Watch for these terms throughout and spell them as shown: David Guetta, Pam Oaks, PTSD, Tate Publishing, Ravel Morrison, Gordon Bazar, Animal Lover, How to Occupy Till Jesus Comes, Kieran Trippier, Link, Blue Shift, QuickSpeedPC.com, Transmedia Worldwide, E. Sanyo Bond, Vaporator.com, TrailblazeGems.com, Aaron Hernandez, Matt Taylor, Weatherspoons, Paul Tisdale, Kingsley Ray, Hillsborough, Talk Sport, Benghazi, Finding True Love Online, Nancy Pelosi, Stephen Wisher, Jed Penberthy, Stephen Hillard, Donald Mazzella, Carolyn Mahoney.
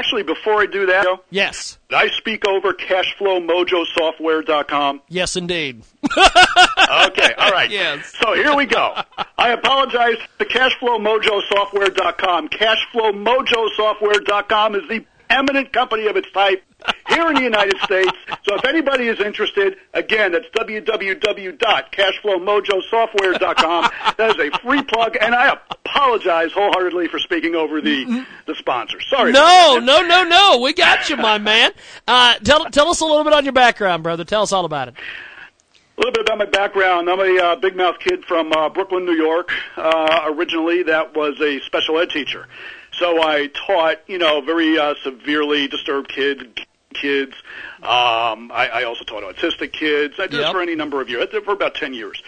Actually, before I do that, Joe, yes, I speak over CashflowMojoSoftware.com. Yes, indeed. Okay, all right. Yes. So here we go. I apologize to CashflowMojoSoftware.com. CashflowMojoSoftware.com is the eminent company of its type here in the United States. So if anybody is interested, again, that's www.cashflowmojosoftware.com. That is a free plug, and I apologize wholeheartedly for speaking over the sponsor. Sorry. No. We got you, my man. Tell us a little bit on your background, brother. Tell us all about it. A little bit about my background. I'm a big mouth kid from Brooklyn, New York. Originally, that was a special ed teacher. So I taught, very severely disturbed kids. I also taught autistic kids. I did it for any number of years. I did it for about 10 years.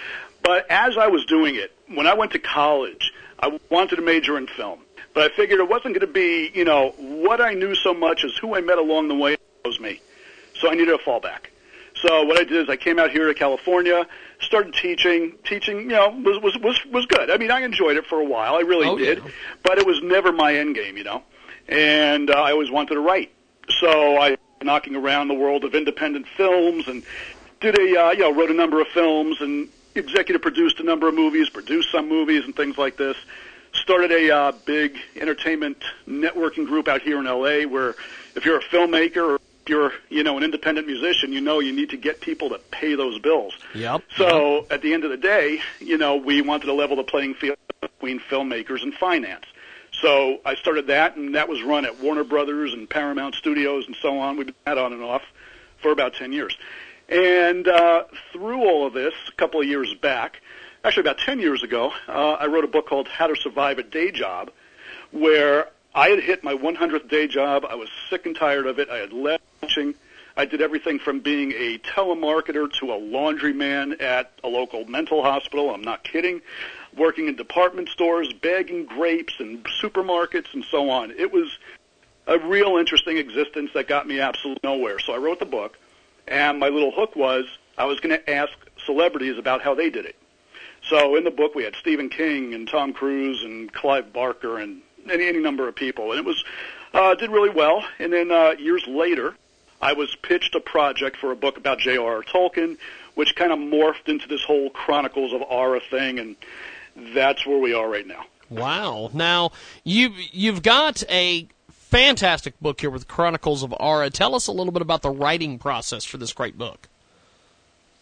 But as I was doing it, when I went to college, I wanted to major in film. But I figured it wasn't going to be, what I knew so much as who I met along the way was me. So I needed a fallback. So what I did is I came out here to California, started teaching. Teaching, was good. I mean, I enjoyed it for a while. I really did. Yeah. But it was never my end game, And I always wanted to write. So I was knocking around the world of independent films and did wrote a number of films and executive produced a number of movies, produced some movies and things like this. Started a big entertainment networking group out here in L.A. where if you're a filmmaker or you're an independent musician, you need to get people to pay those bills. Yep. So at the end of the day, we wanted to level the playing field between filmmakers and finance. So I started that, and that was run at Warner Brothers and Paramount Studios and so on. We've been that on and off for about 10 years. And through all of this, a couple of years back, actually about 10 years ago, I wrote a book called How to Survive a Day Job, where I had hit my 100th day job. I was sick and tired of it. I had left teaching. I did everything from being a telemarketer to a laundryman at a local mental hospital. I'm not kidding. Working in department stores, bagging grapes and supermarkets and so on. It was a real interesting existence that got me absolutely nowhere. So I wrote the book, and my little hook was I was going to ask celebrities about how they did it. So in the book, we had Stephen King and Tom Cruise and Clive Barker and any number of people, and it was did really well. And then years later, I was pitched a project for a book about J.R.R. Tolkien, which kind of morphed into this whole Chronicles of Aura thing, and that's where we are right now. Wow! Now you've got a fantastic book here with Chronicles of Aura. Tell us a little bit about the writing process for this great book.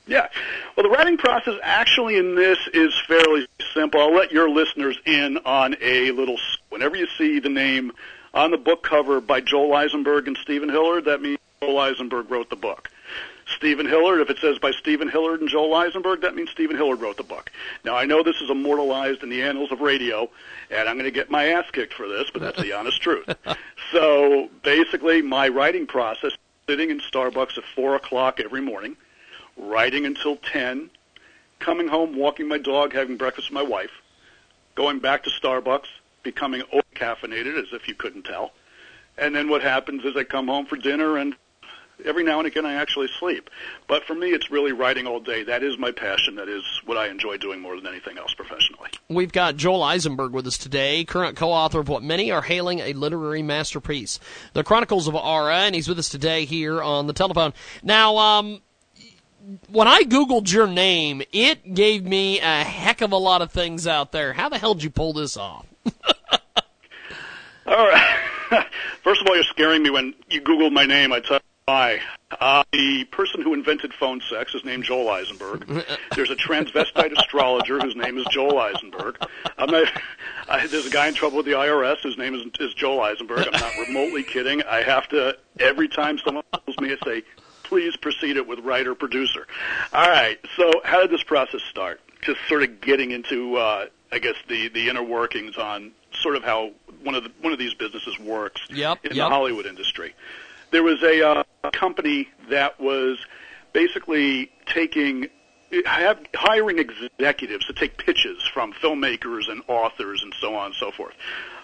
Yeah. Well, the writing process actually in this is fairly simple. I'll let your listeners in on a little. Whenever you see the name on the book cover by Joel Eisenberg and Stephen Hillard, that means Joel Eisenberg wrote the book. Stephen Hillard, if it says by Stephen Hillard and Joel Eisenberg, that means Stephen Hillard wrote the book. Now, I know this is immortalized in the annals of radio, and I'm going to get my ass kicked for this, but that's the honest truth. So basically, my writing process, sitting in Starbucks at 4 o'clock every morning, writing until 10, coming home, walking my dog, having breakfast with my wife, going back to Starbucks, becoming over-caffeinated, as if you couldn't tell. And then what happens is I come home for dinner, and every now and again I actually sleep. But for me, it's really writing all day. That is my passion. That is what I enjoy doing more than anything else professionally. We've got Joel Eisenberg with us today, current co-author of what many are hailing a literary masterpiece, The Chronicles of Aura, and he's with us today here on the telephone. Now, when I Googled your name, it gave me a heck of a lot of things out there. How the hell did you pull this off? All right. First of all, you're scaring me when you Googled my name. I tell you why. The person who invented phone sex is named Joel Eisenberg. There's a transvestite astrologer whose name is Joel Eisenberg. There's a guy in trouble with the IRS whose name is Joel Eisenberg. I'm not remotely kidding. I have to, every time someone tells me, I say, please proceed it with writer, producer. All right, so how did this process start? Just sort of getting into, the inner workings on sort of how one of these businesses works in the Hollywood industry. There was a company that was basically hiring executives to take pitches from filmmakers and authors and so on and so forth.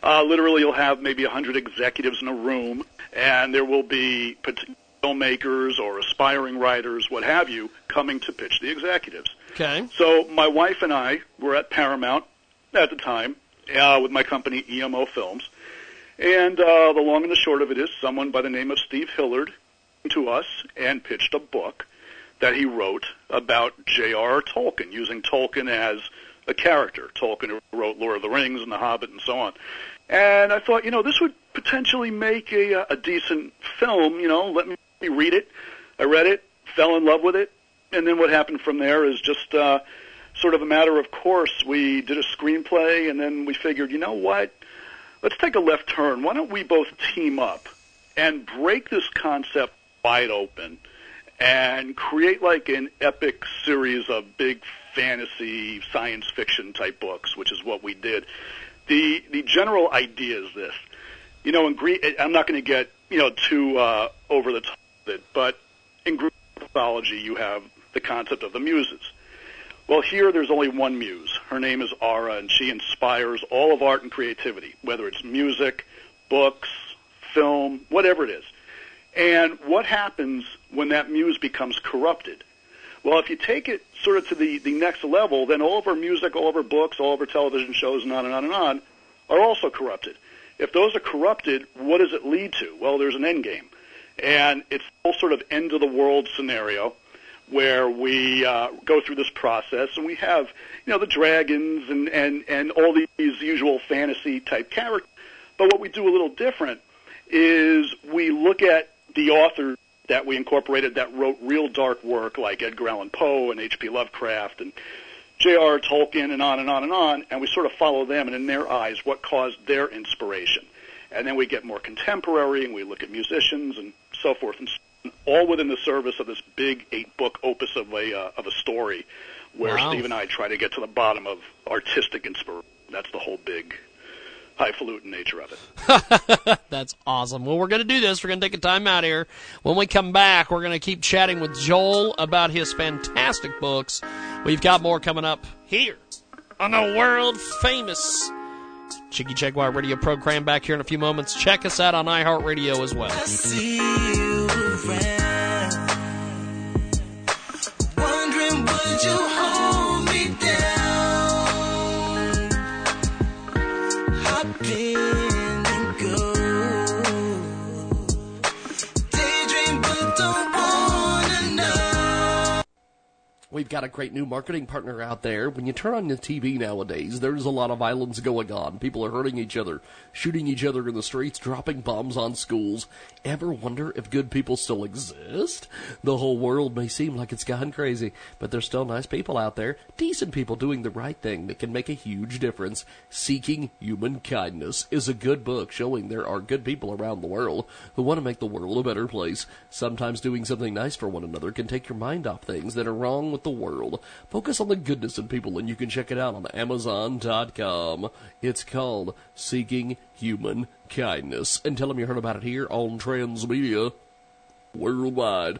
Literally, you'll have maybe 100 executives in a room, and there will be filmmakers or aspiring writers, what have you, coming to pitch the executives. Okay. So my wife and I were at Paramount at the time with my company EMO Films, and the long and the short of it is someone by the name of Steve Hillard came to us and pitched a book that he wrote about J.R.R. Tolkien, using Tolkien as a character. Tolkien wrote Lord of the Rings and The Hobbit and so on. And I thought, this would potentially make a decent film, let me read it. I read it, fell in love with it, and then what happened from there is just sort of a matter of course. We did a screenplay, and then we figured, let's take a left turn. Why don't we both team up and break this concept wide open and create like an epic series of big fantasy science fiction type books, which is what we did. The general idea is this. I'm not going to get too over the top with it, but in Greek mythology you have the concept of the muses. Well, here there's only one muse. Her name is Aura, and she inspires all of art and creativity, whether it's music, books, film, whatever it is. And what happens when that muse becomes corrupted? Well, if you take it sort of to the next level, then all of our music, all of our books, all of our television shows, and on and on and on, are also corrupted. If those are corrupted, what does it lead to? Well, there's an end game. And it's all sort of end-of-the-world scenario where we go through this process, and we have, the dragons and all these usual fantasy-type characters. But what we do a little different is we look at the authors that we incorporated that wrote real dark work like Edgar Allan Poe and H.P. Lovecraft and J.R.R. Tolkien and on and on and on, and we sort of follow them and in their eyes what caused their inspiration. And then we get more contemporary, and we look at musicians and so forth, and all within the service of this big 8-book opus of a story where Steve and I try to get to the bottom of artistic inspiration. That's the whole big highfalutin nature of it. That's awesome. Well, we're going to do this. We're going to take a time out here. When we come back, we're going to keep chatting with Joel about his fantastic books. We've got more coming up here on the world-famous Cheeky Jaguar radio program back here in a few moments. Check us out on iHeartRadio as well. I see you, friend. Wondering would you hold me down? We've got a great new marketing partner out there. When you turn on the TV nowadays, there's a lot of violence going on. People are hurting each other, shooting each other in the streets, dropping bombs on schools. Ever wonder if good people still exist? The whole world may seem like it's gone crazy, but there's still nice people out there, decent people doing the right thing that can make a huge difference. Seeking Human Kindness is a good book showing there are good people around the world who want to make the world a better place. Sometimes doing something nice for one another can take your mind off things that are wrong with the world. Focus on the goodness in people, and you can check it out on Amazon.com. It's called Seeking Human Kindness, and tell them you heard about it here on Transmedia Worldwide.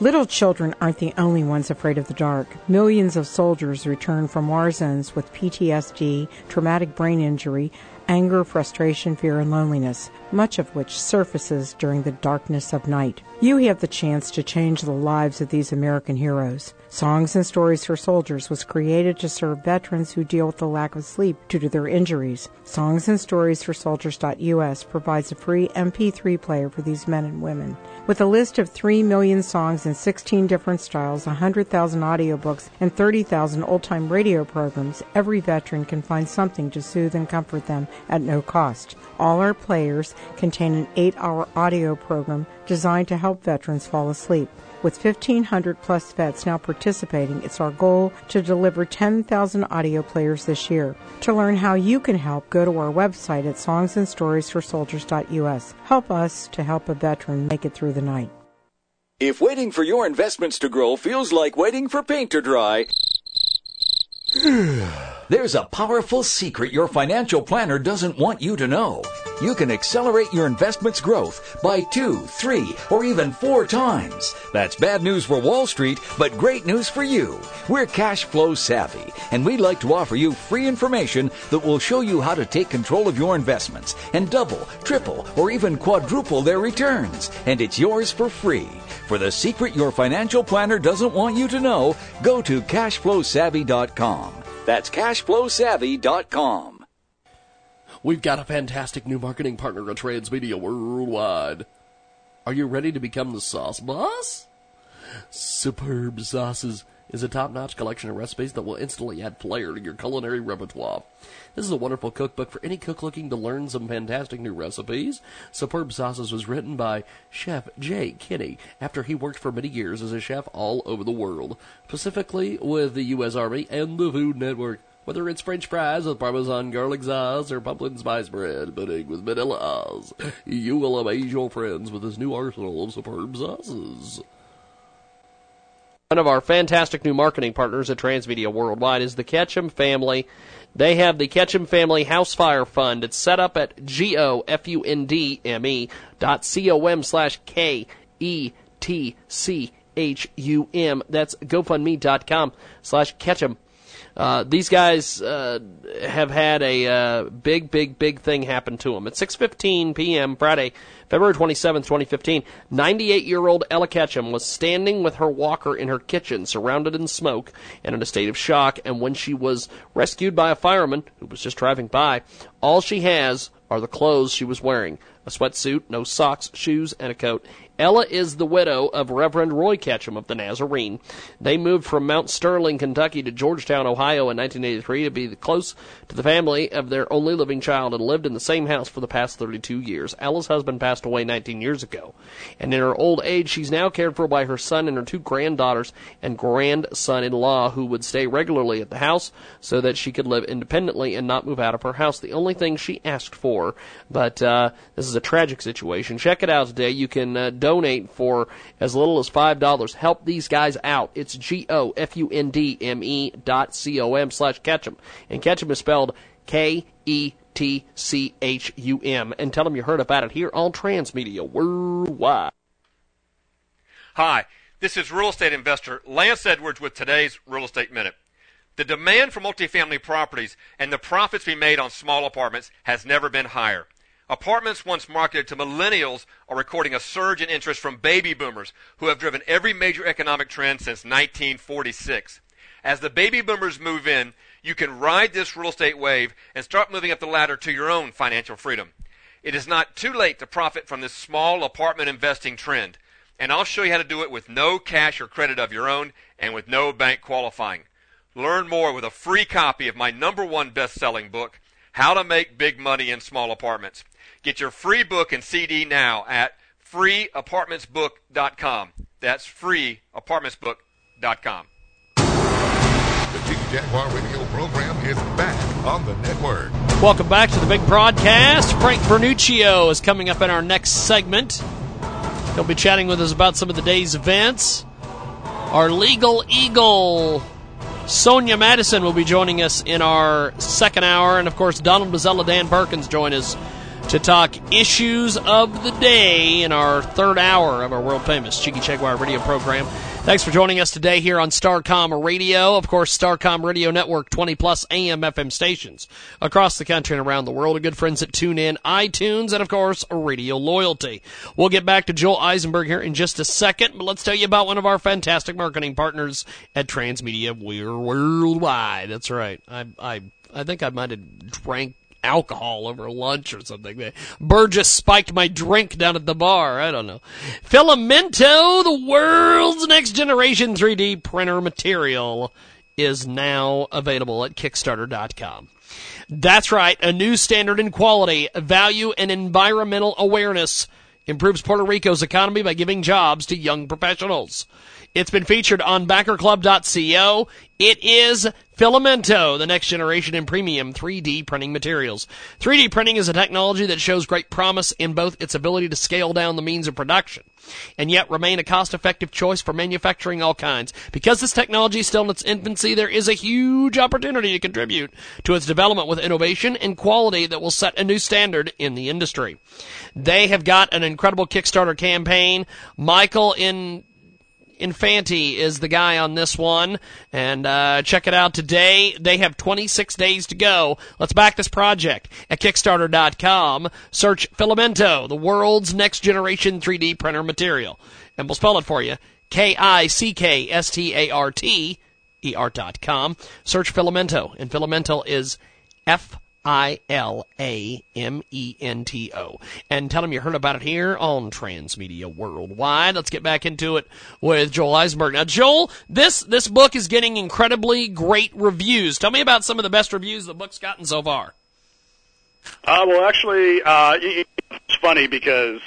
Little children aren't the only ones afraid of the dark. Millions of soldiers return from war zones with PTSD, traumatic brain injury, anger, frustration, fear, and loneliness, much of which surfaces during the darkness of night. You have the chance to change the lives of these American heroes. Songs and Stories for Soldiers was created to serve veterans who deal with the lack of sleep due to their injuries. Songs and Stories for Soldiers.us provides a free MP3 player for these men and women. With a list of 3 million songs in 16 different styles, 100,000 audiobooks, and 30,000 old-time radio programs, every veteran can find something to soothe and comfort them at no cost. All our players contain an 8-hour audio program designed to help veterans fall asleep. With 1,500 plus vets now participating, it's our goal to deliver 10,000 audio players this year. To learn how you can help, go to our website at songsandstoriesforsoldiers.us. Help us to help a veteran make it through the night. If waiting for your investments to grow feels like waiting for paint to dry... There's a powerful secret your financial planner doesn't want you to know. You can accelerate your investment's growth by 2, 3, or even 4 times. That's bad news for Wall Street, but great news for you. We're cash flow savvy, and we'd like to offer you free information that will show you how to take control of your investments and double, triple, or even quadruple their returns. And it's yours for free. For the secret your financial planner doesn't want you to know, go to CashflowSavvy.com. That's CashflowSavvy.com. We've got a fantastic new marketing partner at Transmedia Worldwide. Are you ready to become the sauce boss? Superb Sauces is a top-notch collection of recipes that will instantly add flair to your culinary repertoire. This is a wonderful cookbook for any cook looking to learn some fantastic new recipes. Superb Sauces was written by Chef Jay Kinney after he worked for many years as a chef all over the world, specifically with the U.S. Army and the Food Network. Whether it's French fries with Parmesan garlic sauce or pumpkin spice bread pudding with vanilla sauce, you will amaze your friends with this new arsenal of superb sauces. One of our fantastic new marketing partners at Transmedia Worldwide is the Ketchum family. They have the Ketchum Family House Fire Fund. It's set up at gofundme.com/KETCHUM. That's gofundme.com/Ketchum. These guys have had a big thing happen to them. At 6:15 p.m. Friday, February 27th, 2015, 98-year-old Ella Ketchum was standing with her walker in her kitchen, surrounded in smoke and in a state of shock, and when she was rescued by a fireman who was just driving by, all she has are the clothes she was wearing, a sweatsuit, no socks, shoes, and a coat. Ella is the widow of Reverend Roy Ketchum of the Nazarene. They moved from Mount Sterling, Kentucky to Georgetown, Ohio in 1983 to be close to the family of their only living child and lived in the same house for the past 32 years. Ella's husband passed away 19 years ago, and in her old age, she's now cared for by her son and her 2 granddaughters and grandson-in-law who would stay regularly at the house so that she could live independently and not move out of her house. The only thing she asked for, but this is a tragic situation. Check it out today. You can donate for as little as $5. Help these guys out. It's gofundme.com/Ketchum. And Ketchum is spelled KETCHUM. And tell them you heard about it here on Transmedia Worldwide. Hi, this is real estate investor Lance Edwards with today's Real Estate Minute. The demand for multifamily properties and the profits we made on small apartments has never been higher. Apartments once marketed to millennials are recording a surge in interest from baby boomers who have driven every major economic trend since 1946. As the baby boomers move in, you can ride this real estate wave and start moving up the ladder to your own financial freedom. It is not too late to profit from this small apartment investing trend, and I'll show you how to do it with no cash or credit of your own and with no bank qualifying. Learn more with a free copy of my #1 best-selling book, How to Make Big Money in Small Apartments. Get your free book and CD now at freeapartmentsbook.com. That's freeapartmentsbook.com. The Chief Jaguar Radio program is back on the network. Welcome back to the big broadcast. Frank Vernuccio is coming up in our next segment. He'll be chatting with us about some of the day's events. Our legal eagle, Sonia Madison, will be joining us in our second hour. And, of course, Donald Mazzella, Dan Perkins join us to talk issues of the day in our third hour of our world-famous Cheeky Jaguar radio program. Thanks for joining us today here on Starcom Radio. Of course, Starcom Radio Network, 20-plus AM FM stations across the country and around the world. Our good friends at TuneIn, iTunes, and, of course, Radio Loyalty. We'll get back to Joel Eisenberg here in just a second, but let's tell you about one of our fantastic marketing partners at Transmedia Worldwide. That's right. I think I might have drank alcohol over lunch or something. Burgess spiked my drink down at the bar. I don't know. Filamento, the world's next generation 3D printer material, is now available at Kickstarter.com. That's right. A new standard in quality, value, and environmental awareness improves Puerto Rico's economy by giving jobs to young professionals. It's been featured on BackerClub.co. It is Filamento, the next generation in premium 3D printing materials. 3D printing is a technology that shows great promise in both its ability to scale down the means of production and yet remain a cost-effective choice for manufacturing all kinds. Because this technology is still in its infancy, there is a huge opportunity to contribute to its development with innovation and quality that will set a new standard in the industry. They have got an incredible Kickstarter campaign. Michael Infante is the guy on this one, and check it out today. They have 26 days to go. Let's back this project at Kickstarter.com. Search Filamento, the world's next generation 3D printer material. And we'll spell it for you, KICKSTARTER.com. Search Filamento, and Filamento is Filamento. And tell them you heard about it here on Transmedia Worldwide. Let's get back into it with Joel Eisenberg. Now, Joel, this book is getting incredibly great reviews. Tell me about some of the best reviews the book's gotten so far. Well, actually, it's funny because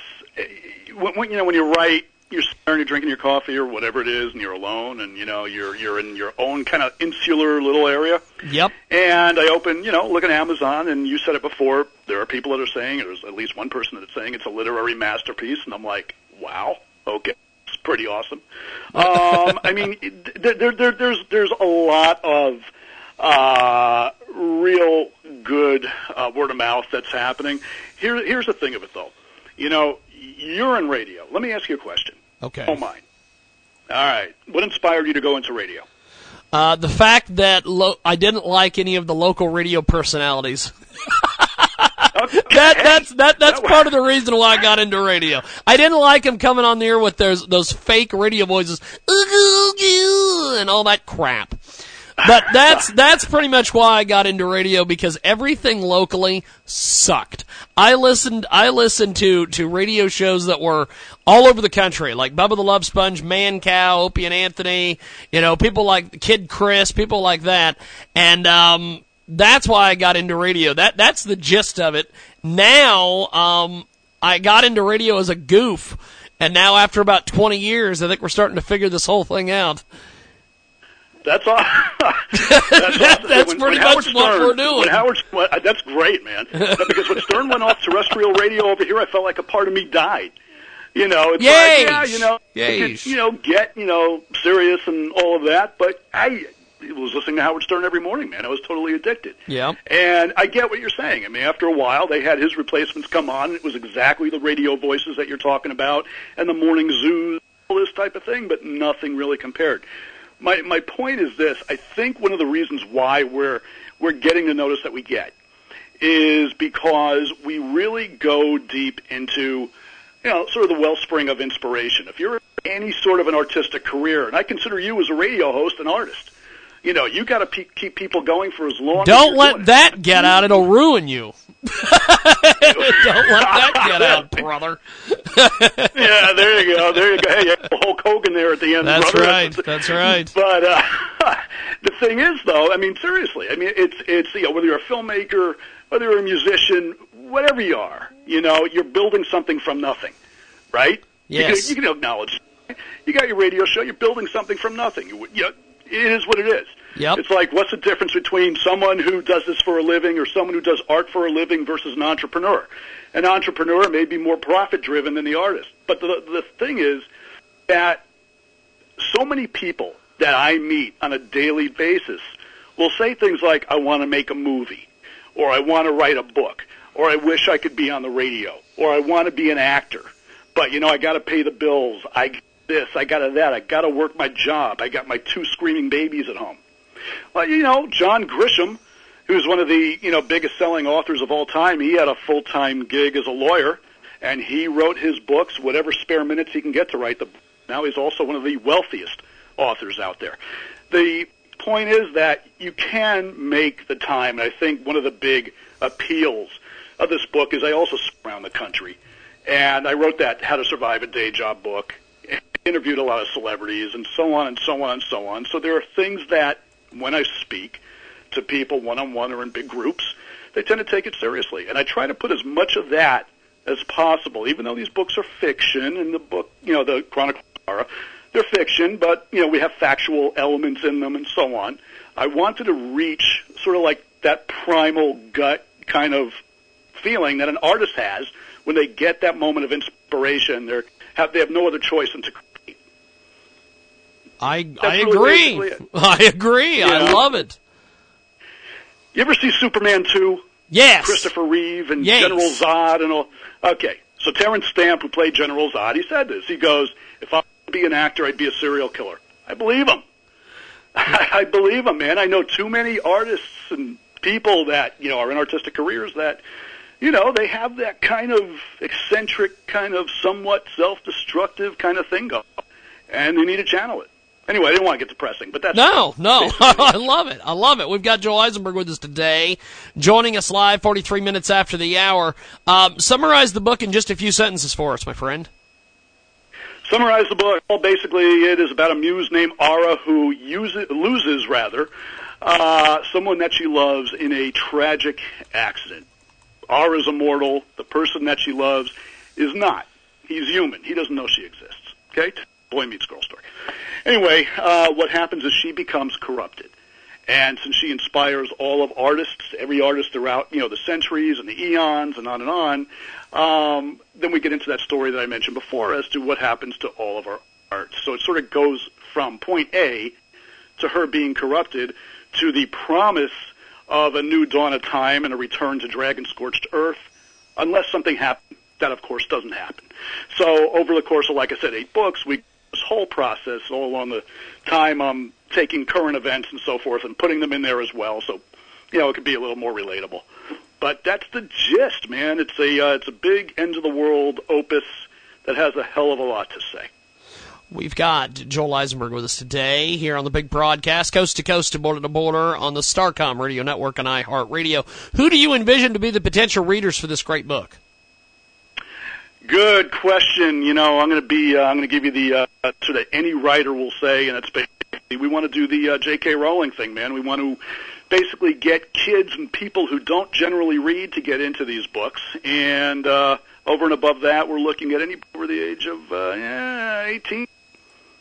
when you write, you're sitting there and you're drinking your coffee or whatever it is, and you're alone, and you're in your own kind of insular little area. Yep. And I open, look at Amazon, and you said it before. There are people that are saying, there's at least one person that's saying it's a literary masterpiece, and I'm like, wow, okay, it's pretty awesome. I mean, there's a lot of real good word of mouth that's happening. Here's the thing of it though, you're in radio. Let me ask you a question. Okay. Oh, mine. All right. What inspired you to go into radio? The fact that I didn't like any of the local radio personalities. Okay. That's part of the reason why I got into radio. I didn't like them coming on the air with those fake radio voices, and all that crap. But that's pretty much why I got into radio, because everything locally sucked. I listened to radio shows that were all over the country, like Bubba the Love Sponge, Man Cow, Opie and Anthony, people like Kid Chris, people like that. And that's why I got into radio. That's the gist of it. Now I got into radio as a goof, and now after about 20 years, I think we're starting to figure this whole thing out. That's all. That's pretty much what we're doing. That's great, man. Because when Stern went off terrestrial radio over here, I felt like a part of me died. It's Yeesh. Like, yeah, I could, get, serious and all of that, but I was listening to Howard Stern every morning, man. I was totally addicted. Yeah. And I get what you're saying. I mean, after a while, they had his replacements come on, and it was exactly the radio voices that you're talking about, and the morning zoos, all this type of thing, but nothing really compared. My point is this. I think one of the reasons why we're getting the notice that we get is because we really go deep into, sort of the wellspring of inspiration. If you're in any sort of an artistic career, and I consider you as a radio host an artist, you got to keep people going for as long. Don't let that get out; it'll ruin you. Don't let that get out, brother. Yeah, there you go. Hey, you got Hulk Hogan there at the end. That's brother. Right. That's right. But the thing is, though, I mean, seriously, I mean, it's whether you're a filmmaker, whether you're a musician, whatever you are, you're building something from nothing, right? Yes. You can acknowledge. You got your radio show. You're building something from nothing. It is what it is. Yep. It's like, what's the difference between someone who does this for a living or someone who does art for a living versus an entrepreneur? An entrepreneur may be more profit-driven than the artist. But the thing is that so many people that I meet on a daily basis will say things like, I want to make a movie, or I want to write a book, or I wish I could be on the radio, or I want to be an actor. But, I got to pay the bills. I got to that, I got to work my job, I got my two screaming babies at home. Well, John Grisham, who's one of the, biggest selling authors of all time, he had a full-time gig as a lawyer, and he wrote his books, whatever spare minutes he can get to write. Now he's also one of the wealthiest authors out there. The point is that you can make the time, and I think one of the big appeals of this book is I also around the country, and I wrote that How to Survive a Day Job book, interviewed a lot of celebrities and so on and so on and so on. So there are things that when I speak to people one-on-one or in big groups, they tend to take it seriously. And I try to put as much of that as possible, even though these books are fiction and the book, the Chronicles of Aura They're fiction, but, you know, we have factual elements in them and so on. I wanted to reach sort of like that primal gut kind of feeling that an artist has when they get that moment of inspiration. They have no other choice than to create. I agree. Yeah. I love it. You ever see Superman 2? Yes. Christopher Reeve and General Zod and all. Okay. So Terrence Stamp, who played General Zod, he said this. He goes, if I would be an actor, I'd be a serial killer. I believe him. I believe him, man. I know too many artists and people that, you know, are in artistic careers that, you know, they have that kind of eccentric, kind of somewhat self-destructive kind of thing going on, and they need to channel it. Anyway, I didn't want to get depressing, but that's... No. I love it. I love it. We've got Joel Eisenberg with us today, joining us live 43 minutes after the hour. Summarize the book in just a few sentences for us, my friend. Summarize the book. Well, basically, it is about a muse named Aura who loses someone that she loves in a tragic accident. Aura's immortal. The person that she loves is not. He's human. He doesn't know she exists. Okay? Boy meets girl story. Anyway, what happens is she becomes corrupted. And since she inspires all of artists, every artist throughout, you know, the centuries and the eons and on, then we get into that story that I mentioned before as to what happens to all of our art. So it sort of goes from point A to her being corrupted to the promise of a new dawn of time and a return to dragon-scorched earth, unless something happens. That, of course, doesn't happen. So over the course of, like I said, 8 books, we this whole process all along the time taking current events and so forth and putting them in there as well, so you know it could be a little more relatable. But that's the gist, man. It's a big end of the world opus that has a hell of a lot to say. We've got Joel Eisenberg with us today here on the big broadcast, coast to coast and border to border on the Starcom Radio Network and iHeartRadio. Who do you envision to be the potential readers for this great book? Good question. You know, I'm going to give you the sort of any writer will say, and it's basically we want to do the J.K. Rowling thing, man. We want to basically get kids and people who don't generally read to get into these books. And over and above that, we're looking at any over the age of 18.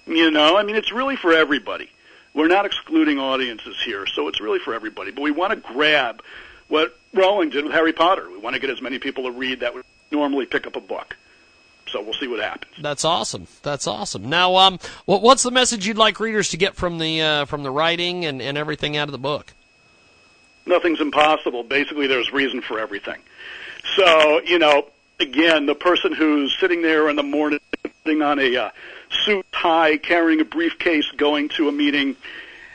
You know, I mean, it's really for everybody. We're not excluding audiences here, so it's really for everybody. But we want to grab what Rowling did with Harry Potter. We want to get as many people to read that would normally pick up a book. So we'll see what happens. That's awesome. Now, what's the message you'd like readers to get from the writing and everything out of the book? Nothing's impossible. Basically, there's reason for everything. So, you know, again, the person who's sitting there in the morning putting on a suit, tie, carrying a briefcase, going to a meeting,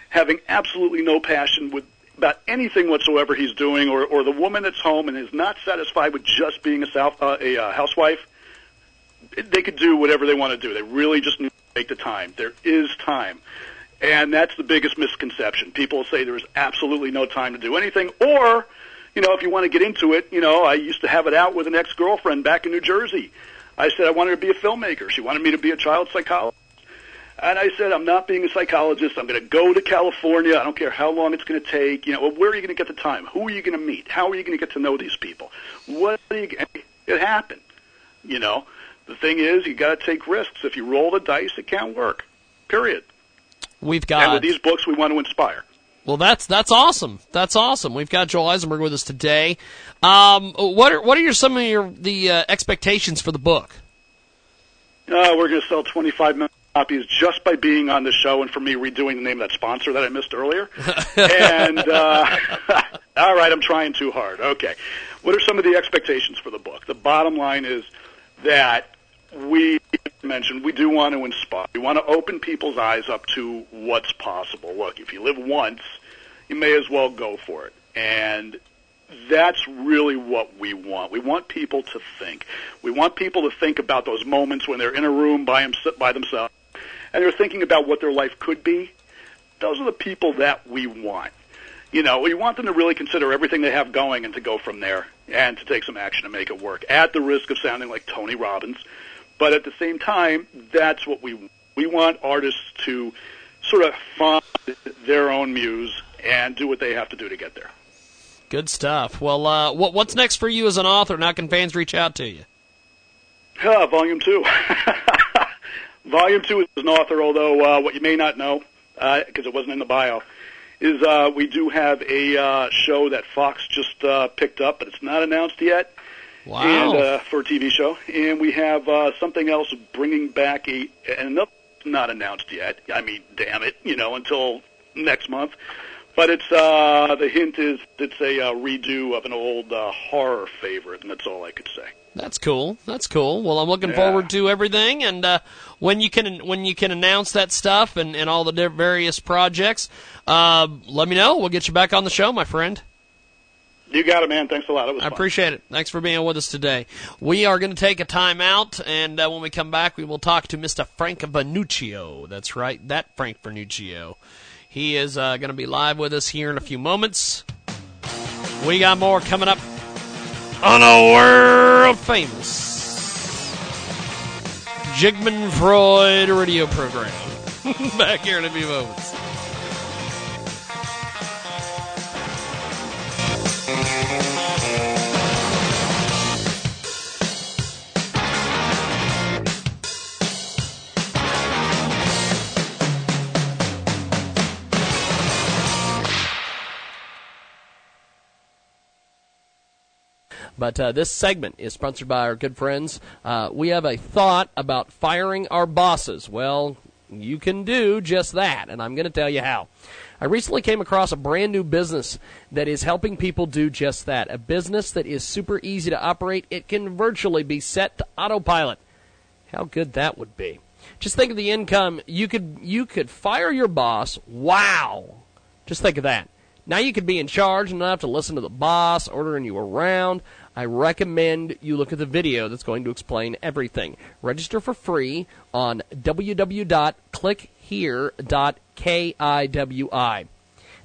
having absolutely no passion with about anything whatsoever he's doing, or the woman that's home and is not satisfied with just being a housewife, they could do whatever they want to do. They really just need to take the time. There is time. And that's the biggest misconception. People say there is absolutely no time to do anything. Or, you know, if you want to get into it, you know, I used to have it out with an ex-girlfriend back in New Jersey. I said I wanted to be a filmmaker. She wanted me to be a child psychologist. And I said, I'm not being a psychologist. I'm going to go to California. I don't care how long it's going to take. You know, well, where are you going to get the time? Who are you going to meet? How are you going to get to know these people? It happened. You know, the thing is, you got to take risks. If you roll the dice, it can't work. Period. And with these books, we want to inspire. Well, that's awesome. We've got Joel Eisenberg with us today. What are some of the expectations for the book? We're going to sell 25 million. Copies just by being on the show and for me redoing the name of that sponsor that I missed earlier. And, all right, I'm trying too hard. Okay. What are some of the expectations for the book? The bottom line is that we do want to inspire. We want to open people's eyes up to what's possible. Look, if you live once, you may as well go for it. And that's really what we want. We want people to think. We want people to think about those moments when they're in a room by themselves. And they're thinking about what their life could be. Those are the people that we want. You know, we want them to really consider everything they have going and to go from there and to take some action to make it work, at the risk of sounding like Tony Robbins. But at the same time, that's what we want. We want artists to sort of find their own muse and do what they have to do to get there. Good stuff. Well, what's next for you as an author, and how can fans reach out to you? Volume 2. Volume 2 is an author, although what you may not know, because it wasn't in the bio, is we do have a show that Fox just picked up, but it's not announced yet. Wow. And, for a TV show. And we have something else bringing back another not announced yet. I mean, damn it, until next month. But it's the hint is it's a redo of an old horror favorite, and that's all I could say. That's cool. That's cool. Well, I'm looking forward to everything, and when you can announce that stuff and all the various projects, let me know. We'll get you back on the show, my friend. You got it, man. Thanks a lot. It was fun. I appreciate it. Thanks for being with us today. We are going to take a time out, and when we come back, we will talk to Mr. Frank Vernuccio. That's right, that Frank Vernuccio. He is going to be live with us here in a few moments. We got more coming up on a world-famous Jigman Freud radio program. Back here in a few moments. But this segment is sponsored by our good friends. We have a thought about firing our bosses. Well, you can do just that, and I'm going to tell you how. I recently came across a brand new business that is helping people do just that. A business that is super easy to operate. It can virtually be set to autopilot. How good that would be. Just think of the income. You could fire your boss. Wow. Just think of that. Now you could be in charge and not have to listen to the boss ordering you around. I recommend you look at the video that's going to explain everything. Register for free on www.clickhere.kiwi.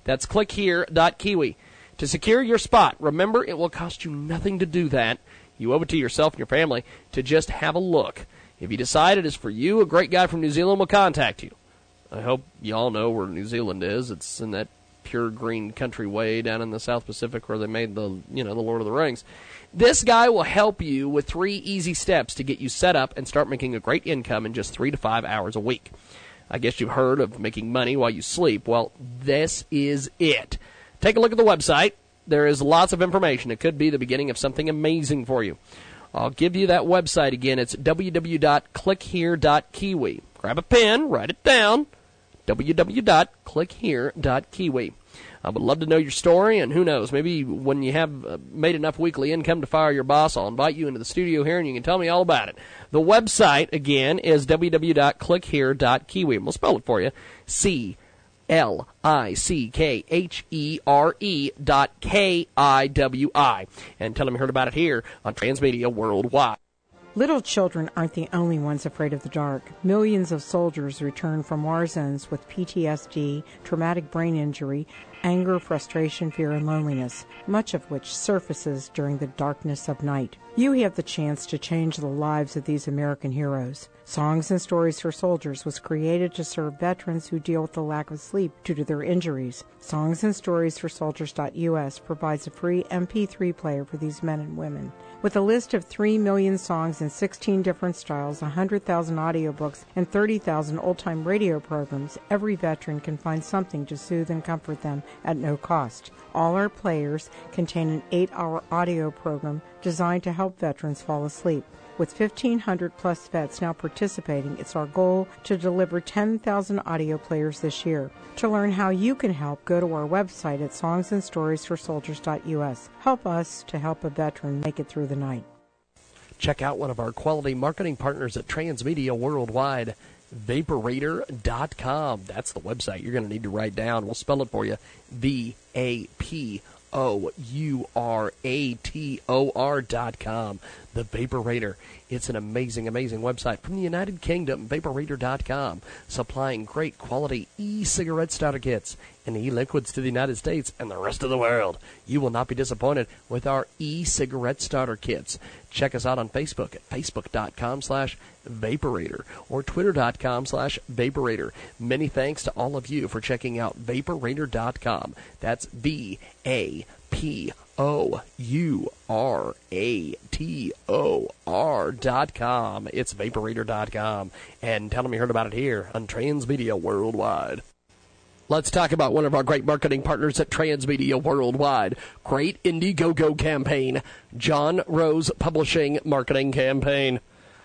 That's clickhere.kiwi. To secure your spot, remember it will cost you nothing to do that. You owe it to yourself and your family to just have a look. If you decide it is for you, a great guy from New Zealand will contact you. I hope you all know where New Zealand is. It's in that pure green country way down in the South Pacific where they made the Lord of the Rings. This guy will help you with 3 easy steps to get you set up and start making a great income in just 3 to 5 hours a week. I guess you've heard of making money while you sleep. Well, this is it. Take a look at the website. There is lots of information. It could be the beginning of something amazing for you. I'll give you that website again. It's www.clickhere.kiwi. Grab a pen, write it down. www.clickhere.kiwi. I would love to know your story, and who knows, maybe when you have made enough weekly income to fire your boss, I'll invite you into the studio here and you can tell me all about it. The website, again, is www.clickhere.kiwi. We'll spell it for you. clickhere.kiwi. And tell them you heard about it here on Transmedia Worldwide. Little children aren't the only ones afraid of the dark. Millions of soldiers return from war zones with PTSD, traumatic brain injury, anger, frustration, fear, and loneliness, much of which surfaces during the darkness of night. You have the chance to change the lives of these American heroes. Songs and Stories for Soldiers was created to serve veterans who deal with the lack of sleep due to their injuries. Songs and Stories for Soldiers.us provides a free MP3 player for these men and women. With a list of 3 million songs in 16 different styles, 100,000 audiobooks, and 30,000 old-time radio programs, every veteran can find something to soothe and comfort them at no cost. All our players contain an 8-hour audio program designed to help veterans fall asleep. With 1,500 plus vets now participating, it's our goal to deliver 10,000 audio players this year. To learn how you can help, go to our website at songsandstoriesforsoldiers.us. Help us to help a veteran make it through the night. Check out one of our quality marketing partners at Transmedia Worldwide, Vaporator.com. That's the website you're going to need to write down. We'll spell it for you. VAPORATOR.com. The Vaporator. It's an amazing, amazing website from the United Kingdom, Vaporator.com, supplying great quality e-cigarette starter kits and e-liquids to the United States and the rest of the world. You will not be disappointed with our e-cigarette starter kits. Check us out on Facebook at Facebook.com/Vaporator or Twitter.com/Vaporator. Many thanks to all of you for checking out Vaporator.com. That's VAPORATOR.com. Vaporator.com. It's Vaporator.com. And tell them you heard about it here on Transmedia Worldwide. Let's talk about one of our great marketing partners at Transmedia Worldwide. Great Indiegogo campaign, John Rose Publishing Marketing Campaign.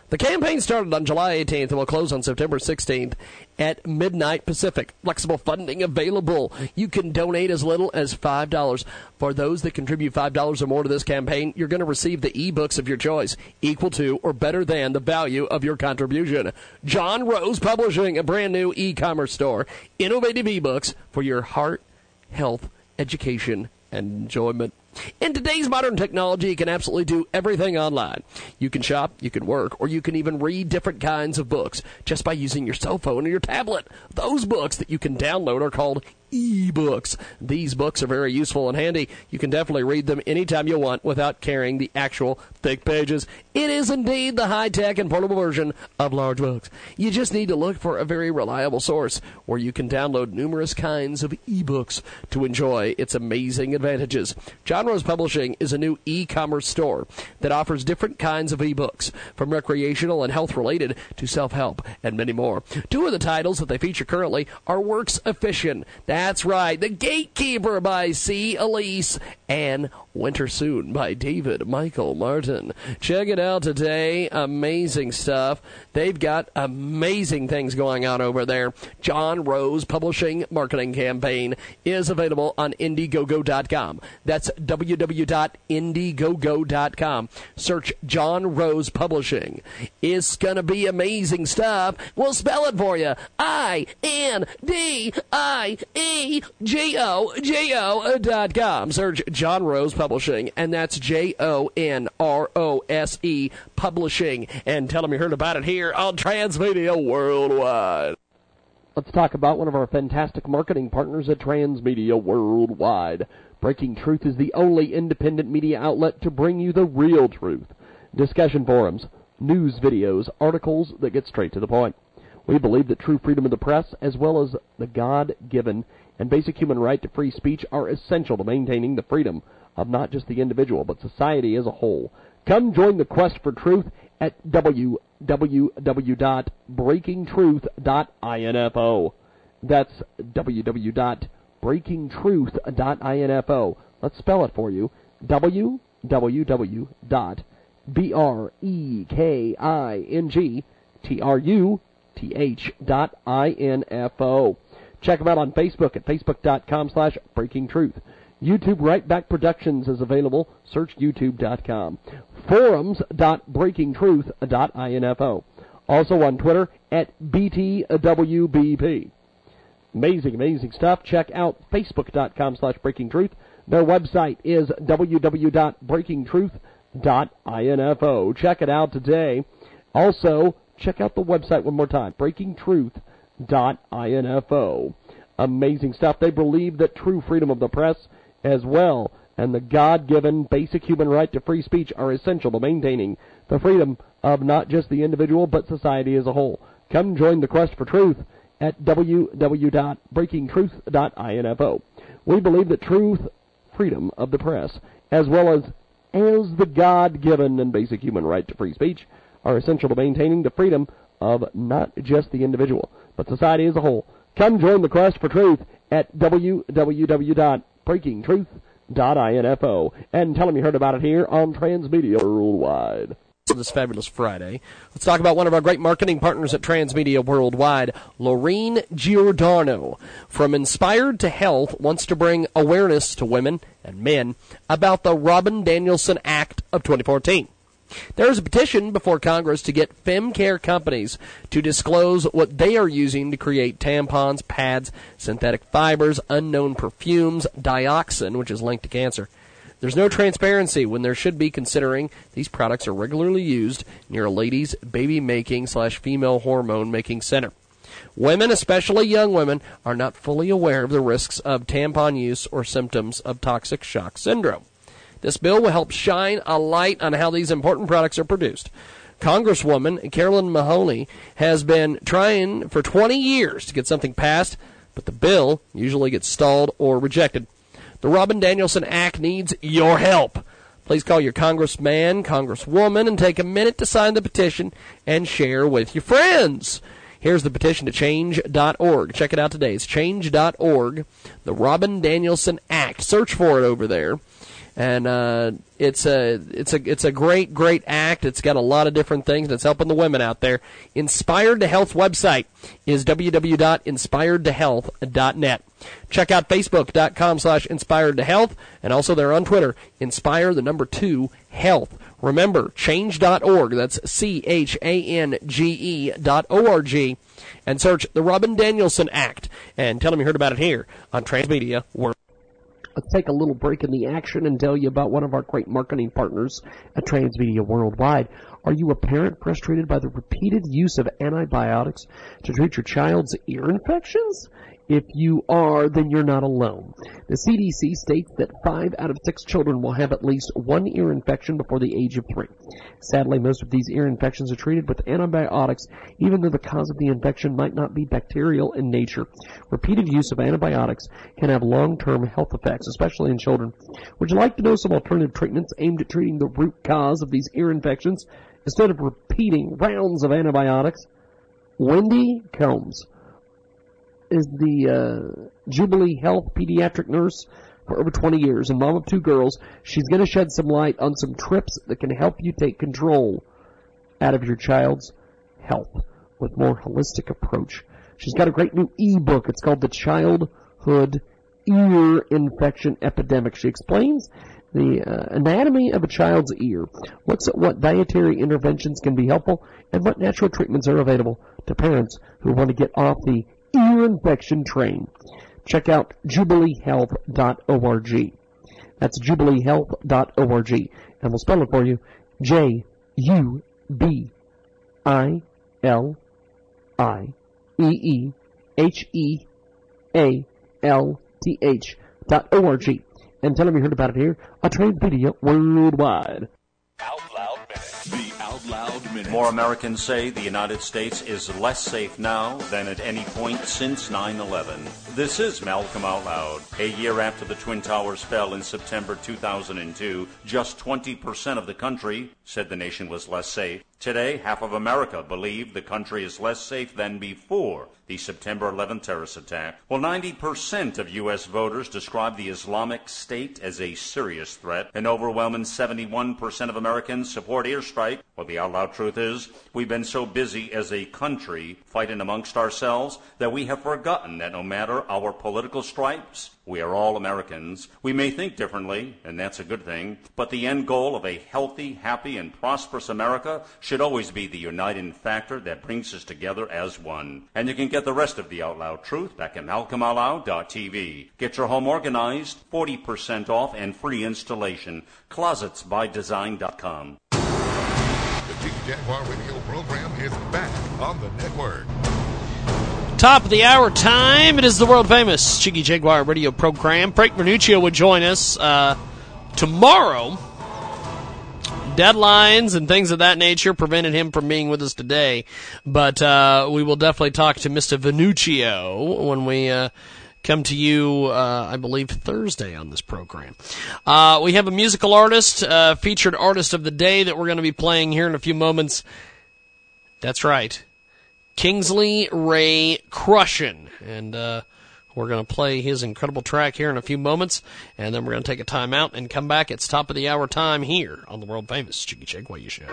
The campaign started on July 18th and will close on September 16th at midnight Pacific. Flexible funding available. You can donate as little as $5. For those that contribute $5 or more to this campaign, you're going to receive the ebooks of your choice, equal to or better than the value of your contribution. John Rose Publishing, a brand new e-commerce store. Innovative ebooks for your heart, health, education, and enjoyment. In today's modern technology, you can absolutely do everything online. You can shop, you can work, or you can even read different kinds of books just by using your cell phone or your tablet. Those books that you can download are called ebooks. These books are very useful and handy. You can definitely read them anytime you want without carrying the actual thick pages. It is indeed the high-tech and portable version of large books. You just need to look for a very reliable source where you can download numerous kinds of ebooks to enjoy its amazing advantages. John Rose Publishing is a new e-commerce store that offers different kinds of ebooks, from recreational and health-related to self-help and many more. Two of the titles that they feature currently are works of fiction. That's right, The Gatekeeper by C. Elise and Winter Soon by David Michael Martin. Check it out today. Amazing stuff. They've got amazing things going on over there. John Rose Publishing Marketing Campaign is available on Indiegogo.com. That's www.indiegogo.com. Search John Rose Publishing. It's going to be amazing stuff. We'll spell it for you. INDIEGOGO.com. Search John Rose Publishing, and that's JONROSE Publishing. And tell them you heard about it here on Transmedia Worldwide. Let's talk about one of our fantastic marketing partners at Transmedia Worldwide. Breaking Truth is the only independent media outlet to bring you the real truth. Discussion forums, news videos, articles that get straight to the point. We believe that true freedom of the press, as well as the God-given and basic human right to free speech, are essential to maintaining the freedom of not just the individual, but society as a whole. Come join the quest for truth at www.breakingtruth.info. That's www.breakingtruth.info. Let's spell it for you. www.breakingtruth.info. Check them out on Facebook at facebook.com/breakingtruth. YouTube Right Back Productions is available. Search youtube.com. Forums.breakingtruth.info. Also on Twitter at BTWBP. Amazing, amazing stuff. Check out facebook.com/breakingtruth. Their website is www.breakingtruth.info. Check it out today. Also, check out the website one more time, breakingtruth.info. Amazing stuff. They believe that true freedom of the press, as well, and the God-given basic human right to free speech are essential to maintaining the freedom of not just the individual, but society as a whole. Come join the quest for truth at www.breakingtruth.info. We believe that truth, freedom of the press, as well as the God-given and basic human right to free speech, are essential to maintaining the freedom of not just the individual, but society as a whole. Come join the quest for truth at www.breakingtruth.info. And tell them you heard about it here on Transmedia Worldwide. This fabulous Friday, let's talk about one of our great marketing partners at Transmedia Worldwide. Lorene Giordano from Inspired to Health wants to bring awareness to women and men about the Robin Danielson Act of 2014. There is a petition before Congress to get femcare companies to disclose what they are using to create tampons, pads, synthetic fibers, unknown perfumes, dioxin, which is linked to cancer. There's no transparency when there should be, considering these products are regularly used near a ladies' baby-making/female hormone-making center. Women, especially young women, are not fully aware of the risks of tampon use or symptoms of toxic shock syndrome. This bill will help shine a light on how these important products are produced. Congresswoman Carolyn Mahoney has been trying for 20 years to get something passed, but the bill usually gets stalled or rejected. The Robin Danielson Act needs your help. Please call your congressman, congresswoman, and take a minute to sign the petition and share with your friends. Here's the petition to change.org. Check it out today. It's change.org, the Robin Danielson Act. Search for it over there. And it's a great, great act. It's got a lot of different things, and it's helping the women out there. Inspired to Health website is www.inspiredtohealth.net. Check out facebook.com/inspiredtohealth, and also they're on Twitter, inspire2health. Remember, change.org, that's change.org, and search the Robin Danielson Act, and tell them you heard about it here on Transmedia World. Let's take a little break in the action and tell you about one of our great marketing partners at Transmedia Worldwide. Are you a parent frustrated by the repeated use of antibiotics to treat your child's ear infections? If you are, then you're not alone. The CDC states that 5 out of 6 children will have at least one ear infection before the age of 3. Sadly, most of these ear infections are treated with antibiotics, even though the cause of the infection might not be bacterial in nature. Repeated use of antibiotics can have long-term health effects, especially in children. Would you like to know some alternative treatments aimed at treating the root cause of these ear infections instead of repeating rounds of antibiotics? Wendy Combs is the Jubilee Health pediatric nurse for over 20 years and mom of 2 girls. She's going to shed some light on some trips that can help you take control out of your child's health with a more holistic approach. She's got a great new e-book. It's called The Childhood Ear Infection Epidemic. She explains the anatomy of a child's ear, looks at what dietary interventions can be helpful, and what natural treatments are available to parents who want to get off the ear infection train. Check out jubileehealth.org. That's jubileehealth.org. And we'll spell it for you. jubileehealth.org. And tell them you heard about it here on Transmedia Worldwide. Out Loud Minute. The Out Loud Minute. More Americans say the United States is less safe now than at any point since 9/11. This is Malcolm Out Loud. A year after the Twin Towers fell in September 2002, just 20% of the country said the nation was less safe. Today, half of America believe the country is less safe than before the September 11th terrorist attack. Well, 90% of U.S. voters describe the Islamic State as a serious threat. An overwhelming 71% of Americans support airstrike. Well, the out loud truth is we've been so busy as a country fighting amongst ourselves that we have forgotten that no matter our political stripes, we are all Americans. We may think differently, and that's a good thing, but the end goal of a healthy, happy, and prosperous America should always be the uniting factor that brings us together as one. And you can get the rest of the Out Loud Truth back at MalcolmOutloud.tv. Get your home organized, 40% off, and free installation. ClosetsByDesign.com. The Chief Jaguar Radio program is back on the network. Top of the hour time. It is the world-famous Cheeky Jaguar radio program. Frank Vernuccio will join us tomorrow. Deadlines and things of that nature prevented him from being with us today. But we will definitely talk to Mr. Vernuccio when we come to you, I believe, Thursday on this program. We have a musical artist, featured artist of the day that we're going to be playing here in a few moments. That's right. Kingsley Ray Crushin, and we're going to play his incredible track here in a few moments, and then we're going to take a time out and come back. It's top of the hour time here on the world-famous Cheeky Jaguar Show.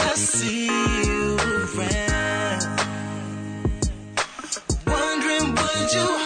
I see you around, wondering would you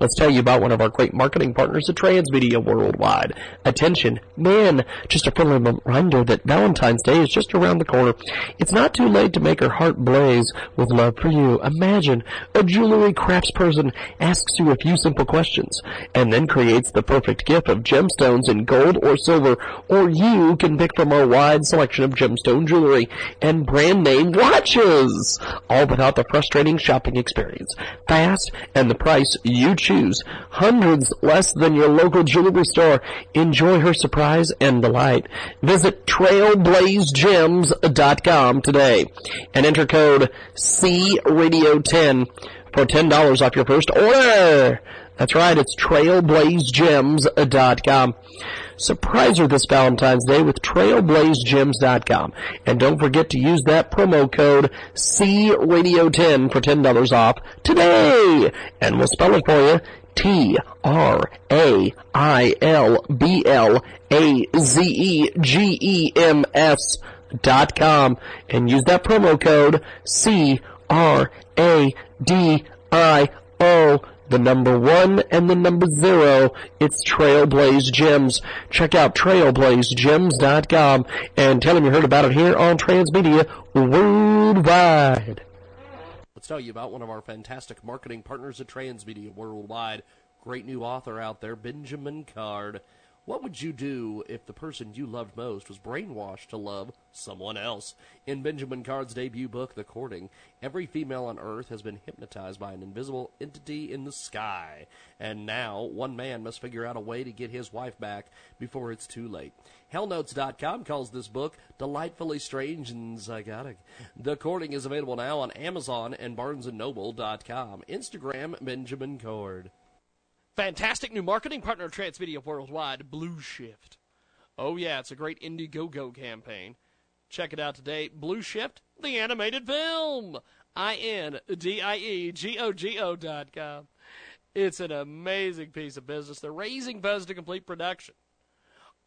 Let's tell you about one of our great marketing partners at Transmedia Worldwide. Attention, man, just a friendly reminder that Valentine's Day is just around the corner. It's not too late to make her heart blaze with love for you. Imagine a jewelry craftsperson asks you a few simple questions and then creates the perfect gift of gemstones in gold or silver, or you can pick from our wide selection of gemstone jewelry and brand name watches, all without the frustrating shopping experience. Fast and the price you choose. Hundreds less than your local jewelry store. Enjoy her surprise and delight. Visit TrailblazeGems.com today and enter code CRadio10 for $10 off your first order. That's right, it's TrailblazeGems.com. Surprise her this Valentine's Day with TrailblazeGems.com. And don't forget to use that promo code CRadio10 for $10 off today. And we'll spell it for you. TrailblazGems.com. And use that promo code CRADIO. The number 1 and the number 0, it's Trailblaze Gems. Check out TrailblazeGems.com and tell them you heard about it here on Transmedia Worldwide. Let's tell you about one of our fantastic marketing partners at Transmedia Worldwide. Great new author out there, Benjamin Card. What would you do if the person you loved most was brainwashed to love someone else? In Benjamin Card's debut book, The Courting, every female on Earth has been hypnotized by an invisible entity in the sky. And now, one man must figure out a way to get his wife back before it's too late. Hellnotes.com calls this book delightfully strange and psychotic. The Courting is available now on Amazon and BarnesandNoble.com. Instagram, Benjamin Card. Fantastic new marketing partner of Transmedia Worldwide, Blue Shift. Oh yeah, it's a great Indiegogo campaign. Check it out today. Blue Shift, the animated film. INDIEGOGO.com. It's an amazing piece of business. They're raising funds to complete production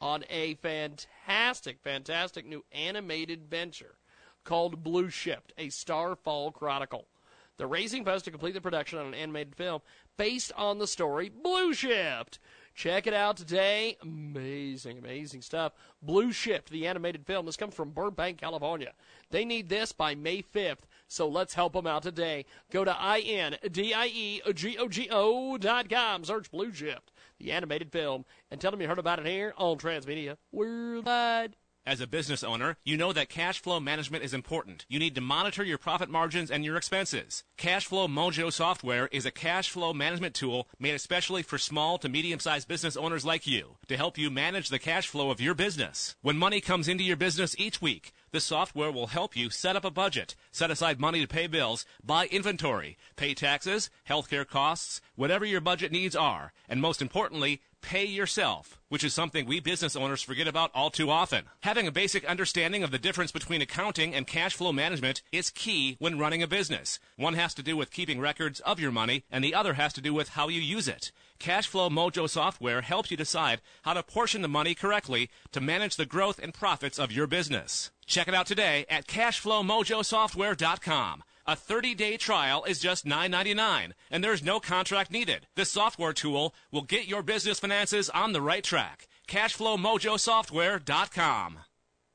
on a fantastic, fantastic new animated venture called Blue Shift, a Starfall Chronicle. They're raising funds to complete the production on an animated film based on the story Blue Shift. Check it out today. Amazing, amazing stuff. Blue Shift, the animated film. This comes from Burbank, California. They need this by May 5th, so let's help them out today. Go to INDIEGOGO.com. Search Blue Shift, the animated film, and tell them you heard about it here on Transmedia Worldwide. As a business owner, you know that cash flow management is important. You need to monitor your profit margins and your expenses. Cashflow Mojo Software is a cash flow management tool made especially for small to medium-sized business owners like you to help you manage the cash flow of your business. When money comes into your business each week, This software will help you set up a budget, set aside money to pay bills, buy inventory, pay taxes, healthcare costs, whatever your budget needs are, and most importantly, pay yourself, which is something we business owners forget about all too often. Having a basic understanding of the difference between accounting and cash flow management is key when running a business. One has to do with keeping records of your money, and the other has to do with how you use it. Cashflow Mojo Software helps you decide how to portion the money correctly to manage the growth and profits of your business. Check it out today at CashflowMojoSoftware.com. A 30-day trial is just $9.99, and there's no contract needed. This software tool will get your business finances on the right track. CashflowMojoSoftware.com.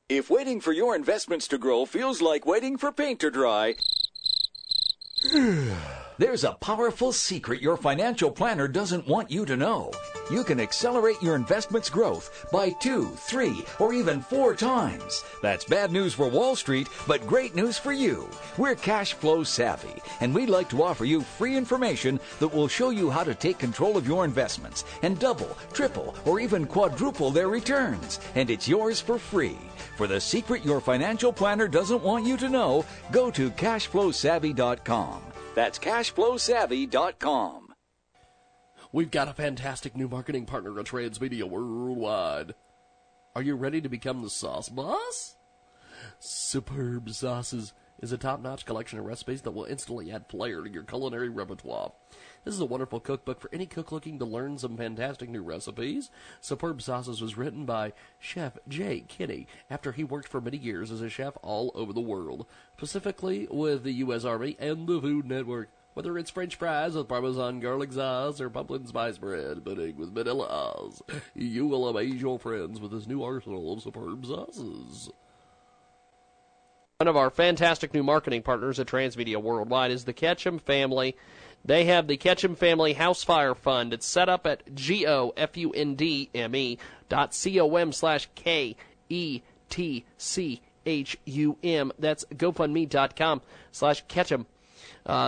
If waiting for your investments to grow feels like waiting for paint to dry... There's a powerful secret your financial planner doesn't want you to know. You can accelerate your investment's growth by 2, 3, or even 4 times. That's bad news for Wall Street, but great news for you. We're cash flow savvy, and we'd like to offer you free information that will show you how to take control of your investments and double, triple, or even quadruple their returns. And it's yours for free. For the secret your financial planner doesn't want you to know, go to CashflowSavvy.com. That's CashflowSavvy.com. We've got a fantastic new marketing partner at Transmedia Worldwide. Are you ready to become the sauce boss? Superb Sauces is a top-notch collection of recipes that will instantly add flair to your culinary repertoire. This is a wonderful cookbook for any cook looking to learn some fantastic new recipes. Superb Sauces was written by Chef Jay Kinney after he worked for many years as a chef all over the world, specifically with the U.S. Army and the Food Network. Whether it's French fries with Parmesan garlic sauce or pumpkin spice bread pudding with vanilla sauce, you will amaze your friends with this new arsenal of superb sauces. One of our fantastic new marketing partners at Transmedia Worldwide is the Ketchum family. They have the Ketchum Family House Fire Fund. It's set up at gofundme.com/KETCHUM. That's gofundme.com/Ketchum.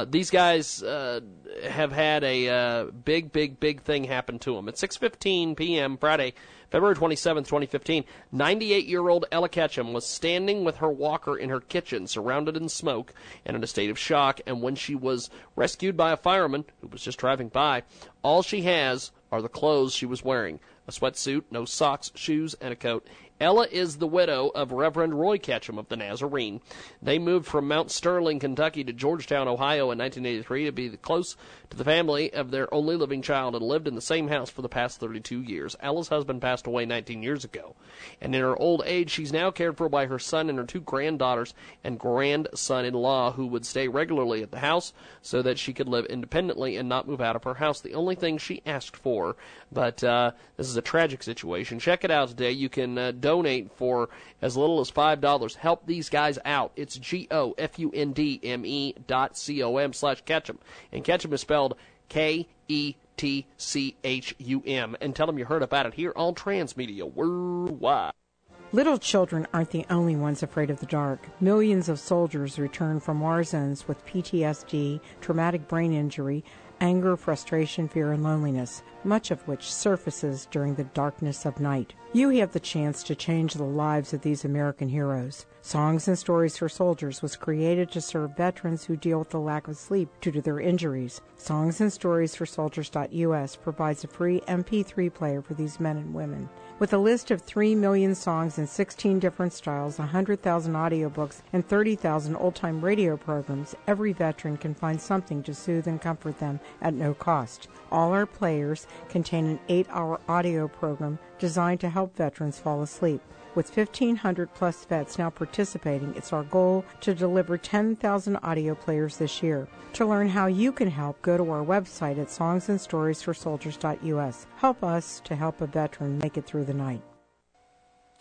These guys have had a big thing happen to them. At 6:15 p.m. Friday, February 27, 2015, 98-year-old Ella Ketchum was standing with her walker in her kitchen, surrounded in smoke and in a state of shock, and when she was rescued by a fireman who was just driving by, all she has are the clothes she was wearing, a sweatsuit, no socks, shoes, and a coat. Ella is the widow of Reverend Roy Ketchum of the Nazarene. They moved from Mount Sterling, Kentucky to Georgetown, Ohio in 1983 to be close to the family of their only living child and lived in the same house for the past 32 years. Ella's husband passed away 19 years ago, and in her old age, she's now cared for by her son and her 2 granddaughters and grandson-in-law who would stay regularly at the house so that she could live independently and not move out of her house. The only thing she asked for, but this is a tragic situation. Check it out today. You can donate for as little as $5. Help these guys out. It's gofundme.com/Ketchum. And Ketchum is spelled KETCHUM. And tell them you heard about it here on Transmedia Worldwide. Little children aren't the only ones afraid of the dark. Millions of soldiers return from war zones with PTSD, traumatic brain injury, anger, frustration, fear, and loneliness, much of which surfaces during the darkness of night. You have the chance to change the lives of these American heroes. Songs and Stories for Soldiers was created to serve veterans who deal with the lack of sleep due to their injuries. Songs and Stories for Soldiers.us provides a free MP3 player for these men and women. With a list of 3 million songs in 16 different styles, 100,000 audiobooks, and 30,000 old-time radio programs, every veteran can find something to soothe and comfort them at no cost. All our players contain an 8-hour audio program designed to help veterans fall asleep. With 1,500 plus vets now participating, it's our goal to deliver 10,000 audio players this year. To learn how you can help, go to our website at songsandstoriesforsoldiers.us. Help us to help a veteran make it through the night.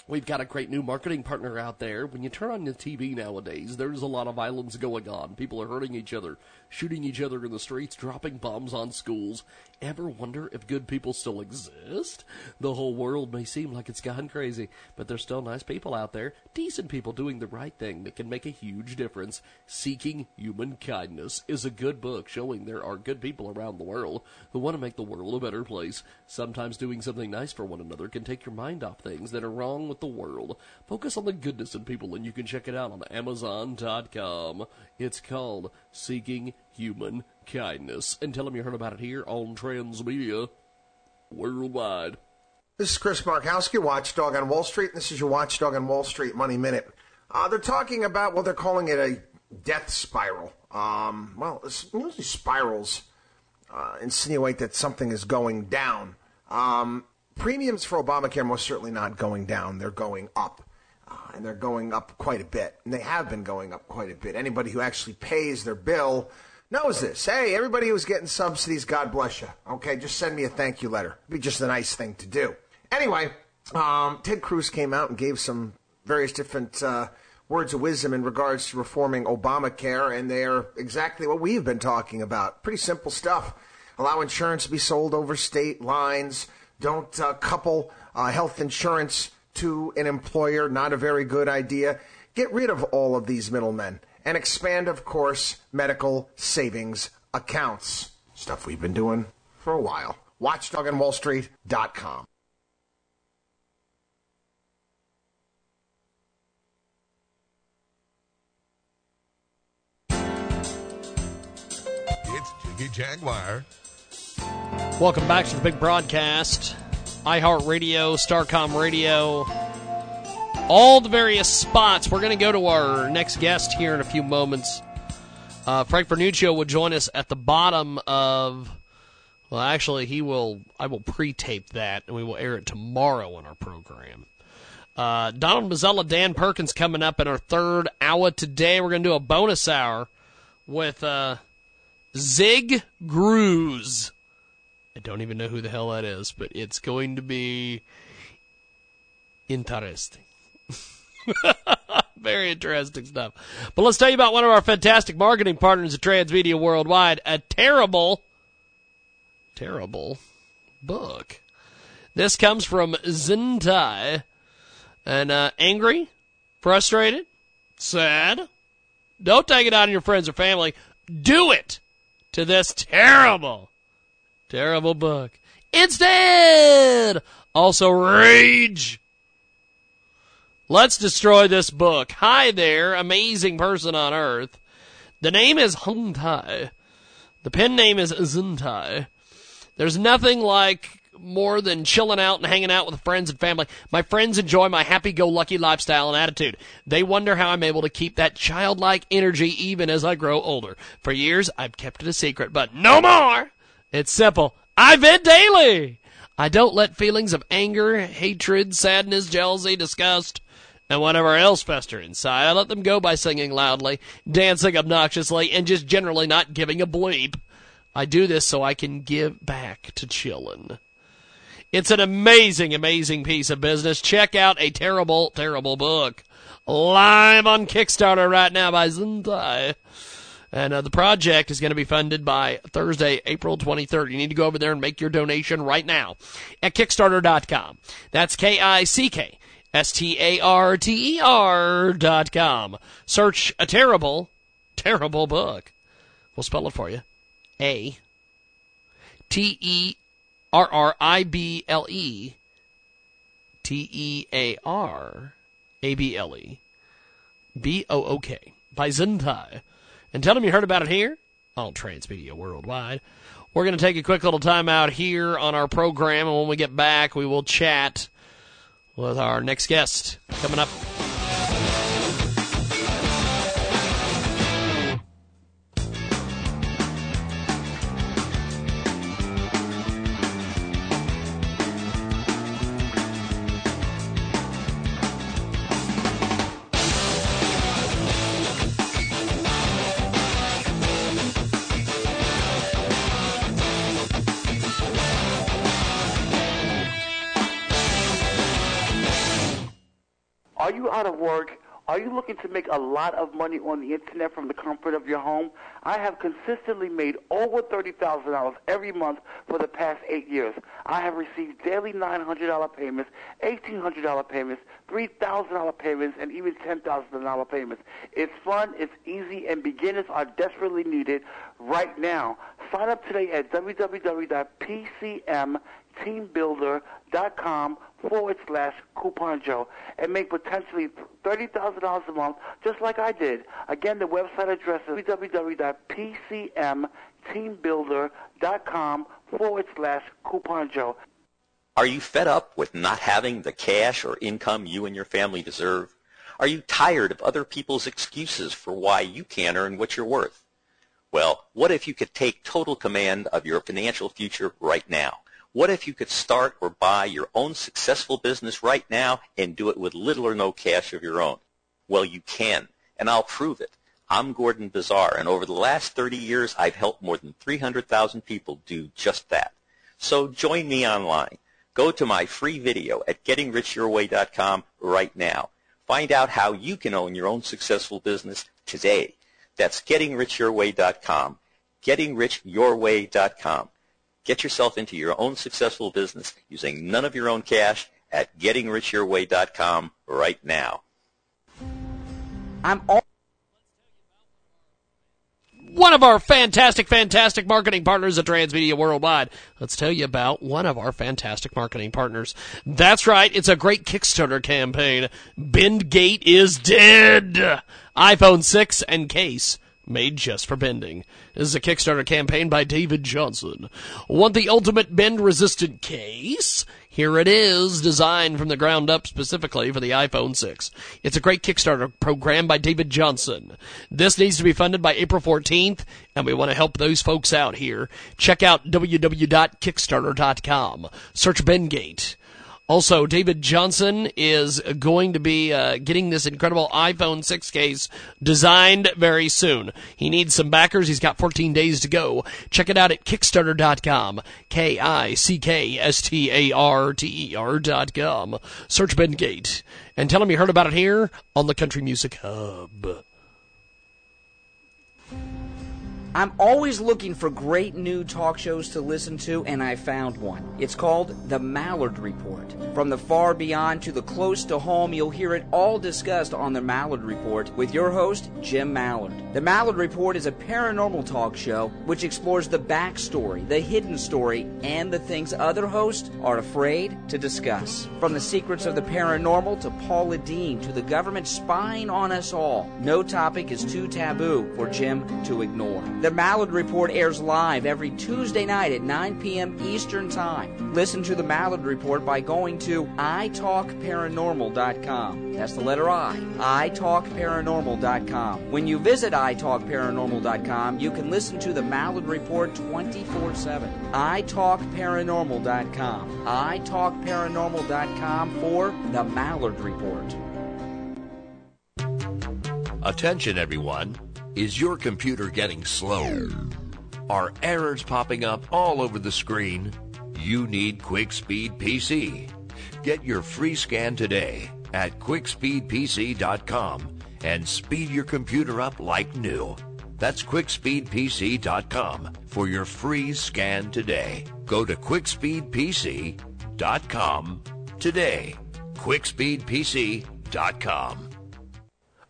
We've got a great new marketing partner out there. When you turn on the TV nowadays, there's a lot of violence going on. People are hurting each other, shooting each other in the streets, dropping bombs on schools. Ever wonder if good people still exist? The whole world may seem like it's gone crazy, but there's still nice people out there, decent people doing the right thing that can make a huge difference. Seeking Human Kindness is a good book showing there are good people around the world who want to make the world a better place. Sometimes doing something nice for one another can take your mind off things that are wrong with with the world. Focus on the goodness in people, and you can check it out on Amazon.com. It's called Seeking Human Kindness. And tell them you heard about it here on Transmedia Worldwide. This is Chris Markowski, Watchdog on Wall Street, and this is your Watchdog on Wall Street Money Minute. They're talking about, well, they're calling it a death spiral. Well, usually spirals insinuate that something is going down. Premiums for Obamacare are most certainly not going down. They're going up, and they're going up quite a bit, and they have been going up quite a bit. Anybody who actually pays their bill knows this. Hey, everybody who's getting subsidies, God bless you. Okay, just send me a thank you letter. It'd be just a nice thing to do. Anyway, Ted Cruz came out and gave some various different words of wisdom in regards to reforming Obamacare, and they are exactly what we've been talking about. Pretty simple stuff. Allow insurance to be sold over state lines. Don't couple health insurance to an employer. Not a very good idea. Get rid of all of these middlemen and expand, of course, medical savings accounts. Stuff we've been doing for a while. WatchdogOnWallStreet.com. Jaguar. Welcome back to the big broadcast. iHeartRadio, Starcom Radio, all the various spots. We're going to go to our next guest here in a few moments. Frank Vernuccio will join us at the bottom of, well, actually, I will pre-tape that, and we will air it tomorrow on our program. Donald Mazzella, Dan Perkins coming up in our third hour today. We're going to do a bonus hour with Zig Gruz. I don't even know who the hell that is, but it's going to be interesting. Very interesting stuff. But let's tell you about one of our fantastic marketing partners at Transmedia Worldwide, A Terrible, Terrible Book. This comes from Zuntai. And angry, frustrated, sad. Don't take it out on your friends or family. Do it! To this terrible, terrible book. Instead, also rage. Let's destroy this book. Hi there, amazing person on Earth. The name is Zuntai. The pen name is Zuntai. There's nothing like more than chilling out and hanging out with friends and family. My friends enjoy my happy-go-lucky lifestyle and attitude. They wonder how I'm able to keep that childlike energy even as I grow older. For years, I've kept it a secret, but no more! It's simple. I vent daily! I don't let feelings of anger, hatred, sadness, jealousy, disgust, and whatever else fester inside. I let them go by singing loudly, dancing obnoxiously, and just generally not giving a bleep. I do this so I can give back to chillin'. It's an amazing, amazing piece of business. Check out A Terrible, Terrible Book. Live on Kickstarter right now by Zuntai. And the project is going to be funded by Thursday, April 23rd. You need to go over there and make your donation right now at Kickstarter.com. That's KICKSTARTER.com. Search A Terrible, Terrible Book. We'll spell it for you. A-T-E-R-R-I-B-L-E-T-E-A-R-A-B-L-E-B-O-O-K by Zuntai. And tell them you heard about it here on Transmedia Worldwide. We're going to take a quick little time out here on our program, and when we get back, we will chat with our next guest coming up. Out of work? Are you looking to make a lot of money on the internet from the comfort of your home? I have consistently made over $30,000 every month for the past 8 years. I have received daily $900 payments, $1,800 payments, $3,000 payments, and even $10,000 payments. It's fun, it's easy, and beginners are desperately needed right now. Sign up today at www.pcm.com. teambuilder.com/CouponJoe and make potentially $30,000 a month, just like I did. Again, the website address is www.pcmteambuilder.com/CouponJoe. Are you fed up with not having the cash or income you and your family deserve? Are you tired of other people's excuses for why you can't earn what you're worth? Well, what if you could take total command of your financial future right now? What if you could start or buy your own successful business right now and do it with little or no cash of your own? Well, you can, and I'll prove it. I'm Gordon Bazar, and over the last 30 years, I've helped more than 300,000 people do just that. So join me online. Go to my free video at gettingrichyourway.com right now. Find out how you can own your own successful business today. That's gettingrichyourway.com, gettingrichyourway.com. Get yourself into your own successful business using none of your own cash at gettingrichyourway.com right now. One of our fantastic marketing partners at Transmedia Worldwide. Let's tell you about one of our fantastic marketing partners. That's right. It's a great Kickstarter campaign. Bendgate is dead. iPhone 6 and case made just for bending. This is a Kickstarter campaign by David Johnson. Want the ultimate bend-resistant case? Here it is, designed from the ground up specifically for the iPhone 6. It's a great Kickstarter program by David Johnson. This needs to be funded by April 14th, and we want to help those folks out here. Check out www.kickstarter.com. Search Bendgate. Also, David Johnson is going to be getting this incredible iPhone 6 case designed very soon. He needs some backers. He's got 14 days to go. Check it out at Kickstarter.com, Kickstarter.com. Search Bendgate, and tell him you heard about it here on the Country Music Hub. I'm always looking for great new talk shows to listen to, and I found one. It's called The Mallard Report. From the far beyond to the close to home, you'll hear it all discussed on The Mallard Report with your host, Jim Mallard. The Mallard Report is a paranormal talk show which explores the backstory, the hidden story, and the things other hosts are afraid to discuss. From the secrets of the paranormal to Paula Dean to the government spying on us all, no topic is too taboo for Jim to ignore. The Mallard Report airs live every Tuesday night at 9 p.m. Eastern Time. Listen to The Mallard Report by going to italkparanormal.com. That's the letter I, italkparanormal.com. When you visit italkparanormal.com, you can listen to The Mallard Report 24/7. italkparanormal.com. italkparanormal.com for The Mallard Report. Attention, everyone. Is your computer getting slow? Are errors popping up all over the screen? You need QuickSpeed PC. Get your free scan today at QuickSpeedPC.com and speed your computer up like new. That's QuickSpeedPC.com for your free scan today. Go to QuickSpeedPC.com today. QuickSpeedPC.com.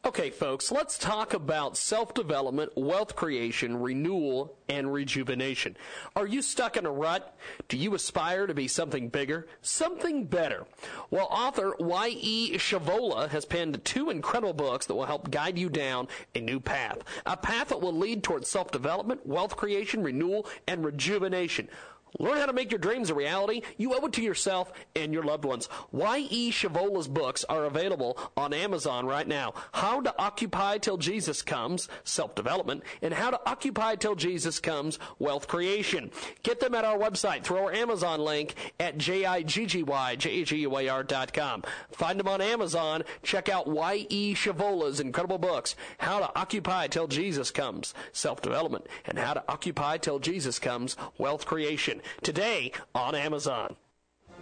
Okay, folks, let's talk about self-development, wealth creation, renewal, and rejuvenation. Are you stuck in a rut? Do you aspire to be something bigger, something better? Well, author Y.E. Schiavola has penned two incredible books that will help guide you down a new path, a path that will lead towards self-development, wealth creation, renewal, and rejuvenation. Learn how to make your dreams a reality. You owe it to yourself and your loved ones. Y.E. Schiavola's books are available on Amazon right now. How to Occupy Till Jesus Comes, Self-Development, and How to Occupy Till Jesus Comes, Wealth Creation. Get them at our website through our Amazon link at JIGGYJAGUAR.com. Find them on Amazon. Check out Y.E. Schiavola's incredible books, How to Occupy Till Jesus Comes, Self-Development, and How to Occupy Till Jesus Comes, Wealth Creation. Today on Amazon.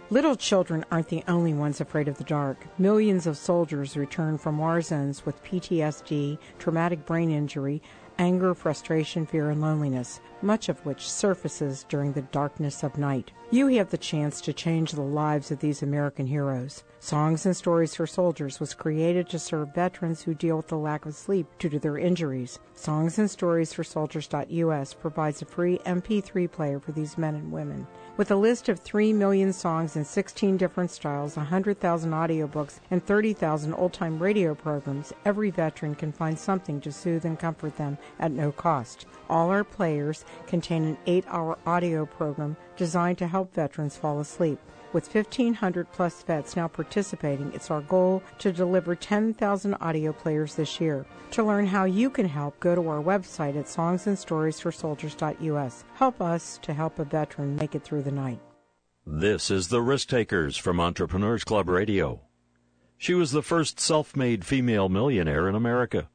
Little children aren't the only ones afraid of the dark. Millions of soldiers return from war zones with PTSD, traumatic brain injury, anger, frustration, fear, and loneliness, much of which surfaces during the darkness of night. You have the chance to change the lives of these American heroes. Songs and Stories for Soldiers was created to serve veterans who deal with the lack of sleep due to their injuries. Songsandstories for Soldiers.us provides a free MP3 player for these men and women. With a list of 3 million songs in 16 different styles, 100,000 audiobooks, and 30,000 old-time radio programs, every veteran can find something to soothe and comfort them at no cost. All our players contain an 8-hour audio program designed to help veterans fall asleep. With 1,500 plus vets now participating, it's our goal to deliver 10,000 audio players this year. To learn how you can help, go to our website at songsandstoriesforsoldiers.us. Help us to help a veteran make it through the night. This is the Risk Takers from Entrepreneurs Club Radio. She was the first self-made female millionaire in America.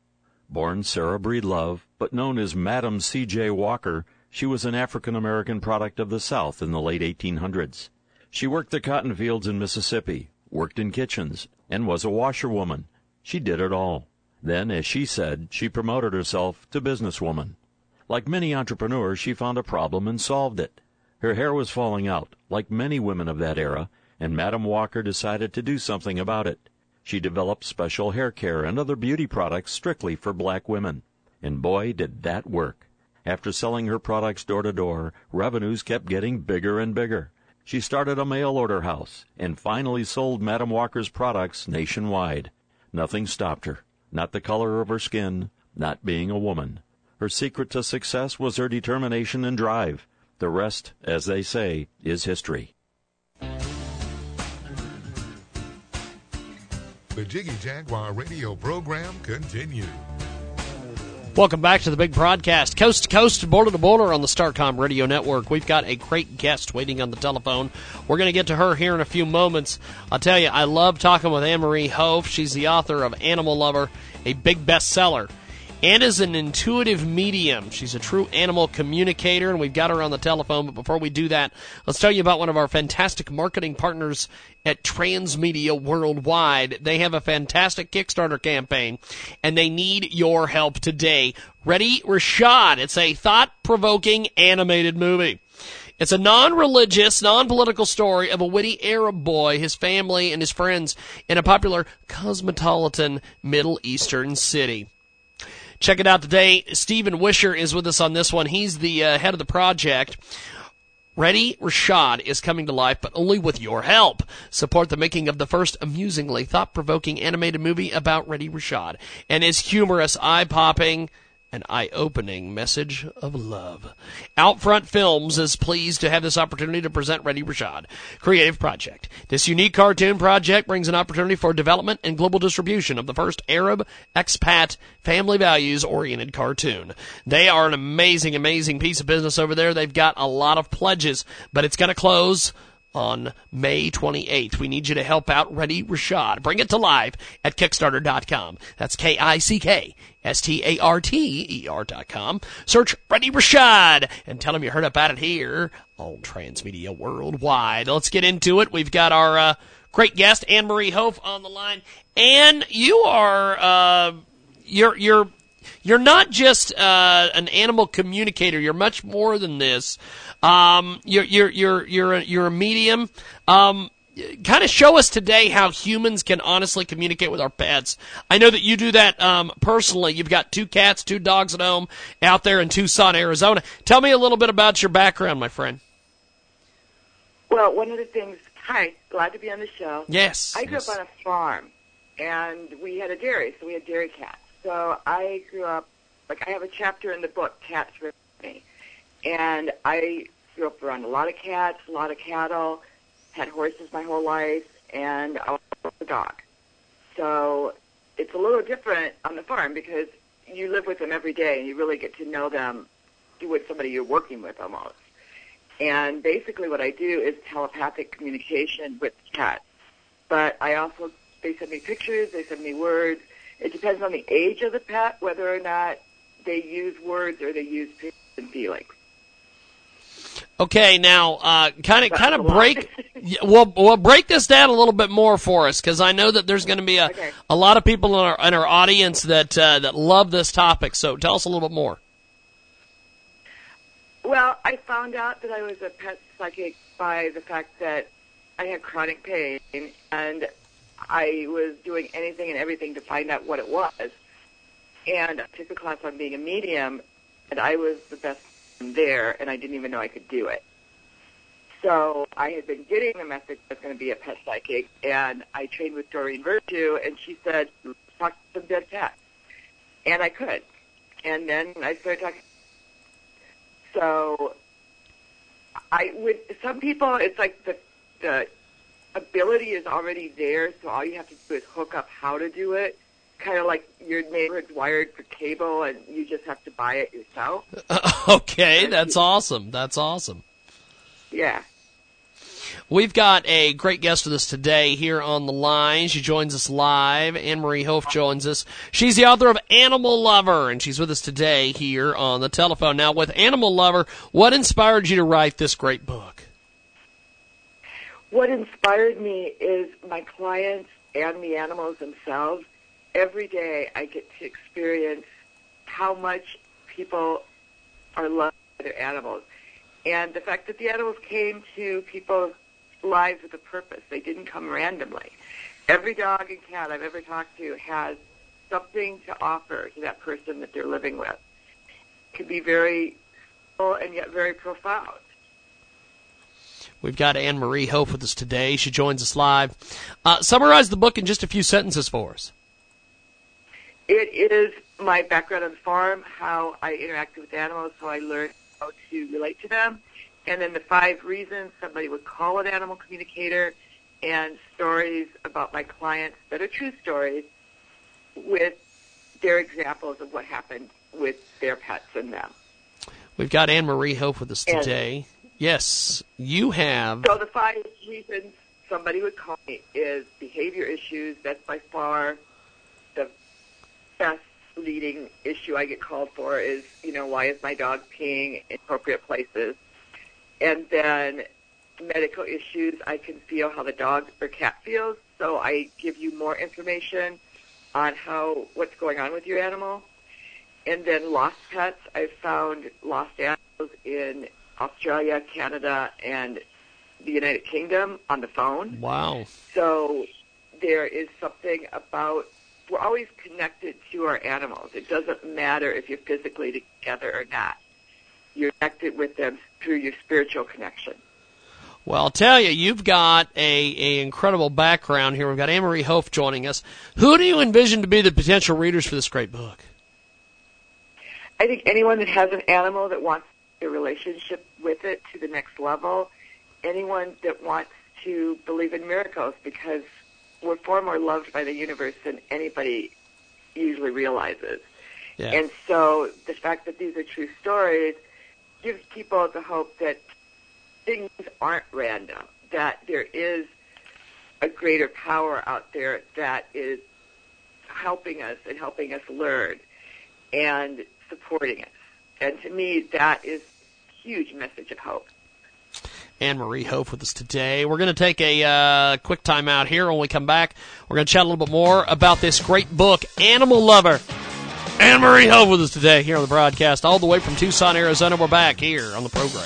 Born Sarah Breedlove, but known as Madam C.J. Walker, she was an African-American product of the South in the late 1800s. She worked the cotton fields in Mississippi, worked in kitchens, and was a washerwoman. She did it all. Then, as she said, she promoted herself to businesswoman. Like many entrepreneurs, she found a problem and solved it. Her hair was falling out, like many women of that era, and Madam Walker decided to do something about it. She developed special hair care and other beauty products strictly for black women. And boy, did that work. After selling her products door-to-door, revenues kept getting bigger and bigger. She started a mail-order house and finally sold Madam Walker's products nationwide. Nothing stopped her, not the color of her skin, not being a woman. Her secret to success was her determination and drive. The rest, as they say, is history. The Jiggy Jaguar radio program continues. Welcome back to the big broadcast, coast to coast, border to border on the Starcom Radio Network. We've got a great guest waiting on the telephone. We're going to get to her here in a few moments. I'll tell you, I love talking with Anne-Marie Hoff. She's the author of Animal Lover, a big bestseller, and is an intuitive medium. She's a true animal communicator, and we've got her on the telephone. But before we do that, let's tell you about one of our fantastic marketing partners at Transmedia Worldwide. They have a fantastic Kickstarter campaign, and they need your help today. Ready Rashad. It's a thought-provoking animated movie. It's a non-religious, non-political story of a witty Arab boy, his family, and his friends in a popular cosmopolitan Middle Eastern city. Check it out today. Stephen Wisher is with us on this one. He's the head of the project. Ready Rashad is coming to life, but only with your help. Support the making of the first amusingly thought-provoking animated movie about Ready Rashad and his humorous, eye-popping, an eye-opening message of love. Outfront Films is pleased to have this opportunity to present Ready Rashad, creative project. This unique cartoon project brings an opportunity for development and global distribution of the first Arab expat family values-oriented cartoon. They are an amazing, amazing piece of business over there. They've got a lot of pledges, but it's going to close on May 28th. We need you to help out Ready Rashad. Bring it to life at Kickstarter.com. That's KickStarter.com. Search Ready Rashad and tell them you heard about it here on Transmedia Worldwide. Let's get into it. We've got our great guest, Anne-Marie Hoff, on the line. Anne, you are you're not just an animal communicator. You're much more than this. You're a medium. Kind of show us today how humans can honestly communicate with our pets. I know that you do that personally. You've got 2 cats, 2 dogs at home out there in Tucson, Arizona. Tell me a little bit about your background, my friend. Well, one of the things, hi, glad to be on the show. Yes. I grew up on a farm, and we had a dairy, so we had dairy cats. So I grew up, like I have a chapter in the book, Cats for Me, and I grew up around a lot of cats, a lot of cattle, had horses my whole life, and I was a dog. So it's a little different on the farm because you live with them every day and you really get to know them with somebody you're working with almost. And basically what I do is telepathic communication with cats. But I also, they send me pictures, they send me words. It depends on the age of the pet, whether or not they use words or they use pictures and feelings. Okay, now kind of break. We'll break this down a little bit more for us because I know that there's going to be a lot of people in our audience that love this topic. So tell us a little bit more. Well, I found out that I was a pet psychic by the fact that I had chronic pain and I was doing anything and everything to find out what it was. And I took a class on being a medium, and I was the best there, and I didn't even know I could do it. So I had been getting the message I was going to be a pet psychic, and I trained with Doreen Virtue, and she said, talk to some dead cats. And I could. And then I started talking. So I, with some people, it's like the ability is already there, so all you have to do is hook up how to do it, kind of like your neighborhood's wired for cable, and you just have to buy it yourself. Okay, that's awesome. That's awesome. Yeah. We've got a great guest with us today here on the line. She joins us live. Anne-Marie Hoff joins us. She's the author of Animal Lover, and she's with us today here on the telephone. Now, with Animal Lover, what inspired you to write this great book? What inspired me is my clients and the animals themselves. Every day I get to experience how much people are loved by their animals. And the fact that the animals came to people's lives with a purpose. They didn't come randomly. Every dog and cat I've ever talked to has something to offer to that person that they're living with. It can be very simple and yet very profound. We've got Anne-Marie Hope with us today. She joins us live. Summarize the book in just a few sentences for us. It is my background on the farm, how I interacted with animals, how I learned how to relate to them, and then the 5 reasons somebody would call an animal communicator, and stories about my clients that are true stories with their examples of what happened with their pets and them. We've got Anne-Marie Hope with us today. And yes, you have. So the 5 reasons somebody would call me is behavior issues. That's by far the best leading issue I get called for is, you know, why is my dog peeing in appropriate places? And then medical issues, I can feel how the dog or cat feels, so I give you more information on how, what's going on with your animal. And then lost pets, I've found lost animals in Australia, Canada, and the United Kingdom on the phone. Wow. So there is something about, we're always connected to our animals. It doesn't matter if you're physically together or not. You're connected with them through your spiritual connection. Well, I'll tell you, you've got a incredible background here. We've got Anne-Marie Hoff joining us. Who do you envision to be the potential readers for this great book? I think anyone that has an animal that wants their relationship with it to the next level, anyone that wants to believe in miracles, because we're far more loved by the universe than anybody usually realizes. Yeah. And so the fact that these are true stories gives people the hope that things aren't random, that there is a greater power out there that is helping us and helping us learn and supporting us. And to me, that is a huge message of hope. Anne-Marie Hoff with us today. We're going to take a quick time out here. When we come back, we're going to chat a little bit more about this great book, Animal Lover. Anne-Marie Hoff with us today here on the broadcast, all the way from Tucson, Arizona. We're back here on the program.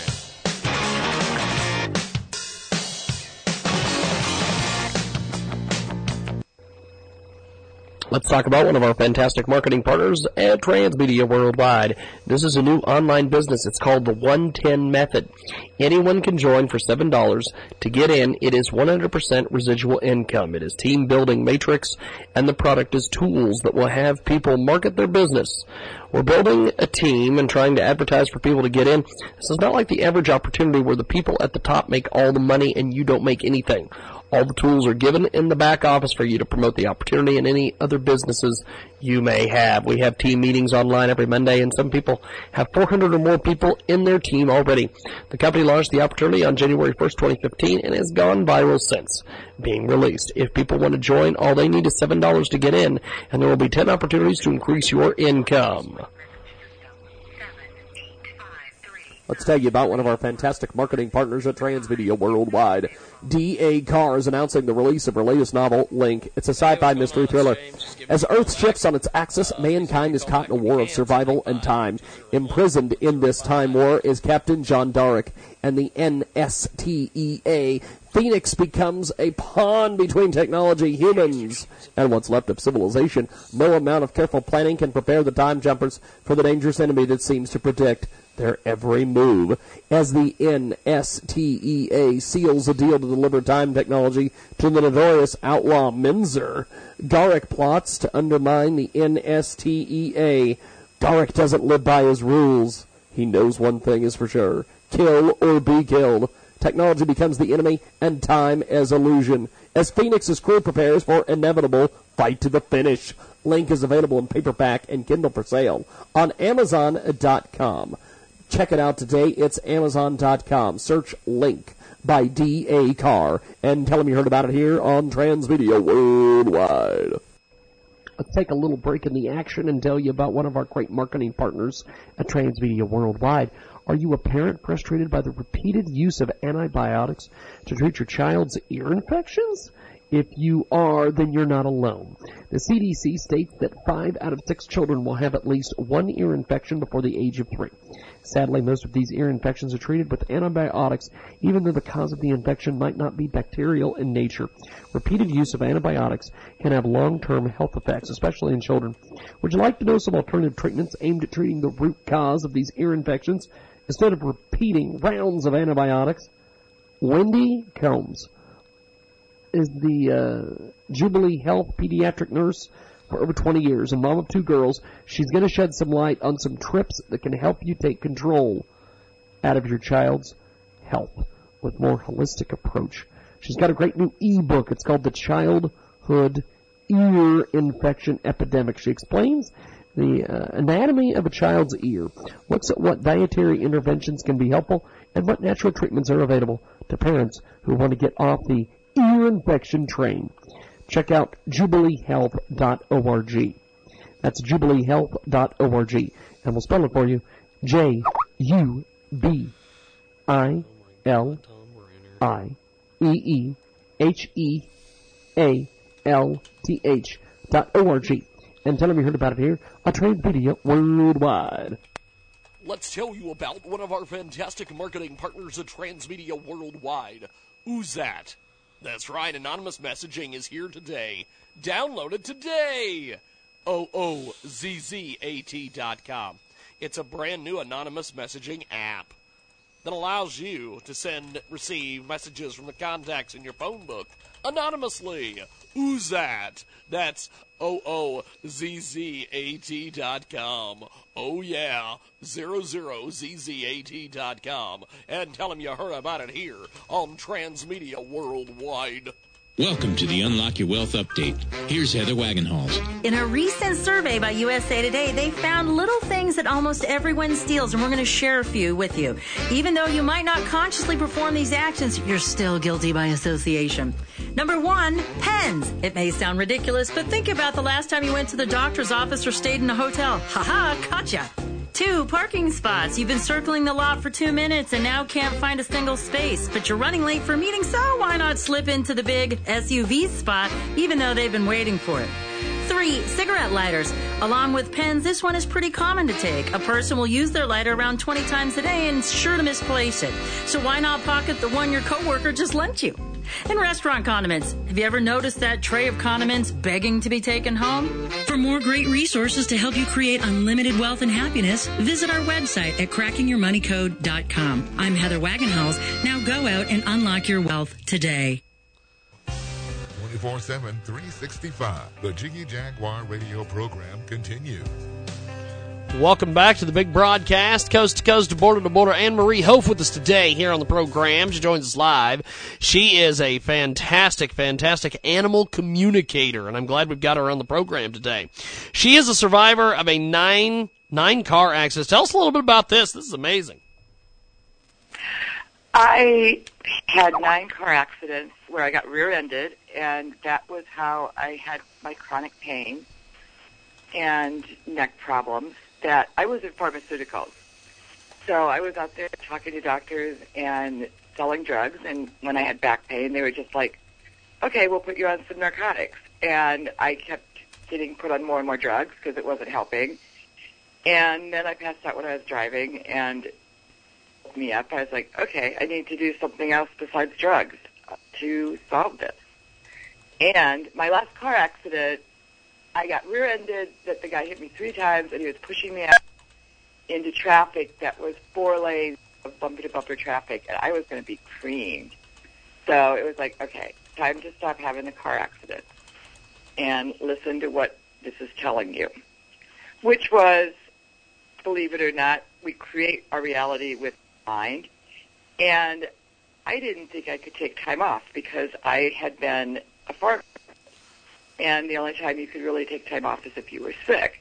Let's talk about one of our fantastic marketing partners at Transmedia Worldwide. This is a new online business. It's called the 110 Method. Anyone can join for $7. To get in, it is 100% residual income. It is team building matrix, and the product is tools that will have people market their business. We're building a team and trying to advertise for people to get in. This is not like the average opportunity where the people at the top make all the money and you don't make anything. All the tools are given in the back office for you to promote the opportunity and any other businesses you may have. We have team meetings online every Monday, and some people have 400 or more people in their team already. The company launched the opportunity on January 1st, 2015, and has gone viral since being released. If people want to join, all they need is $7 to get in, and there will be 10 opportunities to increase your income. Let's tell you about one of our fantastic marketing partners at Transmedia Worldwide. D.A. Carr is announcing the release of her latest novel, Link. It's a sci-fi mystery thriller. As Earth shifts on its axis, mankind is caught in a war of survival and time. Imprisoned in this time war is Captain John Darek and the NSTEA. Phoenix becomes a pawn between technology, humans, and what's left of civilization. No amount of careful planning can prepare the time jumpers for the dangerous enemy that seems to predict their every move. As the NSTEA seals a deal to deliver time technology to the notorious outlaw Menzer, Darek plots to undermine the NSTEA. Darek doesn't live by his rules. He knows one thing is for sure. Kill or be killed. Technology becomes the enemy, and time as illusion. As Phoenix's crew prepares for inevitable fight to the finish. Link is available in paperback and Kindle for sale on Amazon.com. Check it out today. It's Amazon.com. Search Link by D.A. Carr, and tell them you heard about it here on Transmedia Worldwide. Let's take a little break in the action and tell you about one of our great marketing partners at Transmedia Worldwide. Are you a parent frustrated by the repeated use of antibiotics to treat your child's ear infections? If you are, then you're not alone. The CDC states that 5 out of 6 children will have at least one ear infection before the age of 3. Sadly, most of these ear infections are treated with antibiotics, even though the cause of the infection might not be bacterial in nature. Repeated use of antibiotics can have long-term health effects, especially in children. Would you like to know some alternative treatments aimed at treating the root cause of these ear infections instead of repeating rounds of antibiotics? Wendy Combs is the Jubilee Health pediatric nurse for over 20 years and mom of 2 girls. She's going to shed some light on some trips that can help you take control out of your child's health with more holistic approach. She's got a great new e-book. It's called The Childhood Ear Infection Epidemic. She explains the anatomy of a child's ear, looks at what dietary interventions can be helpful, and what natural treatments are available to parents who want to get off the ear infection train. Check out jubileehealth.org. That's jubileehealth.org. And we'll spell it for you. jubileehealth.org. And tell them you heard about it here on Transmedia Worldwide. Let's tell you about one of our fantastic marketing partners at Transmedia Worldwide. Who's that? That's right, anonymous messaging is here today. Download it today! OOZZAT.com. It's a brand new anonymous messaging app that allows you to send, receive messages from the contacts in your phone book anonymously. Who's that? That's OOZZAT.com. Oh yeah, 00ZZAT.com. And tell them you heard about it here on Transmedia Worldwide. Welcome to the Unlock Your Wealth Update. Here's Heather Wagenhals. In a recent survey by USA Today, they found little things that almost everyone steals, and we're going to share a few with you. Even though you might not consciously perform these actions, you're still guilty by association. Number 1, pens. It may sound ridiculous, but think about the last time you went to the doctor's office or stayed in a hotel. Ha-ha, gotcha. 2, parking spots. You've been circling the lot for 2 minutes and now can't find a single space, but you're running late for a meeting, so why not slip into the big SUV spot, even though they've been waiting for it? 3, cigarette lighters. Along with pens, this one is pretty common to take. A person will use their lighter around 20 times a day and sure to misplace it. So why not pocket the one your coworker just lent you? And restaurant condiments. Have you ever noticed that tray of condiments begging to be taken home? For more great resources to help you create unlimited wealth and happiness, visit our website at crackingyourmoneycode.com. I'm Heather Wagenhals. Now go out and unlock your wealth today. 24/7, 365. The Jiggy Jaguar radio program continues. Welcome back to the big broadcast, coast to coast, border to border. Anne-Marie Hoff with us today here on the program. She joins us live. She is a fantastic, fantastic animal communicator, and I'm glad we've got her on the program today. She is a survivor of a nine car accident. Tell us a little bit about this. This is amazing. I had 9 car accidents where I got rear-ended, and that was how I had my chronic pain and neck problems. That I was in pharmaceuticals. So I was out there talking to doctors, and selling drugs, and when I had back pain, they were just like, okay, we'll put you on some narcotics. And I kept getting put on more and more drugs because it wasn't helping. And then I passed out when I was driving, and it woke me up. I was like, okay, I need to do something else besides drugs to solve this. And my last car accident, I got rear-ended, that the guy hit me 3 times, and he was pushing me out into traffic that was 4 lanes of bumper-to-bumper traffic, and I was going to be creamed. So it was like, okay, time to stop having the car accident and listen to what this is telling you, which was, believe it or not, we create our reality with mind. And I didn't think I could take time off because I had been a farmer, and the only time you could really take time off is if you were sick.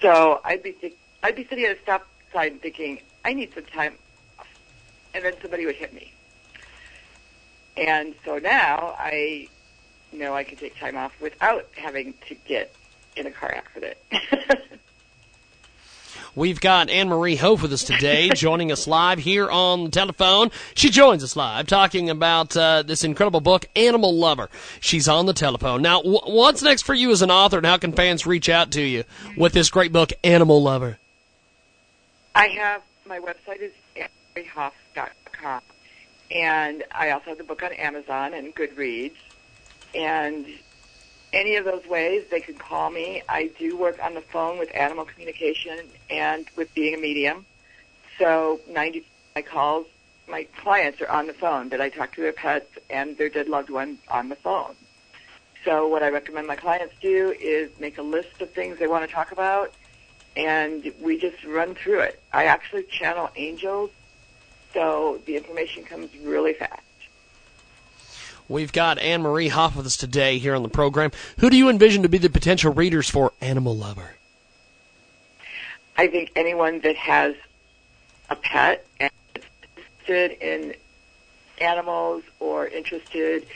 So I'd be sitting at a stop sign thinking, I need some time off, and then somebody would hit me. And so now I know I can take time off without having to get in a car accident. We've got Anne-Marie Hoff with us today, joining us live here on the telephone. She joins us live talking about this incredible book, Animal Lover. She's on the telephone. Now, what's next for you as an author, and how can fans reach out to you with this great book, Animal Lover? I have, my website is AnneMarieHoff.com, and I also have the book on Amazon and Goodreads. And any of those ways, they can call me. I do work on the phone with animal communication and with being a medium. So 90% of my calls, my clients are on the phone, but I talk to their pets and their dead loved ones on the phone. So what I recommend my clients do is make a list of things they want to talk about, and we just run through it. I actually channel angels, so the information comes really fast. We've got Anne-Marie Hoff with us today here on the program. Who do you envision to be the potential readers for Animal Lover? I think anyone that has a pet and is interested in animals or interested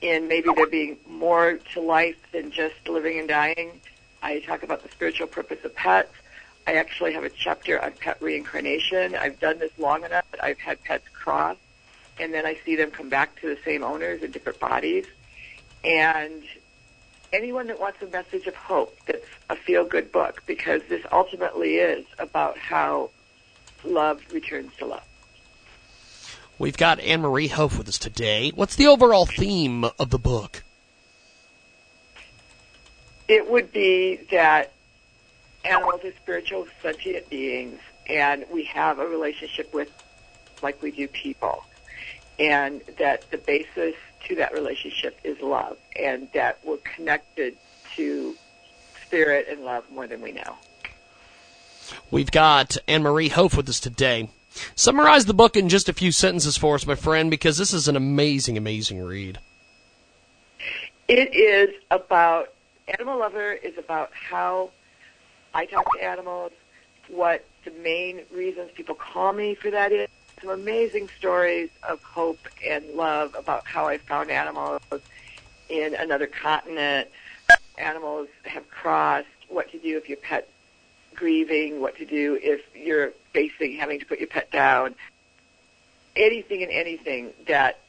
in maybe there being more to life than just living and dying. I talk about the spiritual purpose of pets. I actually have a chapter on pet reincarnation. I've done this long enough that I've had pets cross. And then I see them come back to the same owners in different bodies. And anyone that wants a message of hope, that's a feel-good book, because this ultimately is about how love returns to love. We've got Anne-Marie Hoff with us today. What's the overall theme of the book? It would be that animals are spiritual, sentient beings, and we have a relationship with, like we do, people. And that the basis to that relationship is love, and that we're connected to spirit and love more than we know. We've got Anne-Marie Hoff with us today. Summarize the book in just a few sentences for us, my friend, because this is an amazing, amazing read. It is about, Animal Lover is about how I talk to animals, what the main reasons people call me for that is. Some amazing stories of hope and love about how I found animals in another continent, animals have crossed, what to do if your pet's grieving, what to do if you're facing having to put your pet down, anything and anything that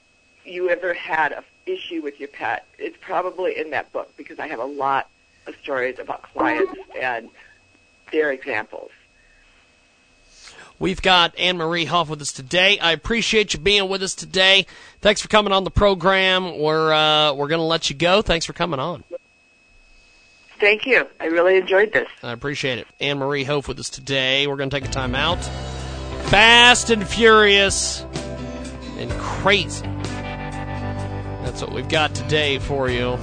you ever had an issue with your pet. It's probably in that book because I have a lot of stories about clients and their examples. We've got Anne-Marie Hoff with us today. I appreciate you being with us today. Thanks for coming on the program. We're going to let you go. Thanks for coming on. Thank you. I really enjoyed this. I appreciate it. Anne-Marie Hoff with us today. We're going to take a time out. Fast and furious and crazy. That's what we've got today for you.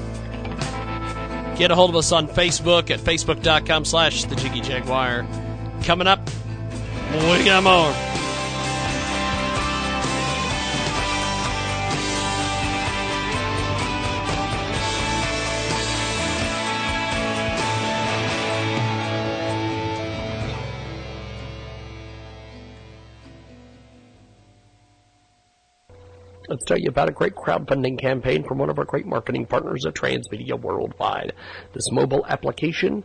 Get a hold of us on Facebook at facebook.com/thejiggyjaguar. Coming up, we got more. Let's tell you about a great crowdfunding campaign from one of our great marketing partners at Transmedia Worldwide. This mobile application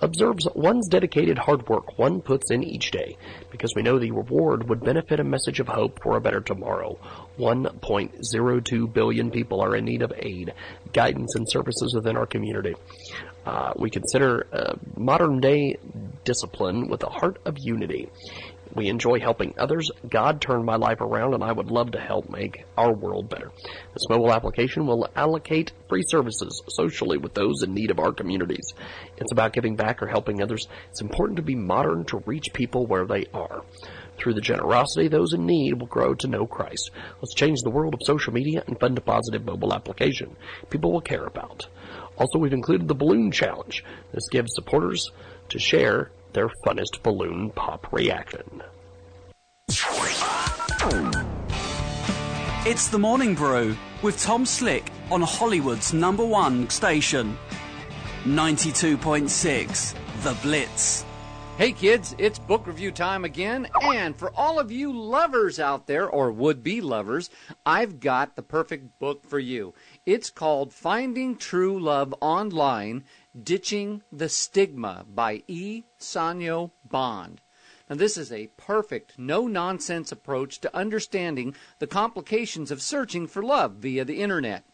observes one's dedicated hard work one puts in each day, because we know the reward would benefit a message of hope for a better tomorrow. 1.02 billion people are in need of aid, guidance, and services within our community. We consider modern-day discipline with a heart of unity. We enjoy helping others. God turned my life around, and I would love to help make our world better. This mobile application will allocate free services socially with those in need of our communities. It's about giving back or helping others. It's important to be modern to reach people where they are. Through the generosity, those in need will grow to know Christ. Let's change the world of social media and fund a positive mobile application people will care about. Also, we've included the Balloon Challenge. This gives supporters to share their funnest balloon pop reaction. It's The Morning Brew with Tom Slick on Hollywood's number one station, 92.6, The Blitz. Hey kids, it's book review time again, and for all of you lovers out there, or would-be lovers, I've got the perfect book for you. It's called Finding True Love Online, Ditching the Stigma by E. Sanyo Bond. Now, this is a perfect, no-nonsense approach to understanding the complications of searching for love via the internet.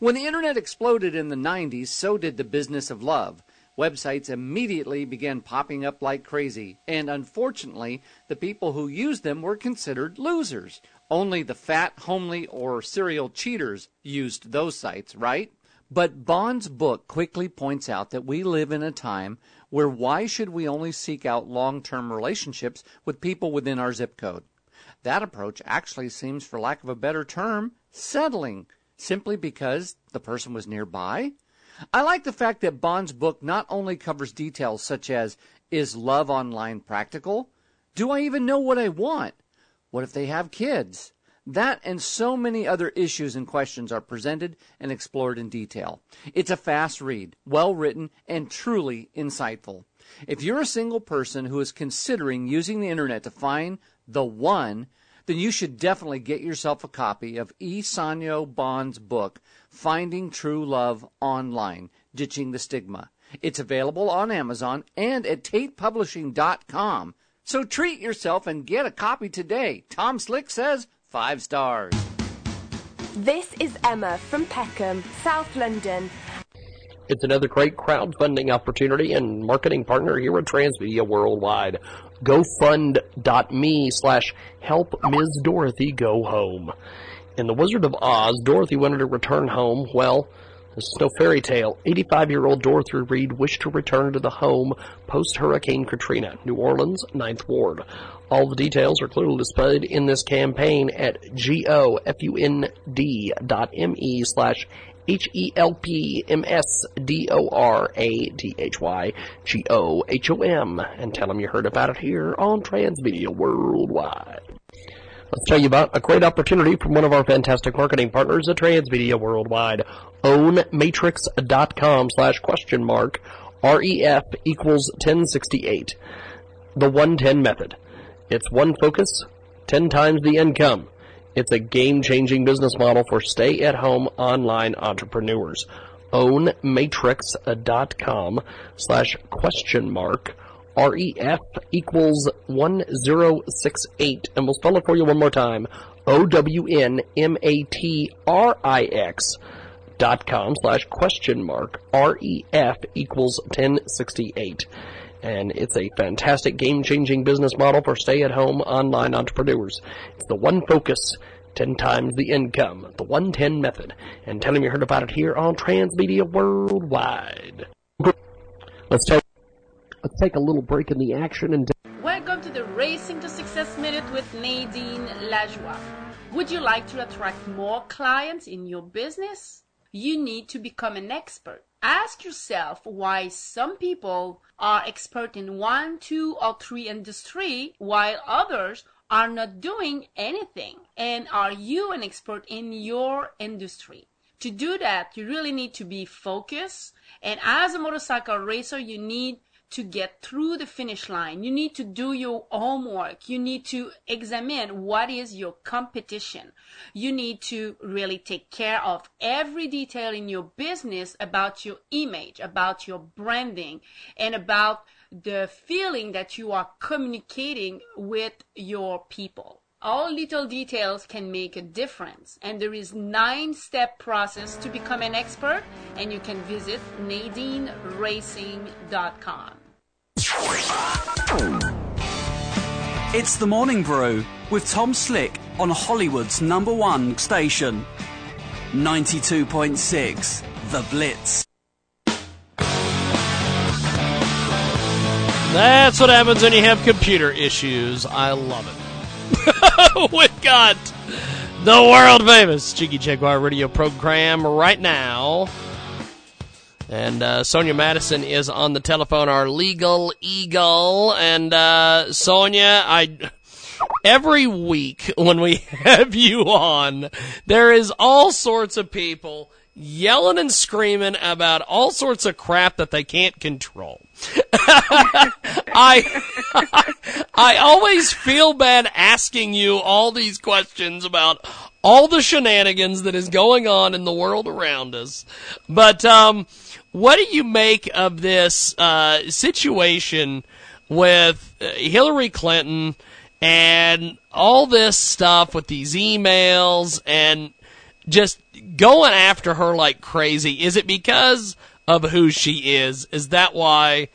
When the internet exploded in the 90s, so did the business of love. Websites immediately began popping up like crazy, and unfortunately, the people who used them were considered losers. Only the fat, homely, or serial cheaters used those sites, right? But Bond's book quickly points out that we live in a time where why should we only seek out long-term relationships with people within our zip code? That approach actually seems, for lack of a better term, settling, simply because the person was nearby. I like the fact that Bond's book not only covers details such as, is love online practical? Do I even know what I want? What if they have kids? That and so many other issues and questions are presented and explored in detail. It's a fast read, well written, and truly insightful. If you're a single person who is considering using the internet to find the one, then you should definitely get yourself a copy of E. Sanyo Bond's book, Finding True Love Online, Ditching the Stigma. It's available on Amazon and at TatePublishing.com. So treat yourself and get a copy today. Tom Slick says 5 stars. This is Emma from Peckham, South London. It's another great crowdfunding opportunity and marketing partner here at Transmedia Worldwide. GoFund.me/helpMsDorothyGoHome. In The Wizard of Oz, Dorothy wanted to return home. Well, this is no fairy tale. 85-year-old Dorothy Reed wished to return to the home post-Hurricane Katrina, New Orleans, 9th Ward. All the details are clearly displayed in this campaign at GoFund.me/HELPMSDORATHYGOHOM, and tell them you heard about it here on Transmedia Worldwide. Let's tell you about a great opportunity from one of our fantastic marketing partners at Transmedia Worldwide. ownmatrix.com/REF=1068. The 110 method. It's one focus, 10 times the income. It's a game-changing business model for stay-at-home online entrepreneurs. ownmatrix.com/REF=1068. And we'll spell it for you one more time. OWNMATRIX.com/REF=1068. And it's a fantastic game-changing business model for stay-at-home online entrepreneurs. It's the one focus, 10 times the income, the 110 method. And tell them you heard about it here on Transmedia Worldwide. Let's take a little break in the action and... Welcome to the Racing to Success Minute with Nadine Lajoie. Would you like to attract more clients in your business? You need to become an expert. Ask yourself why some people are expert in 1, 2, or 3 industry while others are not doing anything. And are you an expert in your industry? To do that, you really need to be focused. And as a motorcycle racer, you need to get through the finish line. You need to do your homework. You need to examine what is your competition. You need to really take care of every detail in your business about your image, about your branding, and about the feeling that you are communicating with your people. All little details can make a difference. And there is 9-step process to become an expert, and you can visit NadineRacing.com. It's The Morning Brew with Tom Slick on Hollywood's #1 station, 92.6 The Blitz. That's what happens when you have computer issues. I love it. We've got the world-famous Cheeky Jaguar radio program right now. And Sonia Madison is on the telephone, our legal eagle. And Sonia, every week when we have you on, there is all sorts of people yelling and screaming about all sorts of crap that they can't control. I always feel bad asking you all these questions about all the shenanigans that is going on in the world around us. But what do you make of this situation with Hillary Clinton and all this stuff with these emails and just going after her like crazy? Is it because of who she is? Is that why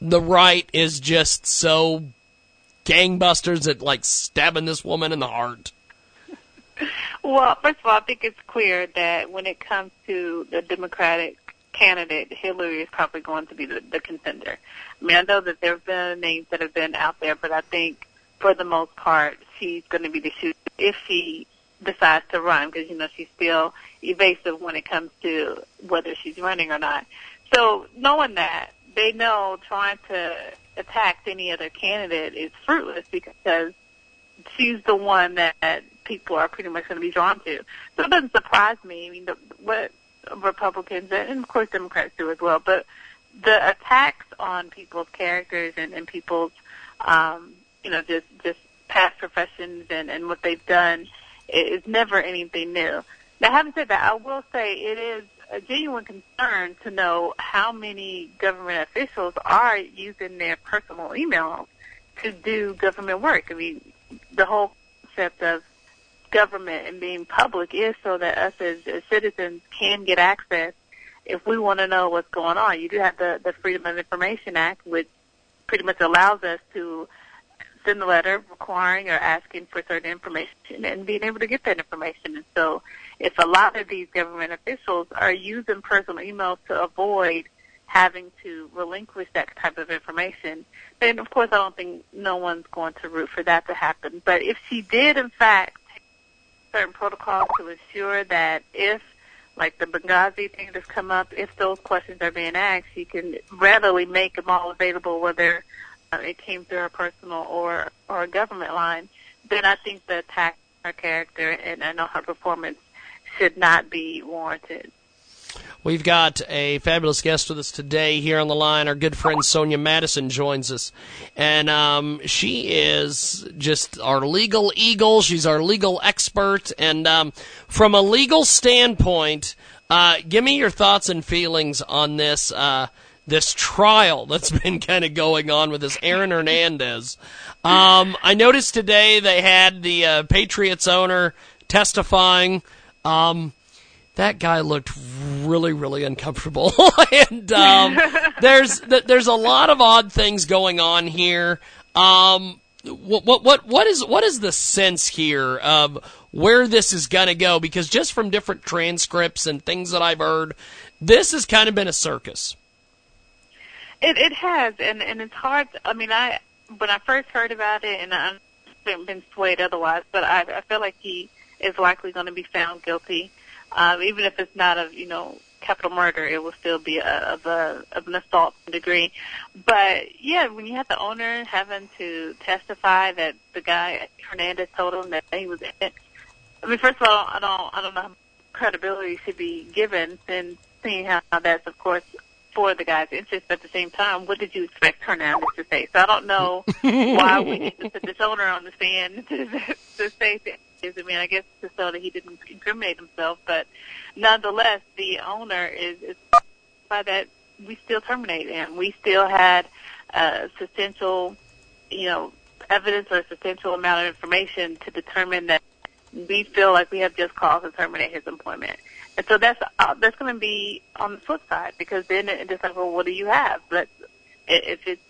the right is just so gangbusters at like stabbing this woman in the heart? Well, first of all, I think it's clear that when it comes to the Democratic candidate, Hillary is probably going to be the contender. I mean, I know that there have been names that have been out there, but I think for the most part, she's going to be the shooter if she decides to run, because, you know, she's still evasive when it comes to whether she's running or not. So knowing that, they know trying to attack any other candidate is fruitless because she's the one that people are pretty much going to be drawn to. So it doesn't surprise me. I mean, what Republicans, and of course Democrats do as well, but the attacks on people's characters and people's, you know, just past professions and what they've done, it's never anything new. Now, having said that, I will say it is a genuine concern to know how many government officials are using their personal emails to do government work. I mean, the whole concept of government and being public is so that us as citizens can get access if we want to know what's going on. You do have the Freedom of Information Act, which pretty much allows us to in the letter requiring or asking for certain information and being able to get that information. And so if a lot of these government officials are using personal emails to avoid having to relinquish that type of information, then, of course, I don't think no one's going to root for that to happen. But if she did, in fact, take certain protocols to ensure that if, like the Benghazi thing that's come up, if those questions are being asked, she can readily make them all available, whether it came through her personal or a government line, then I think the attack on her character and on her performance should not be warranted. We've got a fabulous guest with us today here on the line. Our good friend Sonia Madison joins us, and she is just our legal eagle. She's our legal expert, and from a legal standpoint, give me your thoughts and feelings on this this trial that's been kind of going on with this Aaron Hernandez. I noticed today they had the Patriots owner testifying. That guy looked really, really uncomfortable. And there's a lot of odd things going on here. What is the sense here of where this is going to go? Because just from different transcripts and things that I've heard, this has kind of been a circus. It has, and it's hard. I mean, when I first heard about it, and I haven't been swayed otherwise, but I feel like he is likely going to be found guilty, even if it's not of, you know, capital murder. It will still be of an assault degree. But yeah, when you have the owner having to testify that the guy Hernandez told him that he was in it. I mean, first of all, I don't know how much credibility should be given, and seeing how that's, of course, for the guy's interest, but at the same time, what did you expect her now to say? So I don't know why we need to put this owner on the stand to say things. I mean, I guess just so that he didn't incriminate himself, but nonetheless, the owner is by that we still terminate him. We still had substantial, evidence or a substantial amount of information to determine that we feel like we have just cause to terminate his employment. And so that's going to be on the flip side, because then it's just like, well, what do you have? But if it's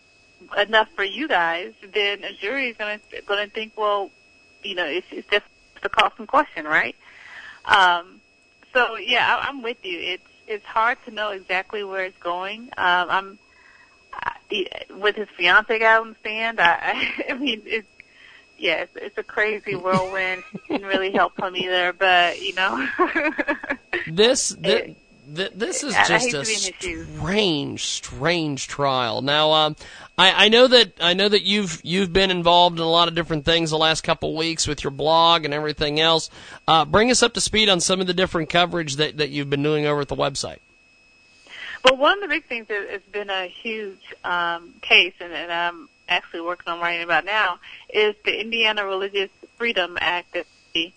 enough for you guys, then a jury is going to think, well, it's just a cause in question, right? So yeah, I'm with you. It's hard to know exactly where it's going. With his fiance guy on the stand, I mean, it's a crazy whirlwind. Didn't really help him either, but this is just a strange trial. Now, I know that you've been involved in a lot of different things the last couple of weeks with your blog and everything else. Bring us up to speed on some of the different coverage that you've been doing over at the website. Well, one of the big things that has been a huge case, and I'm actually working on writing about now, is the Indiana Religious Freedom Act that we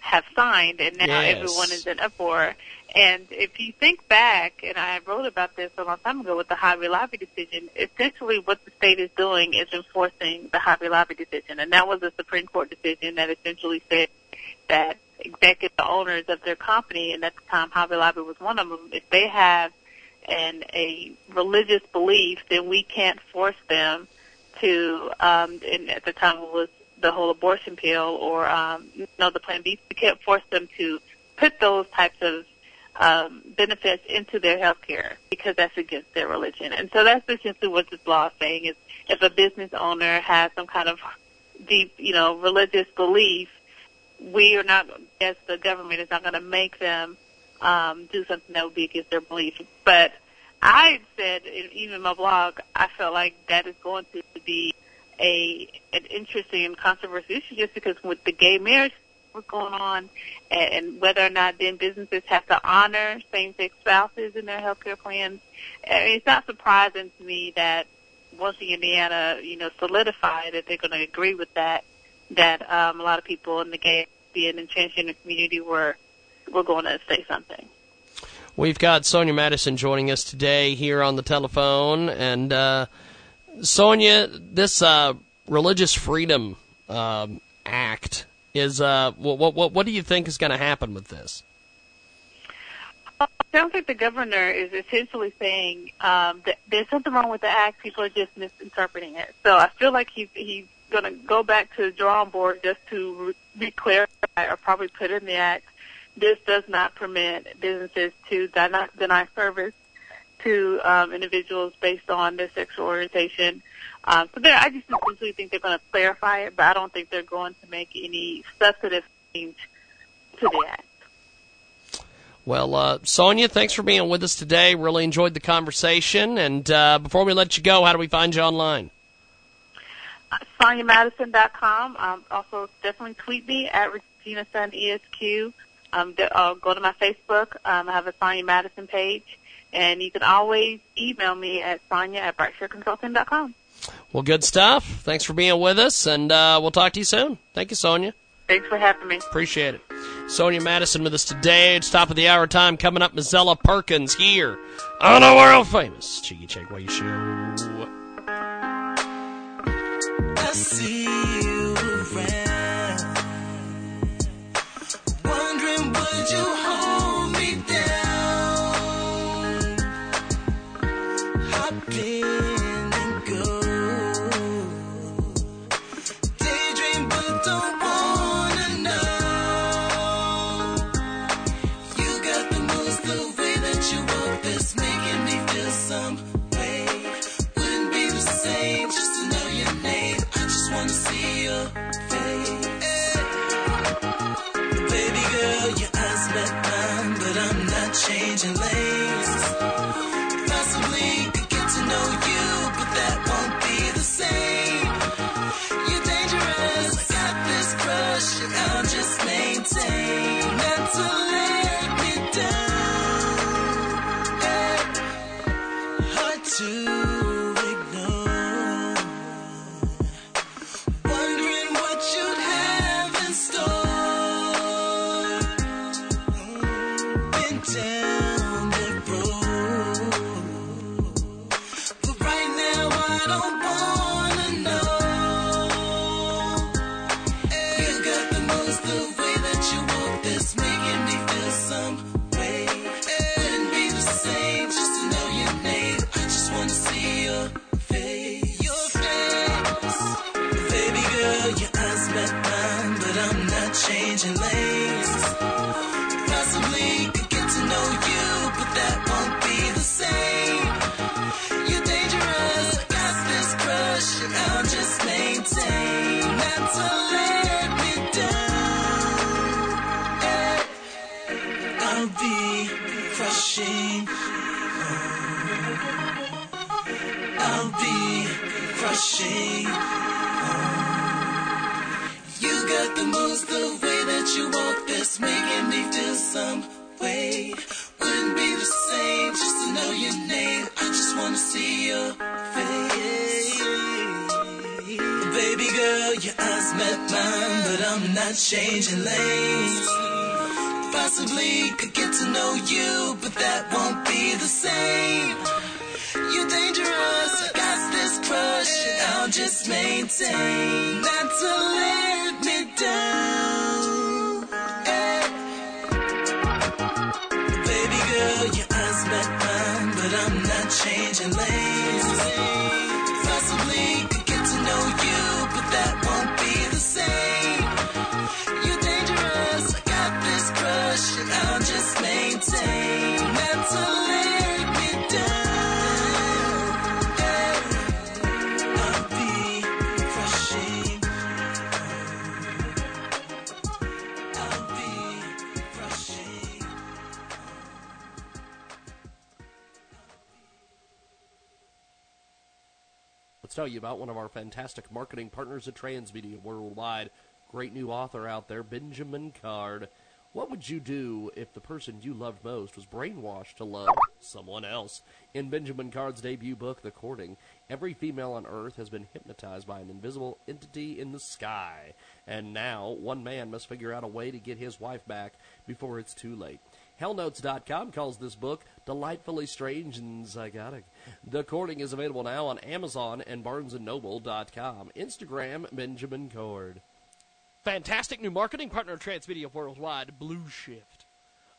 have signed, and now everyone is in uproar. And if you think back, and I wrote about this a long time ago with the Hobby Lobby decision, essentially what the state is doing is enforcing the Hobby Lobby decision. And that was a Supreme Court decision that essentially said that executive owners of their company, and at the time Hobby Lobby was one of them, if they have a religious belief, then we can't force them to, and at the time it was the whole abortion pill or the Plan B, we can't force them to put those types of benefits into their health care because that's against their religion. And so that's essentially what this law is saying, is if a business owner has some kind of deep, religious belief, as the government is not going to make them do something that would be against their belief. But I said, even in my blog, I felt like that is going to be an interesting and controversial issue, just because with the gay marriage what's going on, and whether or not then businesses have to honor same-sex spouses in their health care plans. I mean, it's not surprising to me that once the Indiana, solidified that they're going to agree with that a lot of people in the gay and transgender community we're going to say something. We've got Sonia Madison joining us today here on the telephone. And Sonia, this Religious Freedom Act is what do you think is going to happen with this? It sounds like the governor is essentially saying that there's something wrong with the act. People are just misinterpreting it. So I feel like he's going to go back to the drawing board just to re-clarify or probably put in the act, this does not permit businesses to deny service to individuals based on their sexual orientation. So I just essentially think they're going to clarify it, but I don't think they're going to make any substantive change to the act. Well, Sonia, thanks for being with us today. Really enjoyed the conversation. And before we let you go, how do we find you online? SoniaMadison.com. Also, definitely tweet me at ReginaSunESQ. Go to my Facebook. I have a Sonia Madison page. And you can always email me at sonia@brightshireconsulting.com. Well, good stuff. Thanks for being with us, and we'll talk to you soon. Thank you, Sonia. Thanks for having me. Appreciate it. Sonia Madison with us today. It's top of the hour time. Coming up, Mizella Perkins here on the world-famous Cheeky Check Way Show. I see you around. Face. changing lanes. Possibly could get to know you, but that won't be the same. You're dangerous, I got this crush, and I'll just maintain not to let me down. Hey, I'll be crushing. I'll be crushing. Got the moves, the way that you walk, that's making me feel some way. Wouldn't be the same just to know your name. I just wanna see your face. Baby girl, your eyes met mine, but I'm not changing lanes. Possibly could get to know you, but that won't be the same. You're dangerous, I got this crush, and I'll just maintain not to let me down. Hey. Baby girl, your eyes met mine, but I'm not changing lanes. Possibly could get to know you, but that won't be the same. You're dangerous, I got this crush, and I'll just maintain not to let me down. Tell you about one of our fantastic marketing partners at Transmedia Worldwide. Great new author out there, Benjamin Card. What would you do if the person you loved most was brainwashed to love someone else? In Benjamin Card's debut book, The Courting, every female on Earth has been hypnotized by an invisible entity in the sky. And now, one man must figure out a way to get his wife back before it's too late. Hellnotes.com calls this book delightfully strange and psychotic. The Courting is available now on Amazon and BarnesandNoble.com. Instagram, Benjamin Cord. Fantastic new marketing partner of Transmedia Worldwide, Blue Shift.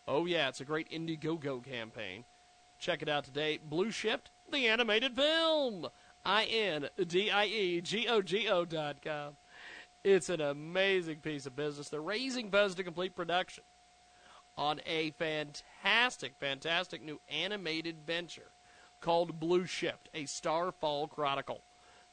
Oh yeah, it's a great Indiegogo campaign. Check it out today. Blue Shift, the animated film. INDIEGOGO.com. It's an amazing piece of business. They're raising funds to complete production on a fantastic, fantastic new animated venture called Blue Shift, a Starfall Chronicle.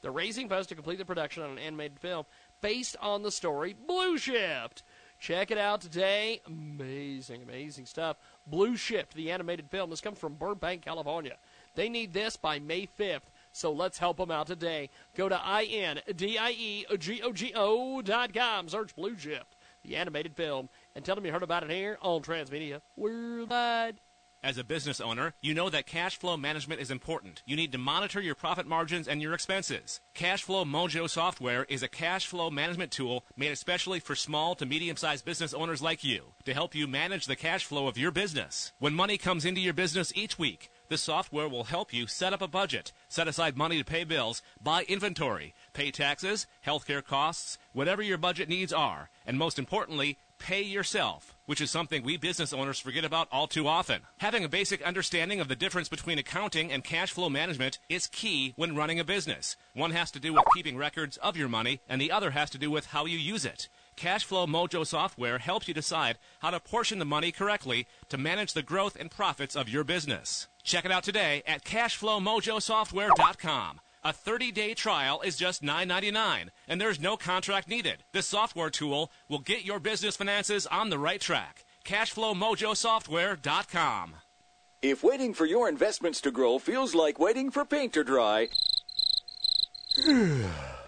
They're raising funds to complete the production on an animated film based on the story Blue Shift. Check it out today. Amazing, amazing stuff. Blue Shift, the animated film. This comes from Burbank, California. They need this by May 5th, so let's help them out today. Go to INDIEGOGO.com. Search Blue Shift, the animated film, and tell them you heard about it here on Transmedia Worldwide. As a business owner, you know that cash flow management is important. You need to monitor your profit margins and your expenses. Cashflow Mojo Software is a cash flow management tool made especially for small to medium-sized business owners like you to help you manage the cash flow of your business. When money comes into your business each week, the software will help you set up a budget, set aside money to pay bills, buy inventory, pay taxes, healthcare costs, whatever your budget needs are, and most importantly, pay yourself, which is something we business owners forget about all too often. Having a basic understanding of the difference between accounting and cash flow management is key when running a business. One has to do with keeping records of your money, and the other has to do with how you use it. Cashflow Mojo Software helps you decide how to portion the money correctly to manage the growth and profits of your business. Check it out today at CashflowMojoSoftware.com. A 30-day trial is just $9.99, and there's no contract needed. This software tool will get your business finances on the right track. CashflowMojoSoftware.com. If waiting for your investments to grow feels like waiting for paint to dry,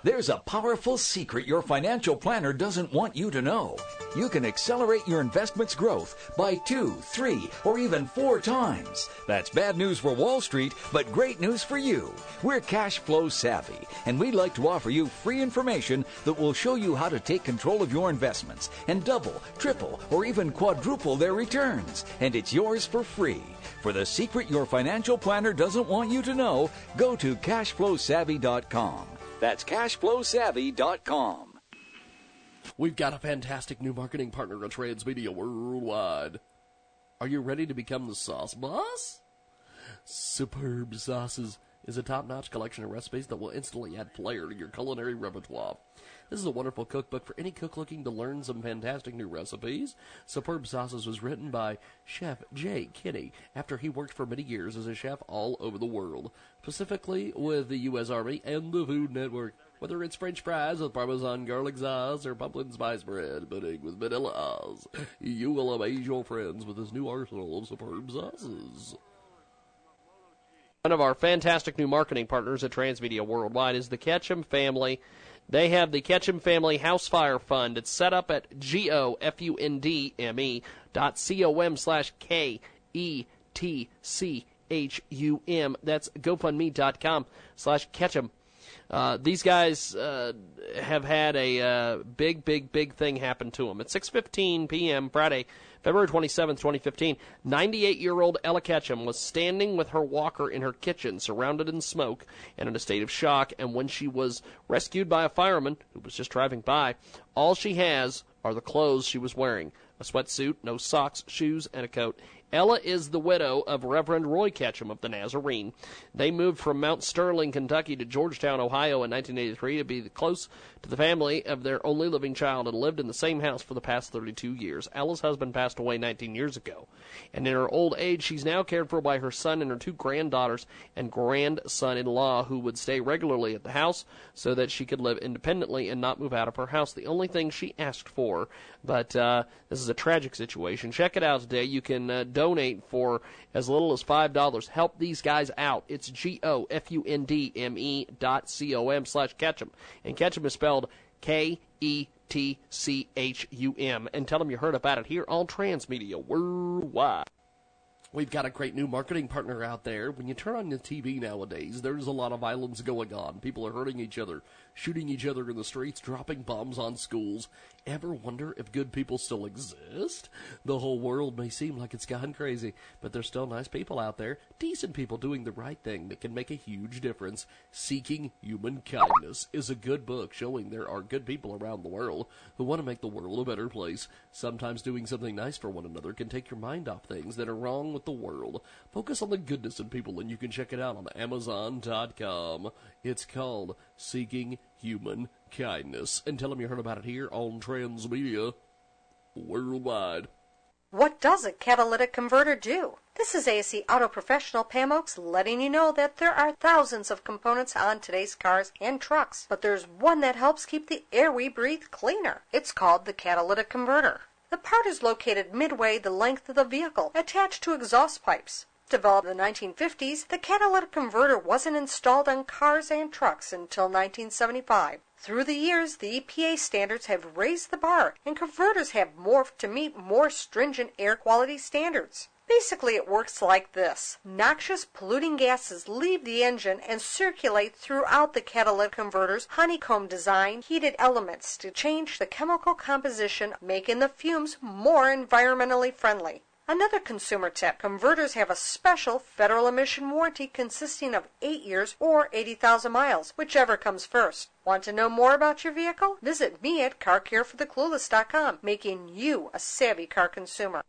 there's a powerful secret your financial planner doesn't want you to know. You can accelerate your investment's growth by 2, 3, or even 4 times. That's bad news for Wall Street, but great news for you. We're cash flow savvy, and we'd like to offer you free information that will show you how to take control of your investments and double, triple, or even quadruple their returns. And it's yours for free. For the secret your financial planner doesn't want you to know, go to CashflowSavvy.com. That's CashflowSavvy.com. We've got a fantastic new marketing partner at Transmedia Worldwide. Are you ready to become the sauce boss? Superb Sauces is a top-notch collection of recipes that will instantly add flair to your culinary repertoire. This is a wonderful cookbook for any cook looking to learn some fantastic new recipes. Superb Sauces was written by Chef Jay Kinney after he worked for many years as a chef all over the world, specifically with the U.S. Army and the Food Network. Whether it's French fries with Parmesan garlic sauce or pumpkin spice bread pudding with vanilla sauce, you will amaze your friends with this new arsenal of superb sauces. One of our fantastic new marketing partners at Transmedia Worldwide is the Ketchum family. They have the Ketchum Family House Fire Fund. It's set up at gofundme.com/KETCHUM. That's gofundme.com/Ketchum. These guys have had a big thing happen to them. At 6:15 p.m. Friday, February 27, 2015, 98-year-old Ella Ketchum was standing with her walker in her kitchen, surrounded in smoke and in a state of shock, and when she was rescued by a fireman who was just driving by, all she has are the clothes she was wearing, a sweatsuit, no socks, shoes, and a coat. Ella is the widow of Reverend Roy Ketchum of the Nazarene. They moved from Mount Sterling, Kentucky to Georgetown, Ohio in 1983 to be close to the family of their only living child and lived in the same house for the past 32 years. Ella's husband passed away 19 years ago, and in her old age, she's now cared for by her son and her two granddaughters and grandson-in-law who would stay regularly at the house so that she could live independently and not move out of her house. The only thing she asked for, but this is a tragic situation. Check it out today. You can donate for as little as $5. Help these guys out. It's gofundme.com/Ketchum. And Ketchum is spelled KETCHUM. And tell them you heard about it here on Transmedia Worldwide. We've got a great new marketing partner out there. When you turn on the TV nowadays, there's a lot of violence going on. People are hurting each other, shooting each other in the streets, dropping bombs on schools. Ever wonder if good people still exist? The whole world may seem like it's gone crazy, but there's still nice people out there, decent people doing the right thing that can make a huge difference. Seeking Human Kindness is a good book showing there are good people around the world who want to make the world a better place. Sometimes doing something nice for one another can take your mind off things that are wrong with the world. Focus on the goodness in people, and you can check it out on Amazon.com. It's called Seeking Human Kindness, and tell them you heard about it here on Transmedia Worldwide. What does a catalytic converter do? This is ASC Auto Professional Pam Oaks letting you know that there are thousands of components on today's cars and trucks, but there's one that helps keep the air we breathe cleaner. It's called the catalytic converter. The part is located midway the length of the vehicle, attached to exhaust pipes. Developed in the 1950s, the catalytic converter wasn't installed on cars and trucks until 1975. Through the years, the EPA standards have raised the bar, and converters have morphed to meet more stringent air quality standards. Basically, it works like this. Noxious polluting gases leave the engine and circulate throughout the catalytic converter's honeycomb design heated elements to change the chemical composition, making the fumes more environmentally friendly. Another consumer tip, converters have a special federal emission warranty consisting of 8 years or 80,000 miles, whichever comes first. Want to know more about your vehicle? Visit me at CarCareForTheClueless.com, making you a savvy car consumer.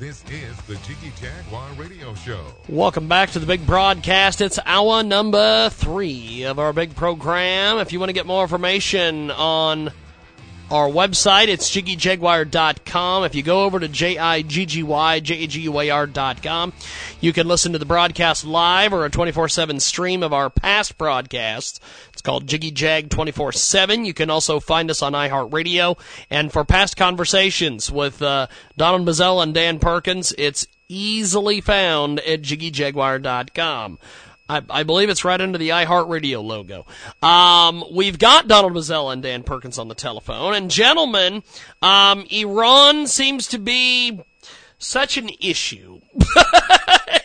This is the Jiggy Jaguar Radio Show. Welcome back to the big broadcast. It's hour number 3 of our big program. If you want to get more information on our website, it's JiggyJaguar.com. If you go over to JIGGYJAGUAR.com, you can listen to the broadcast live or a 24/7 stream of our past broadcasts. It's called Jiggy Jag 24/7. You can also find us on iHeartRadio. And for past conversations with Donald Mazzell and Dan Perkins, it's easily found at JiggyJaguar.com. I believe it's right under the iHeartRadio logo. We've got Donald Mazzell and Dan Perkins on the telephone. And, gentlemen, Iran seems to be such an issue.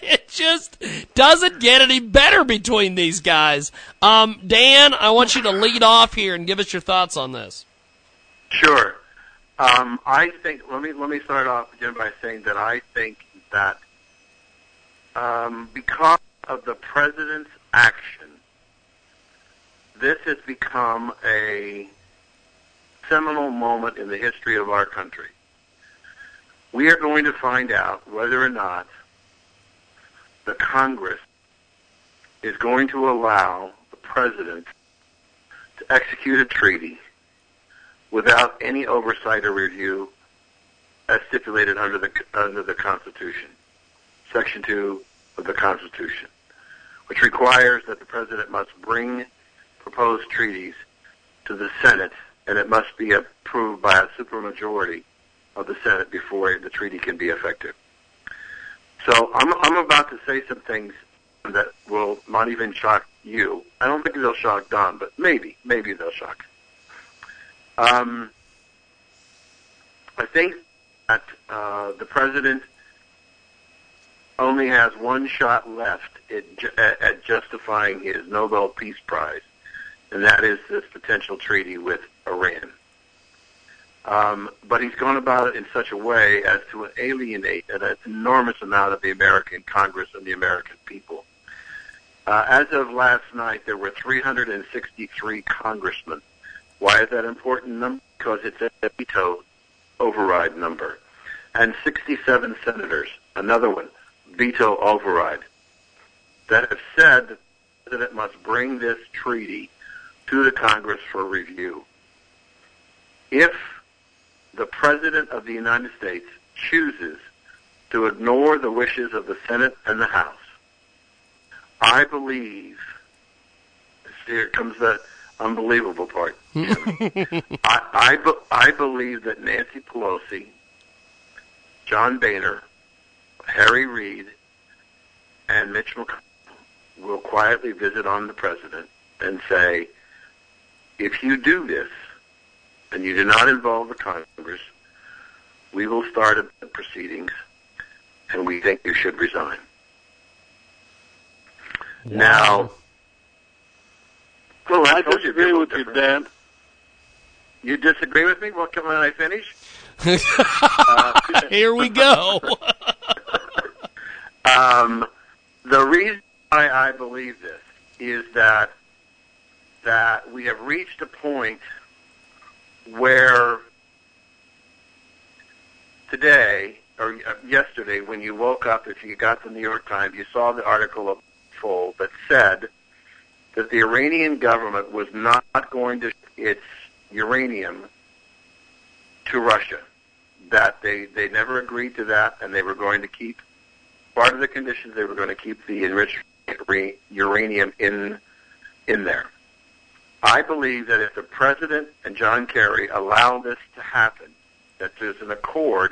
It just doesn't get any better between these guys. Dan, I want you to lead off here and give us your thoughts on this. Sure. I think let me start off again by saying that I think that because of the president's action, this has become a seminal moment in the history of our country. We are going to find out whether or not the Congress is going to allow the president to execute a treaty without any oversight or review as stipulated under the Constitution, Section 2 of the Constitution, which requires that the president must bring proposed treaties to the Senate, and it must be approved by a supermajority of the Senate before the treaty can be effective. So I'm about to say some things that will not even shock you. I don't think they'll shock Don, but maybe they'll shock. I think that the president only has one shot left at justifying his Nobel Peace Prize, and that is this potential treaty with Iran. But he's gone about it in such a way as to alienate an enormous amount of the American Congress and the American people. As of last night, there were 363 congressmen. Why is that important number? Because it's a veto override number. And 67 senators, another one, veto override, that have said that the president must bring this treaty to the Congress for review. If the President of the United States chooses to ignore the wishes of the Senate and the House, I believe, here comes the unbelievable part, I believe that Nancy Pelosi, John Boehner, Harry Reid, and Mitch McConnell will quietly visit on the President and say, if you do this, and you do not involve the Congress, we will start the proceedings, and we think you should resign. Wow. Now, well, I disagree with you, Dan. You disagree with me? Well, come on, I finish. Here we go. The reason why I believe this is that we have reached a point where today, or yesterday, when you woke up, if you got the New York Times, you saw the article of Fold that said that the Iranian government was not going to ship its uranium to Russia, that they never agreed to that, and they were going to keep, part of the conditions, they were going to keep the enriched uranium in there. I believe that if the President and John Kerry allow this to happen, that there's an accord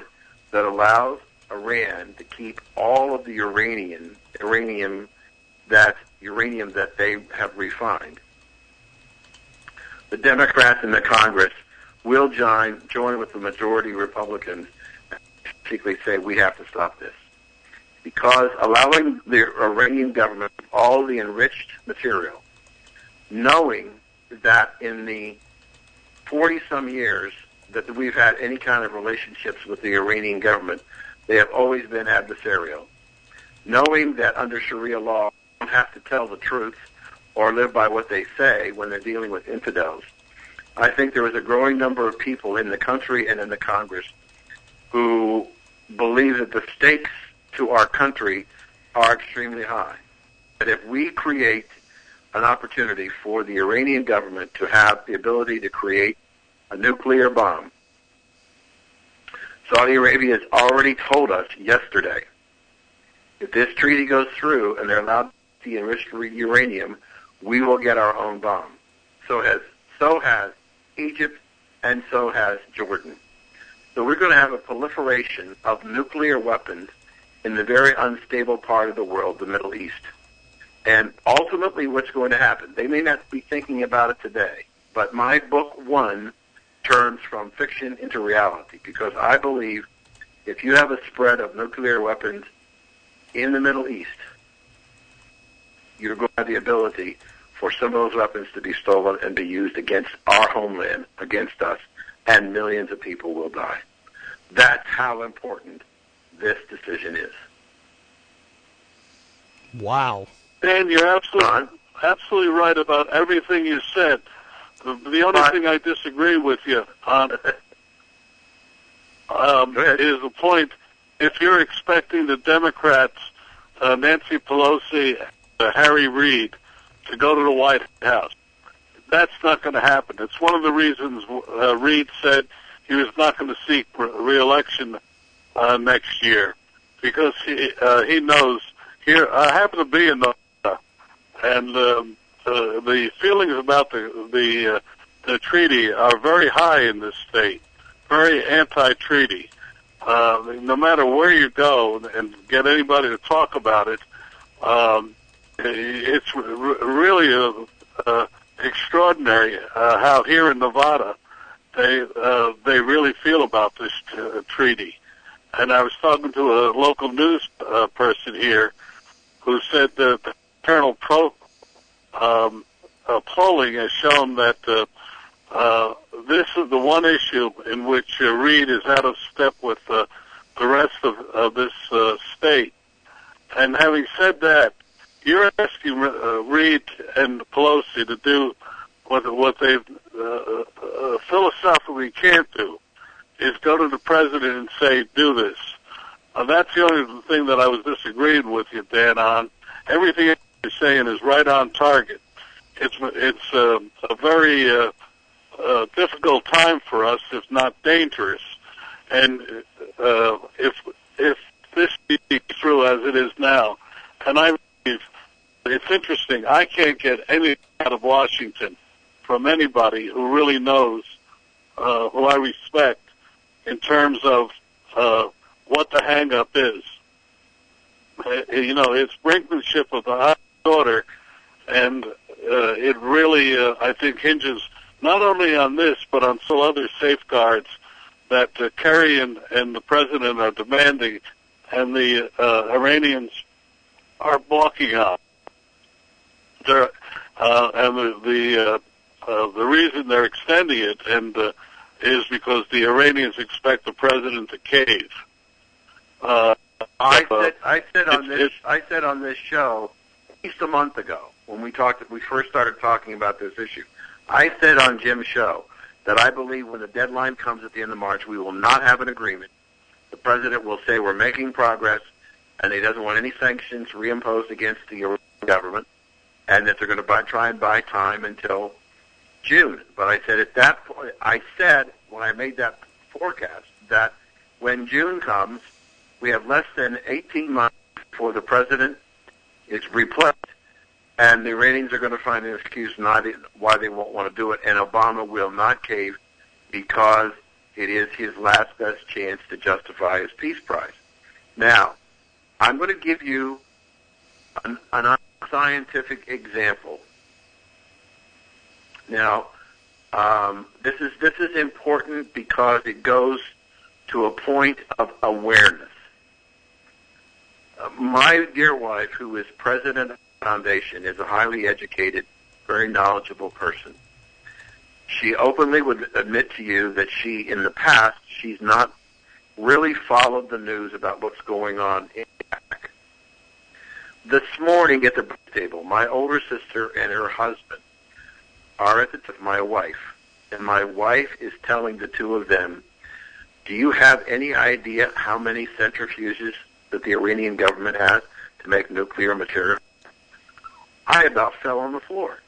that allows Iran to keep all of the uranium that they have refined, the Democrats in the Congress will join with the majority Republicans and basically say we have to stop this. Because allowing the Iranian government all the enriched material, knowing that in the 40-some years that we've had any kind of relationships with the Iranian government, they have always been adversarial. Knowing that under Sharia law, they don't have to tell the truth or live by what they say when they're dealing with infidels, I think there is a growing number of people in the country and in the Congress who believe that the stakes to our country are extremely high. That if we create an opportunity for the Iranian government to have the ability to create a nuclear bomb. Saudi Arabia has already told us yesterday, if this treaty goes through and they're allowed to enrich uranium, we will get our own bomb. So has Egypt, and so has Jordan. So we're going to have a proliferation of nuclear weapons in the very unstable part of the world, the Middle East. And ultimately what's going to happen, they may not be thinking about it today, but my book one turns from fiction into reality, because I believe if you have a spread of nuclear weapons in the Middle East, you're going to have the ability for some of those weapons to be stolen and be used against our homeland, against us, and millions of people will die. That's how important this decision is. Wow. Dan, you're absolutely right about everything you said. The only thing I disagree with you on is the point, if you're expecting the Democrats, Nancy Pelosi, Harry Reid, to go to the White House, that's not going to happen. It's one of the reasons Reid said he was not going to seek re-election next year, because he knows here. I happen to be in Nevada, and the feelings about the treaty are very high in this state, very anti-treaty. No matter where you go and get anybody to talk about it, it's really extraordinary how here in Nevada they really feel about this treaty. And I was talking to a local news person here who said that the internal polling has shown that this is the one issue in which Reid is out of step with the rest of this state. And having said that, you're asking Reid and Pelosi to do what they philosophically can't do, is go to the president and say, do this. That's the only thing that I was disagreeing with you, Dan, on. Everything you're saying is right on target. It's a very difficult time for us, if not dangerous. And if this be true as it is now, and I believe it's interesting, I can't get anything out of Washington from anybody who really knows, who I respect, in terms of what the hang-up is. You know, it's brinkmanship of the highest order, and it really, I think, hinges not only on this, but on some other safeguards that Kerry and the president are demanding, and the Iranians are balking on. And the reason they're extending it and is because the Iranians expect the president to cave. I said on this show at least a month ago when we first started talking about this issue. I said on Jim's show that I believe when the deadline comes at the end of March, we will not have an agreement. The president will say we're making progress, and he doesn't want any sanctions reimposed against the Iranian government, and that they're going to try and buy time until June. But I said at that point, I said when I made that forecast that when June comes, we have less than 18 months before the president is replaced, and the Iranians are going to find an excuse why they won't want to do it, and Obama will not cave because it is his last best chance to justify his peace prize. Now, I'm going to give you an unscientific example. Now, this is important because it goes to a point of awareness. My dear wife, who is president of the foundation, is a highly educated, very knowledgeable person. She openly would admit to you that in the past, she's not really followed the news about what's going on in Iraq. This morning at the breakfast table, my older sister and her husband are at the table with my wife, and my wife is telling the two of them, do you have any idea how many centrifuges that the Iranian government has to make nuclear material? I about fell on the floor.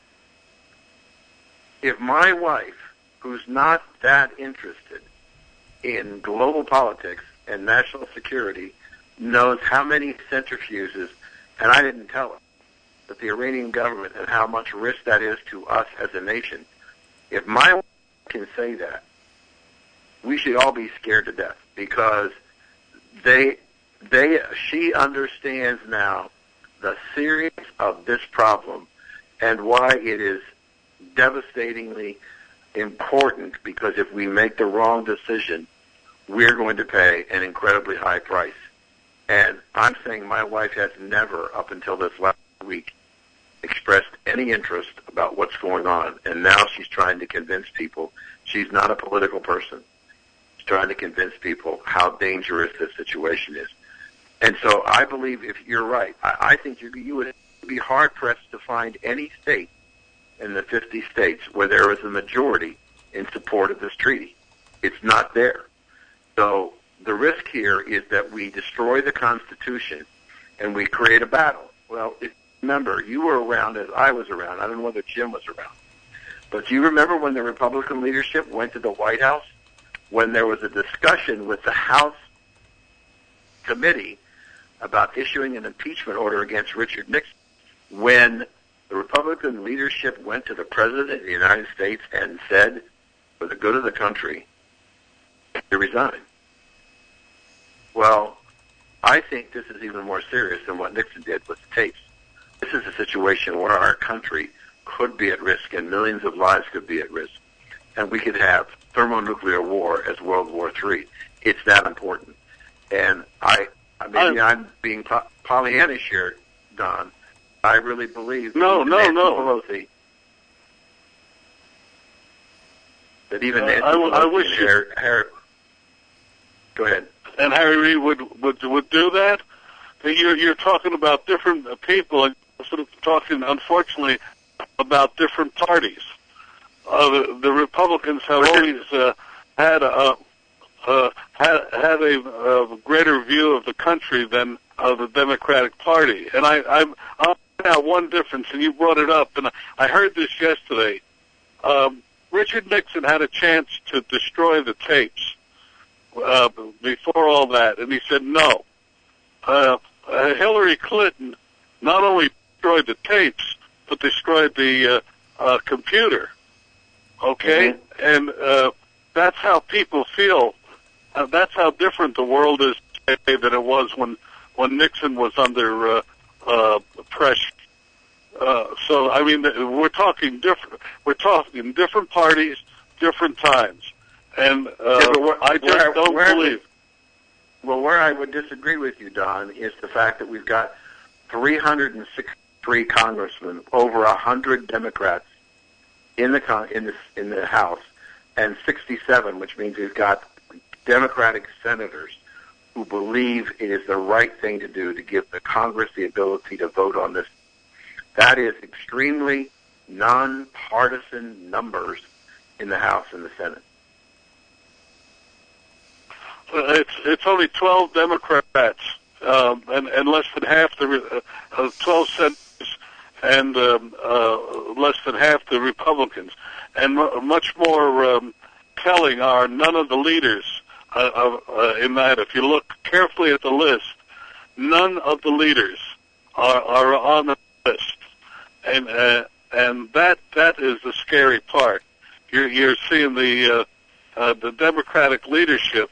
If my wife, who's not that interested in global politics and national security, knows how many centrifuges, and I didn't tell her, that the Iranian government and how much risk that is to us as a nation, if my wife can say that, we should all be scared to death, because she understands now the seriousness of this problem and why it is devastatingly important, because if we make the wrong decision, we're going to pay an incredibly high price. And I'm saying my wife has never, up until this last week, expressed any interest about what's going on, and now she's trying to convince people. She's not a political person. She's trying to convince people how dangerous this situation is. And so I believe, if you're right, I think you would be hard-pressed to find any state in the 50 states where there was a majority in support of this treaty. It's not there. So the risk here is that we destroy the Constitution and we create a battle. Well, remember, you were around as I was around. I don't know whether Jim was around. But do you remember when the Republican leadership went to the White House, when there was a discussion with the House committee about issuing an impeachment order against Richard Nixon, when the Republican leadership went to the President of the United States and said, for the good of the country, to resign? Well, I think this is even more serious than what Nixon did with the tapes. This is a situation where our country could be at risk and millions of lives could be at risk, and we could have thermonuclear war as World War III. It's that important. And I'm being Pollyannish here, Don. I really believe Nancy Pelosi, go ahead. And Harry Reid would do that. You're talking about different people, and sort of talking, unfortunately, about different parties. The Republicans have always had a greater view of the country than of the Democratic Party. And I'll point out one difference, and you brought it up, and I heard this yesterday. Richard Nixon had a chance to destroy the tapes before all that, and he said no. Hillary Clinton not only destroyed the tapes, but destroyed the computer. Okay? Mm-hmm. And that's how people feel. That's how different the world is today than it was when Nixon was under pressure. So I mean, we're talking different. We're talking different parties, different times, and I just don't believe. Well, where I would disagree with you, Don, is the fact that we've got 363 congressmen, over 100 Democrats in the House, and 67, which means we've got Democratic senators who believe it is the right thing to do to give the Congress the ability to vote on this. That is extremely nonpartisan numbers in the House and the Senate. It's only 12 Democrats, and less than half the 12 senators, and less than half the Republicans, and much more telling are none of the leaders. In that, if you look carefully at the list, none of the leaders are on the list, and that is the scary part. You're seeing the Democratic leadership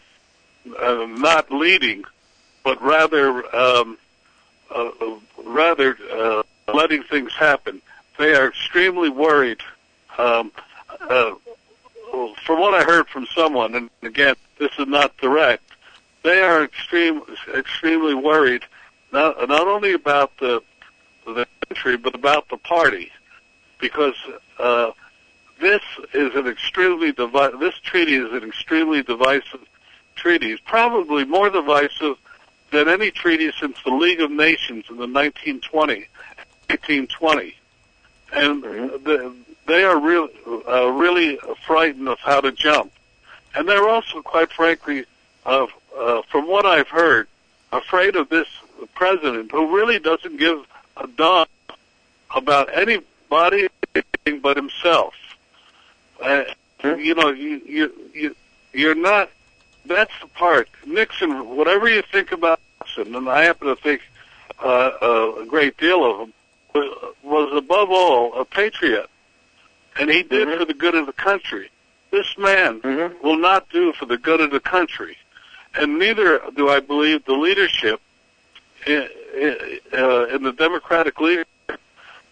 not leading, but rather letting things happen. They are extremely worried. From what I heard from someone, and again, this is not direct, they are extremely worried, not only about the country, but about the party, because this treaty is an extremely divisive treaty. It's probably more divisive than any treaty since the League of Nations in the 1820, and they are really frightened of how to jump. And they're also, quite frankly, from what I've heard, afraid of this president who really doesn't give a darn about anybody but himself. You're not. That's the part. Nixon, whatever you think about Nixon, and I happen to think a great deal of him, was above all a patriot, and he did for the good of the country. This man will not do for the good of the country, and neither do I believe the leadership in the Democratic leadership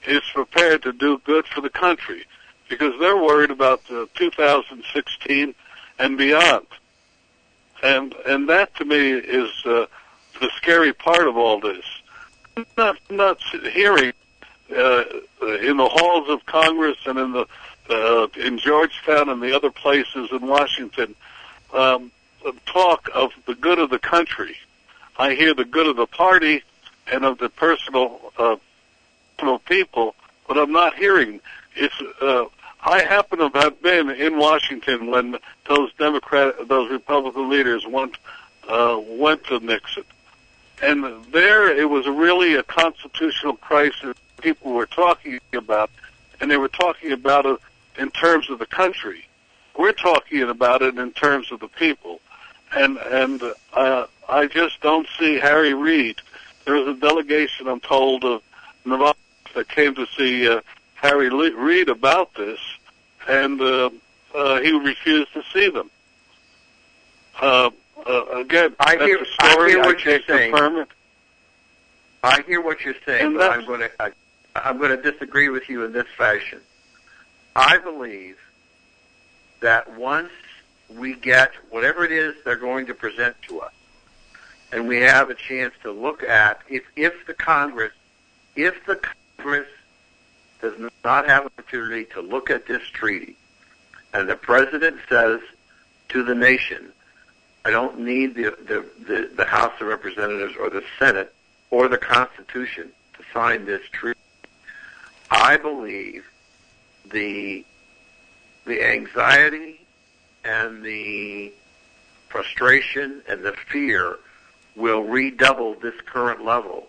is prepared to do good for the country, because they're worried about 2016 and beyond, and that to me is the scary part of all this. Not hearing in the halls of Congress and in the in Georgetown and the other places in Washington, talk of the good of the country. I hear the good of the party and of the personal people, but I'm not hearing it's I happen to have been in Washington when those Republican leaders went to Nixon. And there it was really a constitutional crisis people were talking about, and they were talking about it in terms of the country. We're talking about it in terms of the people. And I just don't see Harry Reid. There was a delegation, I'm told, of Nevada that came to see Harry Reid about this, and he refused to see them. Again, I hear what you're saying. I hear what you're saying, but I'm going to disagree with you in this fashion. I believe that once we get whatever it is they're going to present to us, and we have a chance to look at if the Congress does not have an opportunity to look at this treaty, and the President says to the nation, I don't need the House of Representatives or the Senate or the Constitution to sign this treaty. I believe the anxiety and the frustration and the fear will redouble this current level.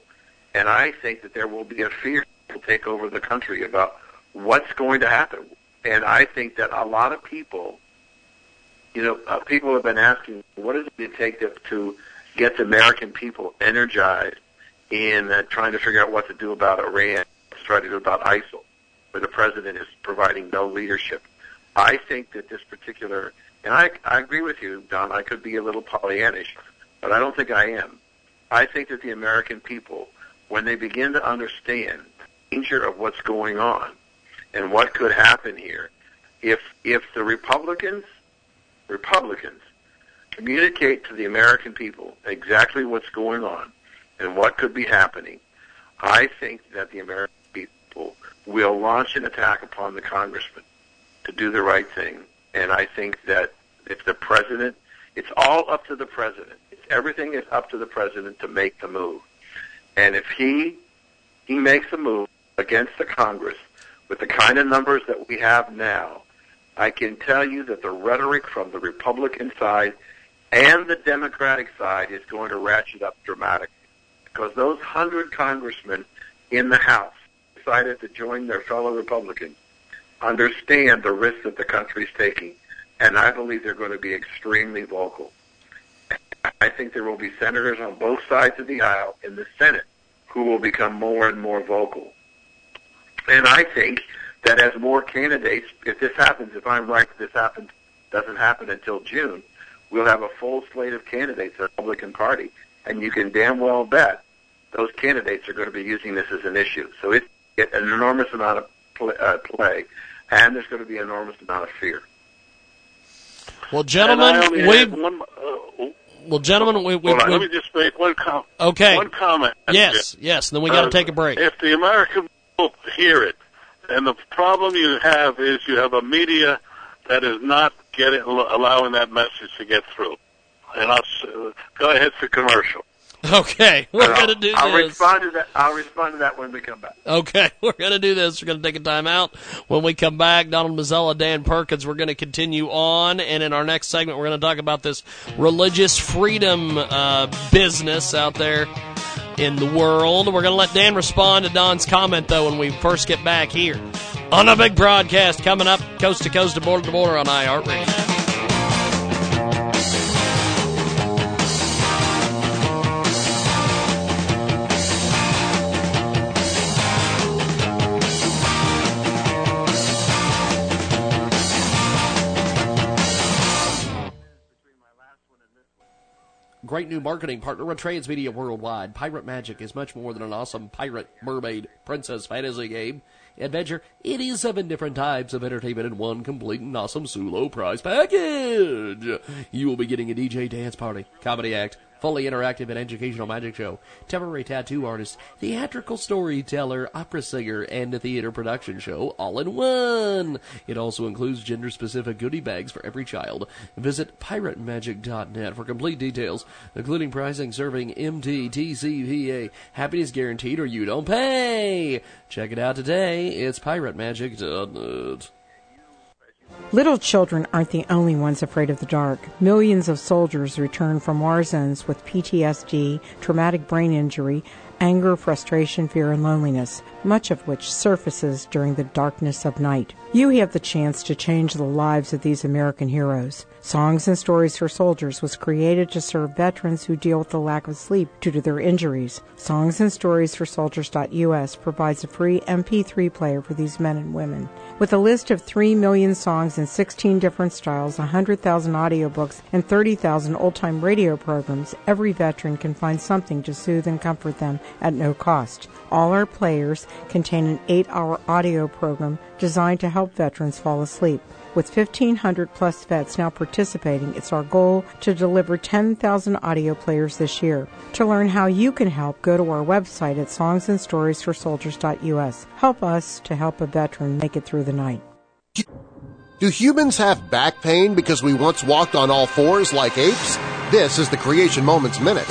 And I think that there will be a fear that will take over the country about what's going to happen. And I think that a lot of people, people have been asking, what does it take to get the American people energized in trying to figure out what to do about Iran, what to try to do about ISIL, where the President is providing no leadership. I think that this particular, and I agree with you, Don, I could be a little Pollyannish, but I don't think I am. I think that the American people, when they begin to understand the danger of what's going on and what could happen here, if the Republicans communicate to the American people exactly what's going on and what could be happening, I think that the American people will launch an attack upon the congressman to do the right thing. And I think that if the President, it's all up to the President. Everything is up to the President to make the move. And if he makes a move against the Congress with the kind of numbers that we have now, I can tell you that the rhetoric from the Republican side and the Democratic side is going to ratchet up dramatically, because those 100 congressmen in the House decided to join their fellow Republicans, understand the risk that the country's taking, and I believe they're going to be extremely vocal. I think there will be senators on both sides of the aisle in the Senate who will become more and more vocal. And I think that as more candidates, if this happens, if I'm right, this happens, doesn't happen until June, we'll have a full slate of candidates at the Republican Party. And you can damn well bet those candidates are going to be using this as an issue. So it's an enormous amount of play, and there's going to be an enormous amount of fear. Well, gentlemen, let me just make one comment. Okay. One comment. Yes, then we got to take a break. If the American people hear it, and the problem you have is you have a media that is not allowing that message to get through. And I'll go ahead for commercial. Okay, we're going to do this. I'll respond to that when we come back. Okay, we're going to do this. We're going to take a time out. When we come back, Donald Mazzella, Dan Perkins, we're going to continue on. And in our next segment, we're going to talk about this religious freedom business out there in the world. We're going to let Dan respond to Don's comment, though, when we first get back here on a big broadcast coming up, coast to coast, border to border on iHeartRadio. Great new marketing partner of Transmedia Worldwide. Pirate Magic is much more than an awesome pirate, mermaid, princess fantasy game. Adventure, it is 7 different types of entertainment in one complete and awesome Sulo prize package. You will be getting a DJ dance party, comedy act, fully interactive and educational magic show, temporary tattoo artist, theatrical storyteller, opera singer, and a theater production show all in one. It also includes gender-specific goodie bags for every child. Visit piratemagic.net for complete details, including pricing, serving, MT, TCPA, happiness guaranteed, or you don't pay. Check it out today. It's piratemagic.net. Little children aren't the only ones afraid of the dark. Millions of soldiers return from war zones with PTSD, traumatic brain injury, anger, frustration, fear, and loneliness, much of which surfaces during the darkness of night. You have the chance to change the lives of these American heroes. Songs and Stories for Soldiers was created to serve veterans who deal with the lack of sleep due to their injuries. Songs and Stories for Soldiers.us provides a free MP3 player for these men and women. With a list of 3 million songs in 16 different styles, 100,000 audiobooks, and 30,000 old-time radio programs, every veteran can find something to soothe and comfort them at no cost. All our players contain an 8-hour audio program designed to help veterans fall asleep. With 1,500 plus vets now participating, it's our goal to deliver 10,000 audio players this year. To learn how you can help, go to our website at songsandstoriesforsoldiers.us. Help us to help a veteran make it through the night. Do humans have back pain because we once walked on all fours like apes? This is the Creation Moments Minute.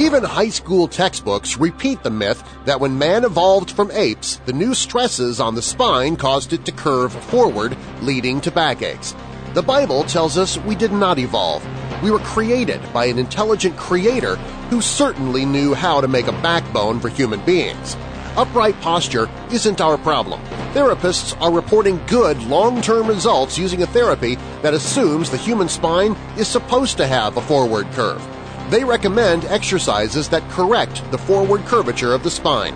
Even high school textbooks repeat the myth that when man evolved from apes, the new stresses on the spine caused it to curve forward, leading to backaches. The Bible tells us we did not evolve. We were created by an intelligent creator who certainly knew how to make a backbone for human beings. Upright posture isn't our problem. Therapists are reporting good long-term results using a therapy that assumes the human spine is supposed to have a forward curve. They recommend exercises that correct the forward curvature of the spine.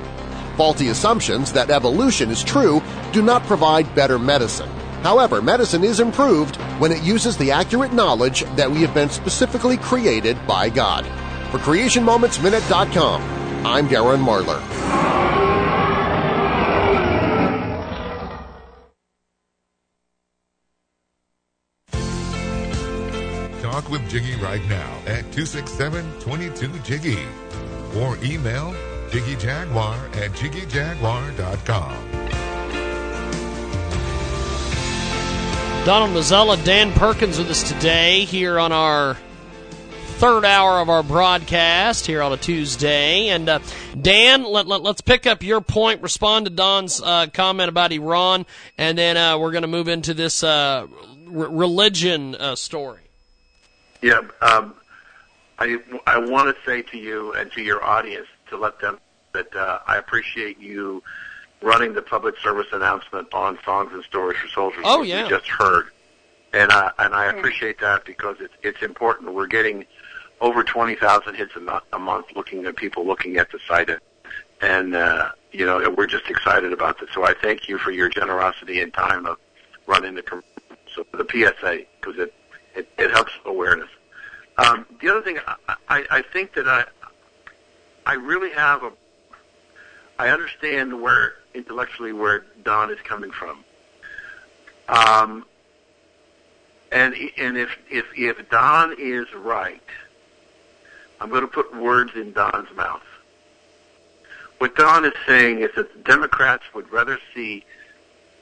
Faulty assumptions that evolution is true do not provide better medicine. However, medicine is improved when it uses the accurate knowledge that we have been specifically created by God. For CreationMomentsMinute.com, I'm Darren Marlar. Talk with Jiggy right now at 267-22-JIGGY or email jiggyjaguar at jiggyjaguar.com. Donald Mazzella, Dan Perkins with us today here on our third hour of our broadcast here on a Tuesday. And Dan, let's pick up your point, respond to Don's comment about Iran, and then we're going to move into this religion story. Yeah, I want to say to you and to your audience to let them that I appreciate you running the public service announcement on Songs and Stories for Soldiers. Oh, yeah. You just heard. And I appreciate that because it's important. We're getting over 20,000 hits a month looking at people looking at the site. And, you know, we're just excited about this. So I thank you for your generosity and time of running the PSA because It helps awareness. The other thing, I think that I really have I understand intellectually where Don is coming from. And if Don is right, I'm going to put words in Don's mouth. What Don is saying is that Democrats would rather see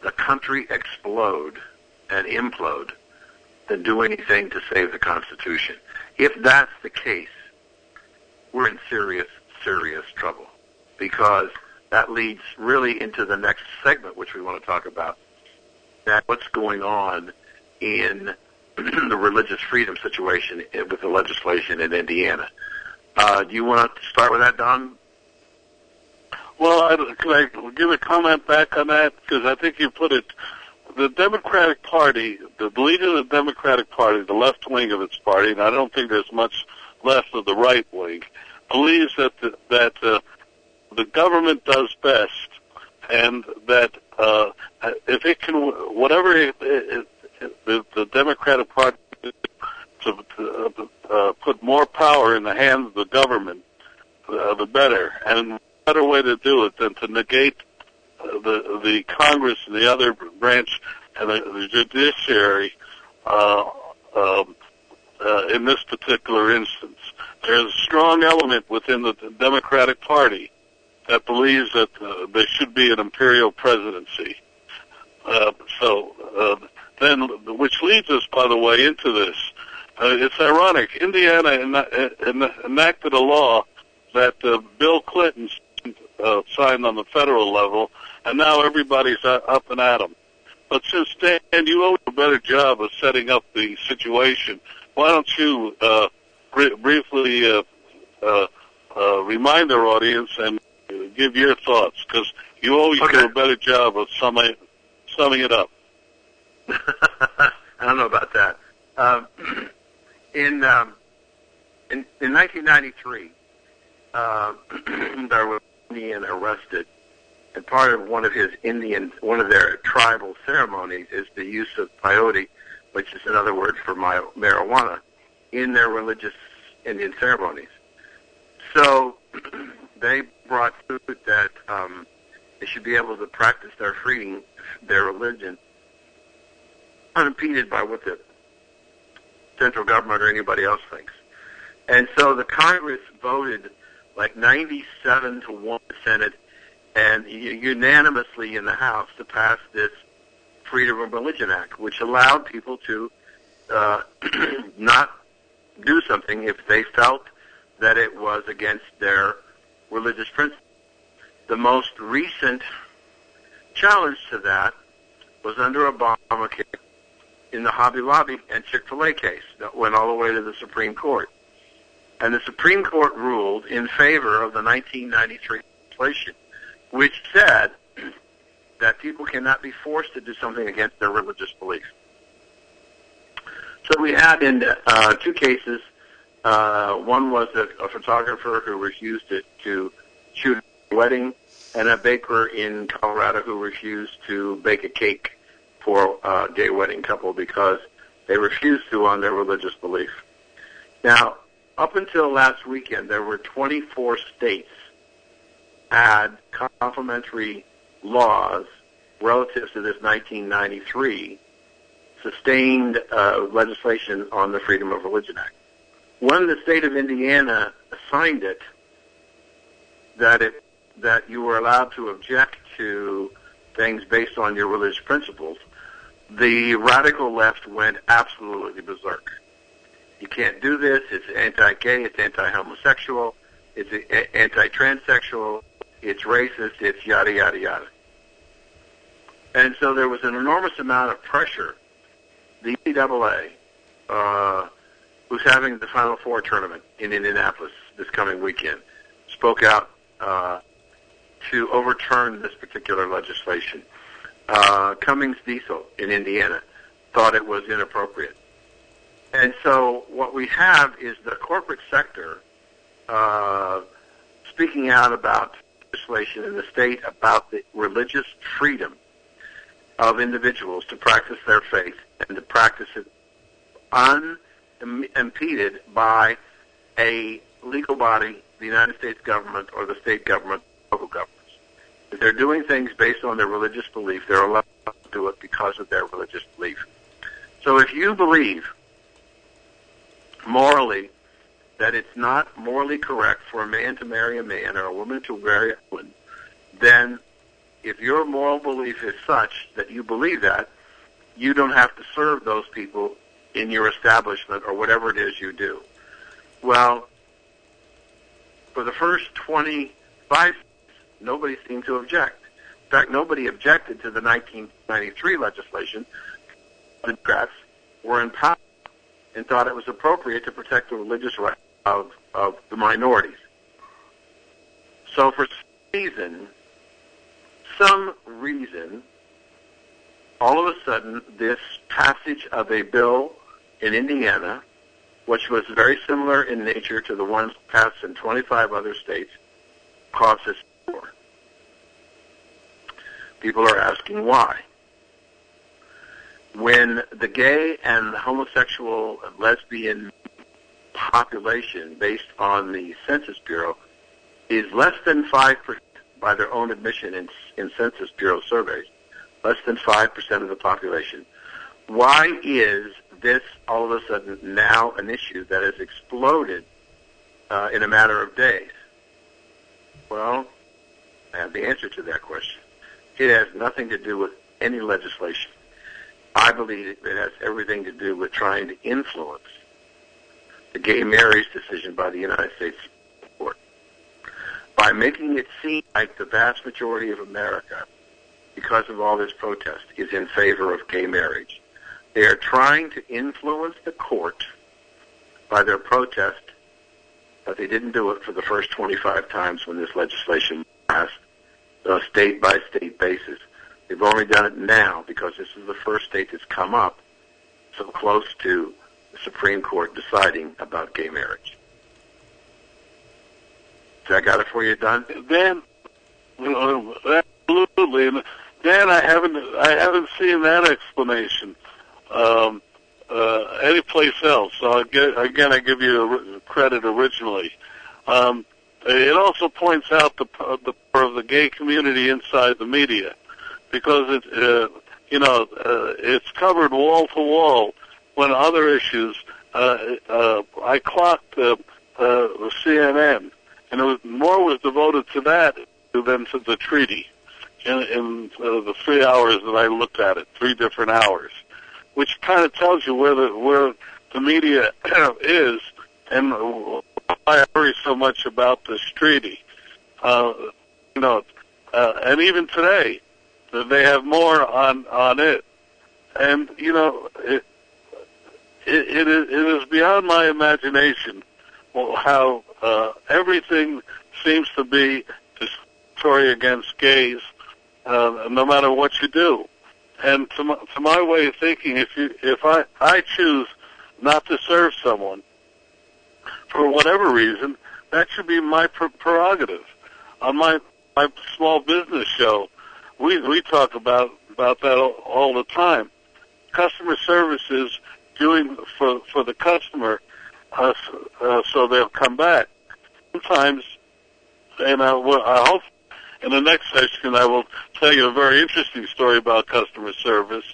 the country explode and implode than do anything to save the Constitution. If that's the case, we're in serious, serious trouble because that leads really into the next segment, which we want to talk about, that what's going on in the religious freedom situation with the legislation in Indiana. Do you want to start with that, Don? Well, can I give a comment back on that? Because I think you put it... The Democratic Party, the leader of the Democratic Party, the left wing of its party, and I don't think there's much left of the right wing, believes that the government does best, and that if it can, whatever the Democratic Party to put more power in the hands of the government, the better. And what better way to do it than to negate the Congress and the other branch and the judiciary in this particular instance. There's a strong element within the Democratic Party that believes that there should be an imperial presidency. Then, which leads us, by the way, into this. It's ironic. Indiana enacted a law that Bill Clinton signed on the federal level, and now everybody's up and at him. But since, Dan, you owe a better job of setting up the situation, why don't you briefly remind our audience and give your thoughts, because you always do a better job of summing it up. I don't know about that. In 1993, there was an Indian arrested, and part of one of their tribal ceremonies is the use of peyote, which is another word for marijuana, in their religious Indian ceremonies. So they brought food that they should be able to practice their religion unimpeded by what the central government or anybody else thinks. And so the Congress voted like 97-1 in the Senate and unanimously in the House to pass this Freedom of Religion Act, which allowed people to not do something if they felt that it was against their religious principles. The most recent challenge to that was under Obamacare in the Hobby Lobby and Chick-fil-A case that went all the way to the Supreme Court. And the Supreme Court ruled in favor of the 1993 legislation, which said that people cannot be forced to do something against their religious belief. So we had in two cases, one was a photographer who refused to shoot a wedding, and a baker in Colorado who refused to bake a cake for a gay wedding couple because they refused to on their religious belief. Now, up until last weekend, there were 24 states had complementary laws relative to this 1993 sustained legislation on the Freedom of Religion Act. When the state of Indiana signed it, that you were allowed to object to things based on your religious principles, the radical left went absolutely berserk. You can't do this. It's anti-gay. It's anti-homosexual. It's anti-transsexual. It's racist. It's yada, yada, yada. And so there was an enormous amount of pressure. The NCAA who's having the Final Four tournament in Indianapolis this coming weekend, spoke out to overturn this particular legislation. Cummings Diesel in Indiana thought it was inappropriate. And so what we have is the corporate sector speaking out about legislation in the state about the religious freedom of individuals to practice their faith and to practice it unimpeded by a legal body, the United States government or the state government, local governments. If they're doing things based on their religious belief, they're allowed to do it because of their religious belief. So if you believe morally that it's not morally correct for a man to marry a man or a woman to marry a woman, then if your moral belief is such that you believe that, you don't have to serve those people in your establishment or whatever it is you do. Well, for the first 25 nobody seemed to object. In fact, nobody objected to the 1993 legislation. The Democrats were in power and thought it was appropriate to protect the religious rights of the minorities. So for some reason, all of a sudden, this passage of a bill in Indiana, which was very similar in nature to the ones passed in 25 other states, caused this war. People are asking why. When the gay and homosexual and lesbian population, based on the Census Bureau, is less than 5%, by their own admission in Census Bureau surveys, less than 5% of the population, Why is this all of a sudden now an issue that has exploded in a matter of days? Well, I have the answer to that question. It has nothing to do with any legislation. I believe it has everything to do with trying to influence the gay marriage decision by the United States Supreme Court. By making it seem like the vast majority of America, because of all this protest, is in favor of gay marriage, they are trying to influence the court by their protest, but they didn't do it for the first 25 times when this legislation passed on a state-by-state basis. They've only done it now because this is the first state that's come up so close to the Supreme Court deciding about gay marriage. So I got it for you, Don? Dan, absolutely. Dan, I haven't seen that explanation any place else. So again, I give you credit originally. It also points out the power of the gay community inside the media, because it's covered wall to wall when other issues. I clocked CNN, and more was devoted to that than to the treaty. In the 3 hours that I looked at it, 3 different hours, which kind of tells you where the media is and why I worry so much about this treaty. And even today, they have more on it. And it is beyond my imagination how everything seems to be discriminatory against gays. No matter what you do, and to my way of thinking, if I choose not to serve someone for whatever reason, that should be my prerogative. On my small business show, we talk about that all the time. Customer service is doing for the customer, so they'll come back. Sometimes, and I hope. In the next session, I will tell you a very interesting story about customer service.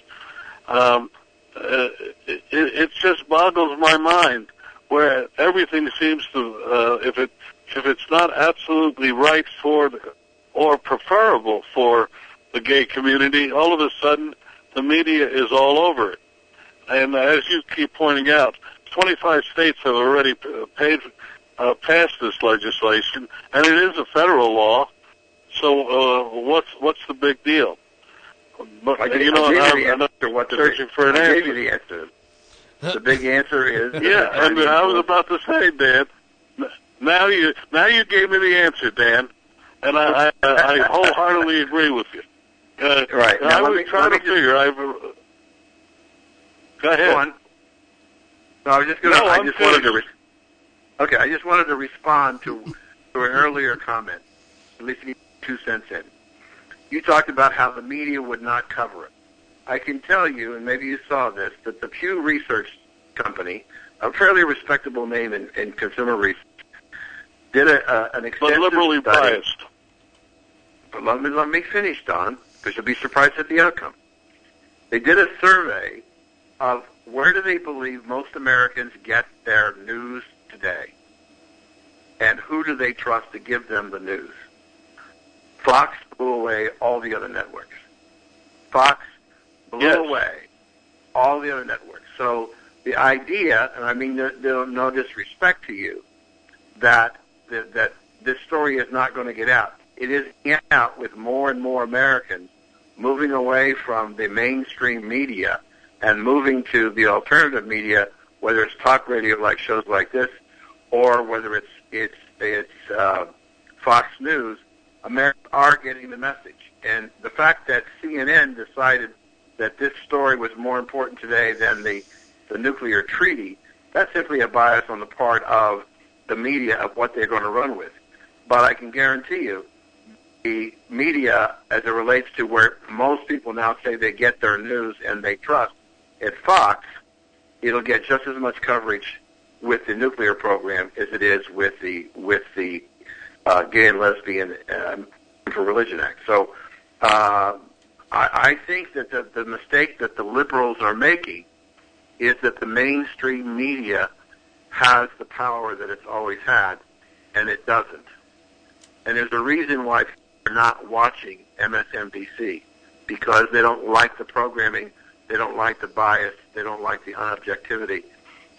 It just boggles my mind where everything seems to, if it's not absolutely right for or preferable for the gay community, all of a sudden the media is all over it. And as you keep pointing out, 25 states have already passed this legislation, and it is a federal law. So what's the big deal? But I'm searching for an answer. I gave you the answer. The big answer is I was about to say, Dan. Now you gave me the answer, Dan, and I wholeheartedly agree with you. Right. Now go ahead. Go on. No, I was just going to. I just wanted to respond to an earlier comment. At least 2 cents in. You talked about how the media would not cover it. I can tell you, and maybe you saw this, that the Pew Research Company, a fairly respectable name in consumer research, did an extensive but liberally study. Biased. But let me finish, Don, because you'll be surprised at the outcome. They did a survey of where do they believe most Americans get their news today, and who do they trust to give them the news. Fox blew away all the other networks. So the idea, and I mean no disrespect to you, that this story is not going to get out. It is getting out with more and more Americans moving away from the mainstream media and moving to the alternative media, whether it's talk radio like shows like this, or whether it's Fox News. Americans are getting the message. And the fact that CNN decided that this story was more important today than the nuclear treaty, that's simply a bias on the part of the media of what they're going to run with. But I can guarantee you the media, as it relates to where most people now say they get their news and they trust, at Fox, it'll get just as much coverage with the nuclear program as it is with the Gay and Lesbian for Religion Act. So I think that the mistake that the liberals are making is that the mainstream media has the power that it's always had, and it doesn't. And there's a reason why people are not watching MSNBC, because they don't like the programming, they don't like the bias, they don't like the unobjectivity.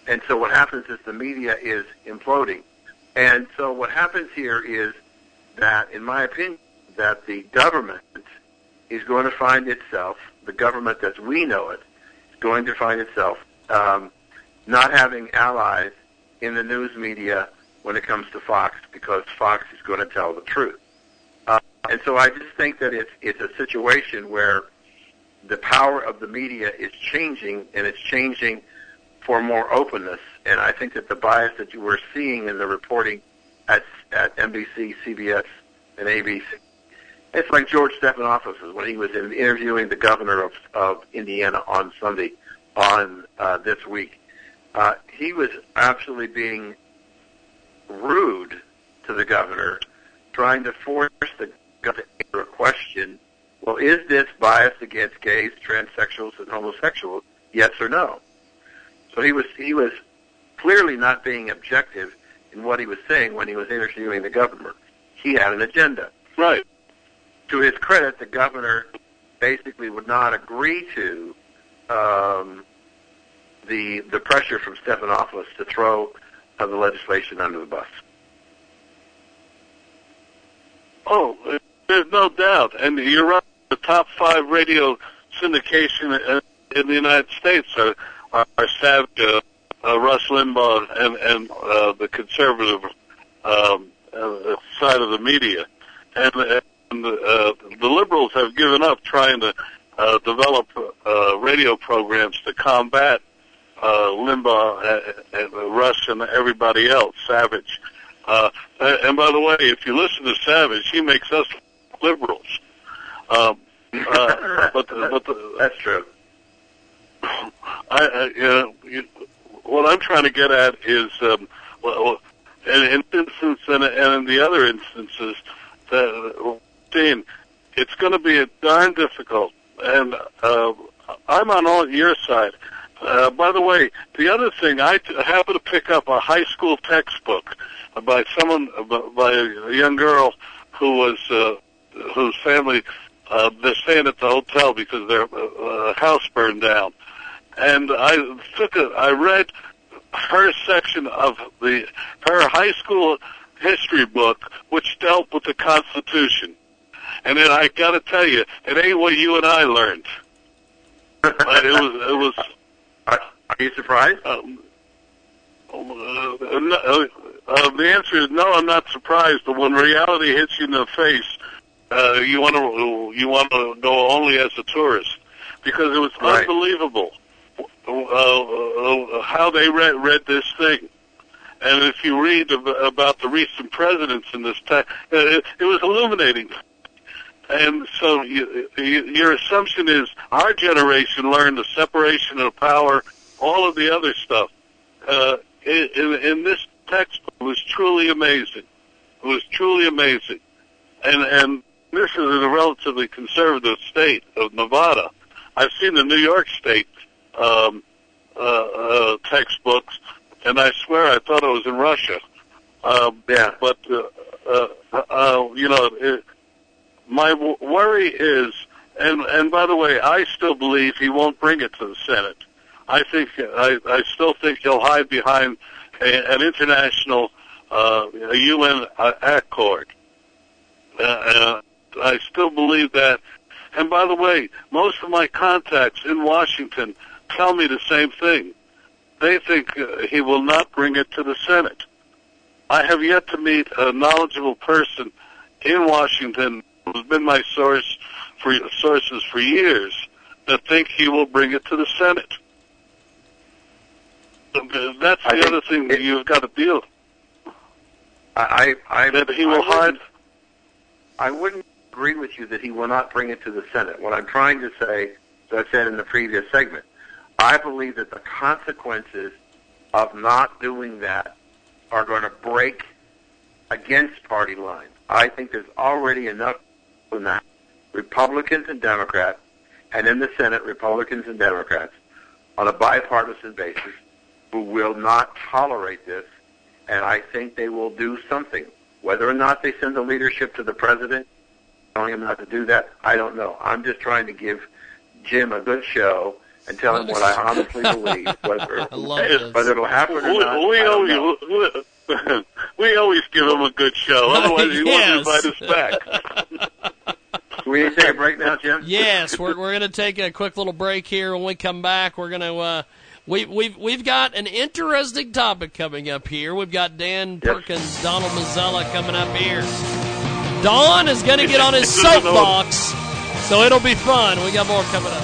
And so what happens is the media is imploding. And so what happens here is that, in my opinion, that the government is going to find itself, the government as we know it, is going to find itself not having allies in the news media when it comes to Fox, because Fox is going to tell the truth. And so I just think that it's a situation where the power of the media is changing, and it's changing for more openness. And I think that the bias that you were seeing in the reporting at NBC, CBS, and ABC, it's like George Stephanopoulos when he was interviewing the governor of Indiana on Sunday, on this week. He was absolutely being rude to the governor, trying to force the governor to answer a question. Well, is this bias against gays, transsexuals, and homosexuals? Yes or no? So he was clearly not being objective in what he was saying when he was interviewing the governor. He had an agenda. Right. To his credit, the governor basically would not agree to the pressure from Stephanopoulos to throw the legislation under the bus. Oh, there's no doubt. And you're right. The top 5 radio syndication in the United States are Savage, Rush Limbaugh, and the conservative side of the media. And the liberals have given up trying to develop radio programs to combat Limbaugh and Rush and everybody else, Savage. And by the way, if you listen to Savage, he makes us liberals. But that's true. What I'm trying to get at is, in this instance and in the other instances, it's going to be darn difficult, and I'm on your side. By the way, the other thing, I happened to pick up a high school textbook by a young girl whose family they're staying at the hotel because their house burned down, and I read her section of her high school history book, which dealt with the Constitution. And then I got to tell you, it ain't what you and I learned. It was. Are you surprised? No, the answer is no. I'm not surprised. But when reality hits you in the face, you want to go only as a tourist, because it was right. Unbelievable how they read this thing. And if you read about the recent presidents in this time, it was illuminating. And so your assumption is our generation learned the separation of power, all of the other stuff. In this textbook, it was truly amazing. It was truly amazing. And this is in a relatively conservative state of Nevada. I've seen the New York State textbooks. And I swear I thought it was in Russia. Yeah. But, my worry is, and by the way, I still believe he won't bring it to the Senate. I still think he'll hide behind an international, a UN accord. I still believe that. And by the way, most of my contacts in Washington tell me the same thing. They think he will not bring it to the Senate. I have yet to meet a knowledgeable person in Washington who's been my sources for years that think he will bring it to the Senate. That's the other thing that you've got to deal with. That he will hide. I wouldn't agree with you that he will not bring it to the Senate. What I'm trying to say, as I said in the previous segment, I believe that the consequences of not doing that are going to break against party lines. I think there's already enough in that Republicans and Democrats, and in the Senate, Republicans and Democrats, on a bipartisan basis, who will not tolerate this, and I think they will do something. Whether or not they send the leadership to the president, telling him not to do that, I don't know. I'm just trying to give Jim a good show and tell him what I honestly believe, whether it'll happen or not. We always give him a good show, otherwise he won't invite us back. We need to take a break now, Jim? Yes, we're going to take a quick little break here. When we come back, we're going to we've got an interesting topic coming up here. We've got Dan Perkins, Donald Mazzella coming up here. Don is going to get on his soapbox, so it'll be fun. We got more coming up.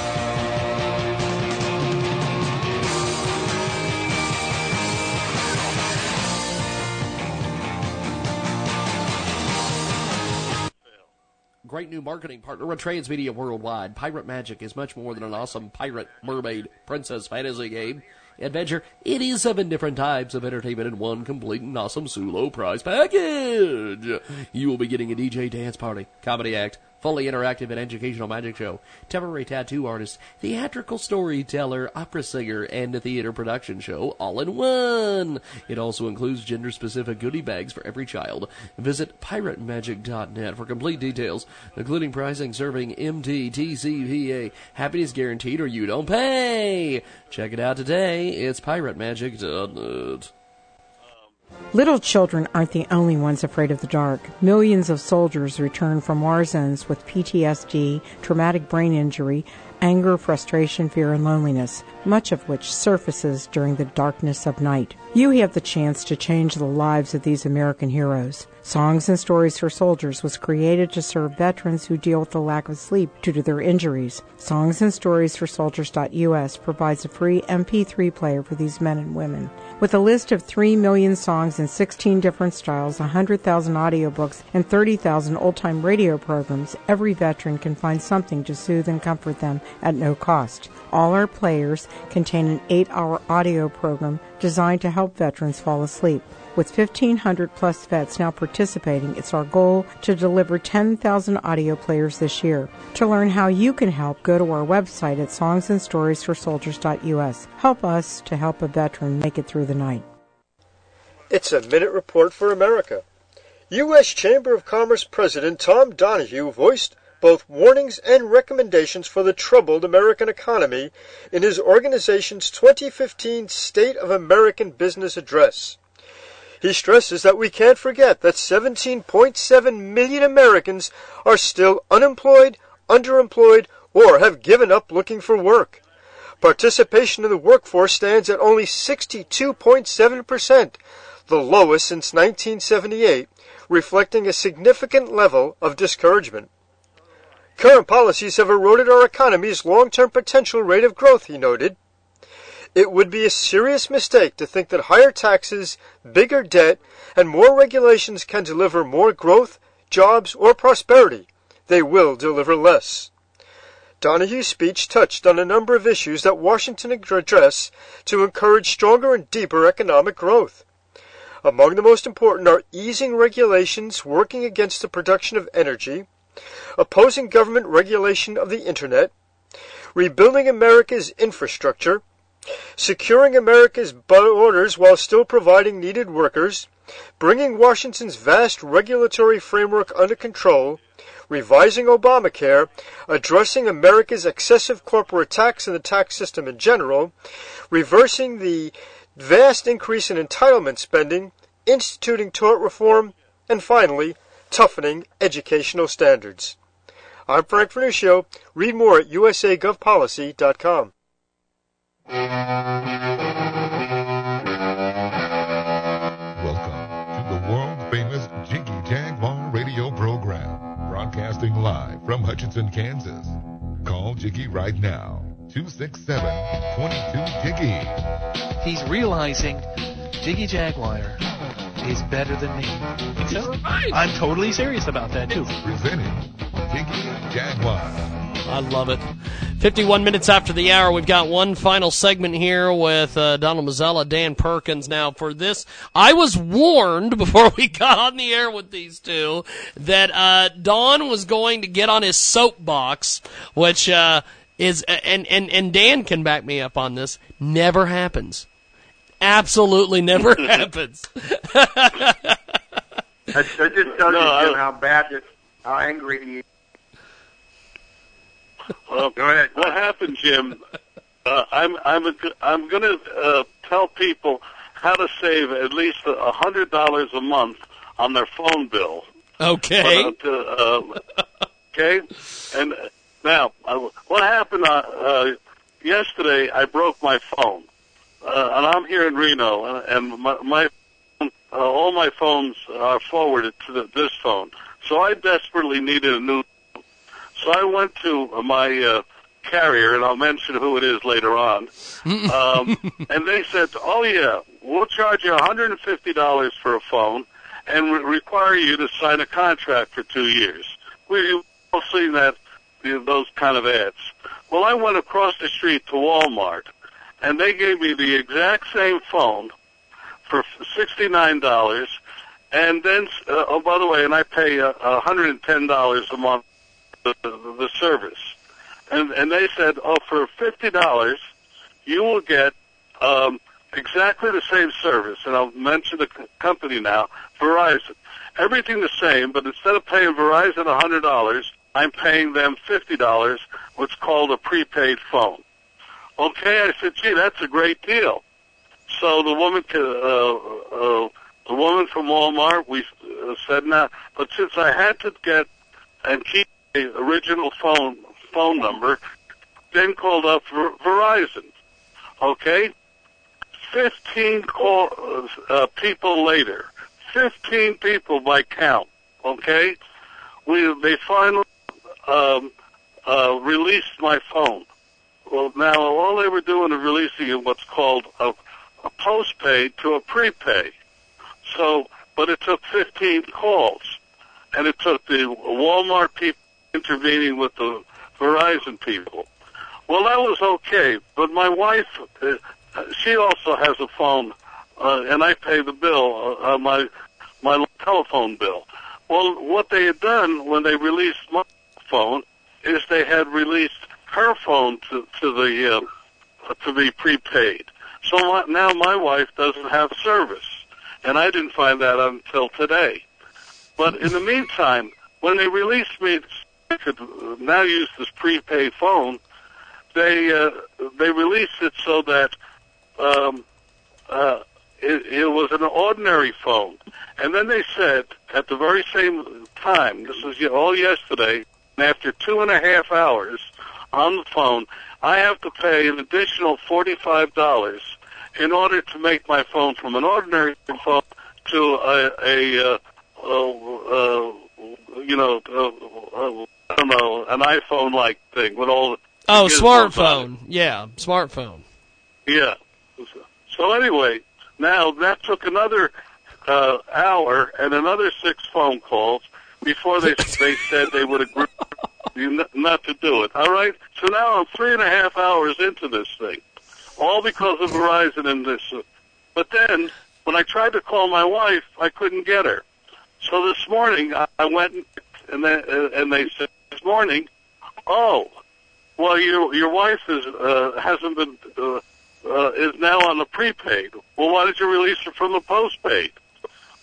Great new marketing partner with Transmedia Worldwide. Pirate Magic is much more than an awesome pirate, mermaid, princess fantasy game. Adventure, it is 7 different types of entertainment in one complete and awesome Sulo prize package. You will be getting a DJ dance party, comedy act, fully interactive and educational magic show, temporary tattoo artist, theatrical storyteller, opera singer, and a theater production show all in one. It also includes gender-specific goodie bags for every child. Visit piratemagic.net for complete details, including pricing, serving, MT, TCPA, happiness guaranteed, or you don't pay. Check it out today. It's piratemagic.net. Little children aren't the only ones afraid of the dark. Millions of soldiers return from war zones with PTSD, traumatic brain injury, anger, frustration, fear, and loneliness, much of which surfaces during the darkness of night. You have the chance to change the lives of these American heroes. Songs and Stories for Soldiers was created to serve veterans who deal with the lack of sleep due to their injuries. Songs and Stories for Soldiers.us provides a free MP3 player for these men and women. With a list of 3 million songs in 16 different styles, 100,000 audiobooks, and 30,000 old-time radio programs, every veteran can find something to soothe and comfort them at no cost. All our players contain an 8-hour audio program designed to help veterans fall asleep. With 1,500 plus vets now participating, it's our goal to deliver 10,000 audio players this year. To learn how you can help, go to our website at songsandstoriesforsoldiers.us. Help us to help a veteran make it through the night. It's a Minute Report for America. U.S. Chamber of Commerce President Tom Donahue voiced both warnings and recommendations for the troubled American economy in his organization's 2015 State of American Business Address. He stresses that we can't forget that 17.7 million Americans are still unemployed, underemployed, or have given up looking for work. Participation in the workforce stands at only 62.7%, the lowest since 1978, reflecting a significant level of discouragement. Current policies have eroded our economy's long-term potential rate of growth, he noted. It would be a serious mistake to think that higher taxes, bigger debt, and more regulations can deliver more growth, jobs, or prosperity. They will deliver less. Donahue's speech touched on a number of issues that Washington addressed to encourage stronger and deeper economic growth. Among the most important are easing regulations working against the production of energy, opposing government regulation of the Internet, rebuilding America's infrastructure, securing America's borders while still providing needed workers, bringing Washington's vast regulatory framework under control, revising Obamacare, addressing America's excessive corporate tax and the tax system in general, reversing the vast increase in entitlement spending, instituting tort reform, and finally, toughening educational standards. I'm Frank Vernuccio. Read more at usagovpolicy.com. Welcome to the world-famous Jiggy Jaguar radio program, broadcasting live from Hutchinson, Kansas. Call Jiggy right now, 267-22-JIGGY. He's realizing Jiggy Jaguar is better than me. I'm totally serious about that, too. Presenting Jiggy Jaguar. I love it. 51 minutes after the hour, we've got one final segment here with Donald Mazzella, Dan Perkins. Now, for this, I was warned before we got on the air with these two that Don was going to get on his soapbox, which is, and Dan can back me up on this, never happens. Absolutely never happens. That just tells you how bad this, how angry he is. Well, go ahead. What happened, Jim? I'm going to tell people how to save at least $100 a month on their phone bill. Okay. Okay. And now, what happened yesterday? I broke my phone, and I'm here in Reno, and my all my phones are forwarded to this phone. So I desperately needed a new. So I went to my carrier, and I'll mention who it is later on, and they said, oh, yeah, we'll charge you $150 for a phone and require you to sign a contract for 2 years. We've all seen that, those kind of ads. Well, I went across the street to Walmart, and they gave me the exact same phone for $69, and then, oh, by the way, and I pay $110 a month. The service, and they said, oh, for $50, you will get exactly the same service, and I'll mention the company now, Verizon. Everything the same, but instead of paying Verizon $100, I'm paying them $50, what's called a prepaid phone. Okay, I said, gee, that's a great deal. So the woman from Walmart, we said, nah, but since I had to get and keep original phone number, then called up for Verizon. Okay? 15 people later, 15 people by count, okay? They finally released my phone. Well, now all they were doing is releasing what's called a postpaid to a prepaid. So, but it took 15 calls, and it took the Walmart people intervening with the Verizon people. Well, that was okay, but my wife, she also has a phone, and I pay the bill, my telephone bill. Well, what they had done when they released my phone is they had released her phone to be prepaid. So now my wife doesn't have service, and I didn't find that out until today. But in the meantime, when they released me, I could now use this prepaid phone. They released it so that it was an ordinary phone, and then they said at the very same time, this was all yesterday, and after 2.5 hours on the phone, I have to pay an additional $45 in order to make my phone from an ordinary phone to I don't know, an iPhone-like thing with all the... Oh, smartphone. Yeah, smartphone. Yeah. So anyway, now that took another hour and another 6 phone calls before they said they would agree not to do it. All right? So now I'm 3.5 hours into this thing, all because of Verizon and this. But then, when I tried to call my wife, I couldn't get her. So this morning, I went and they said, this morning, oh, well, your wife is hasn't been is now on the prepaid. Well, why did you release her from the postpaid?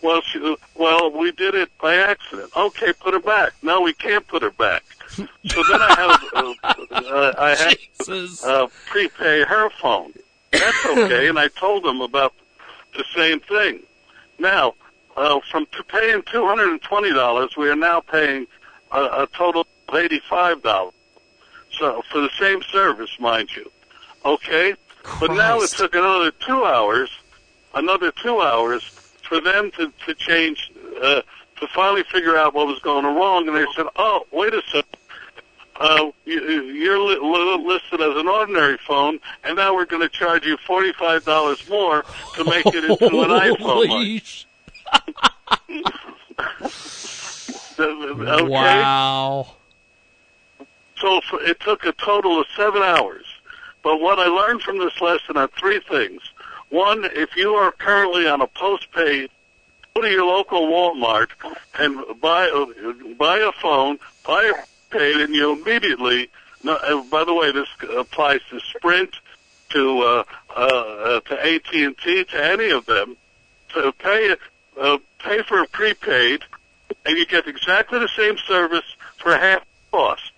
Well, we did it by accident. Okay, put her back. No, we can't put her back. So then I have to prepay her phone. That's okay, and I told them about the same thing. Now, from paying $220, we are now paying a total of $85. So for the same service, mind you. Okay? Christ. But now it took another two hours for them to change, to finally figure out what was going wrong. And they said, oh, wait a second. You're listed as an ordinary phone, and now we're going to charge you $45 more to make it into an iPhone. Okay. Wow. it took a total of 7 hours. But what I learned from this lesson are three things. One, if you are currently on a postpaid, go to your local Walmart and buy a phone, buy a paid, and you immediately. No, by the way, this applies to Sprint, to AT&T, to any of them. To pay for a prepaid, and you get exactly the same service for half the cost.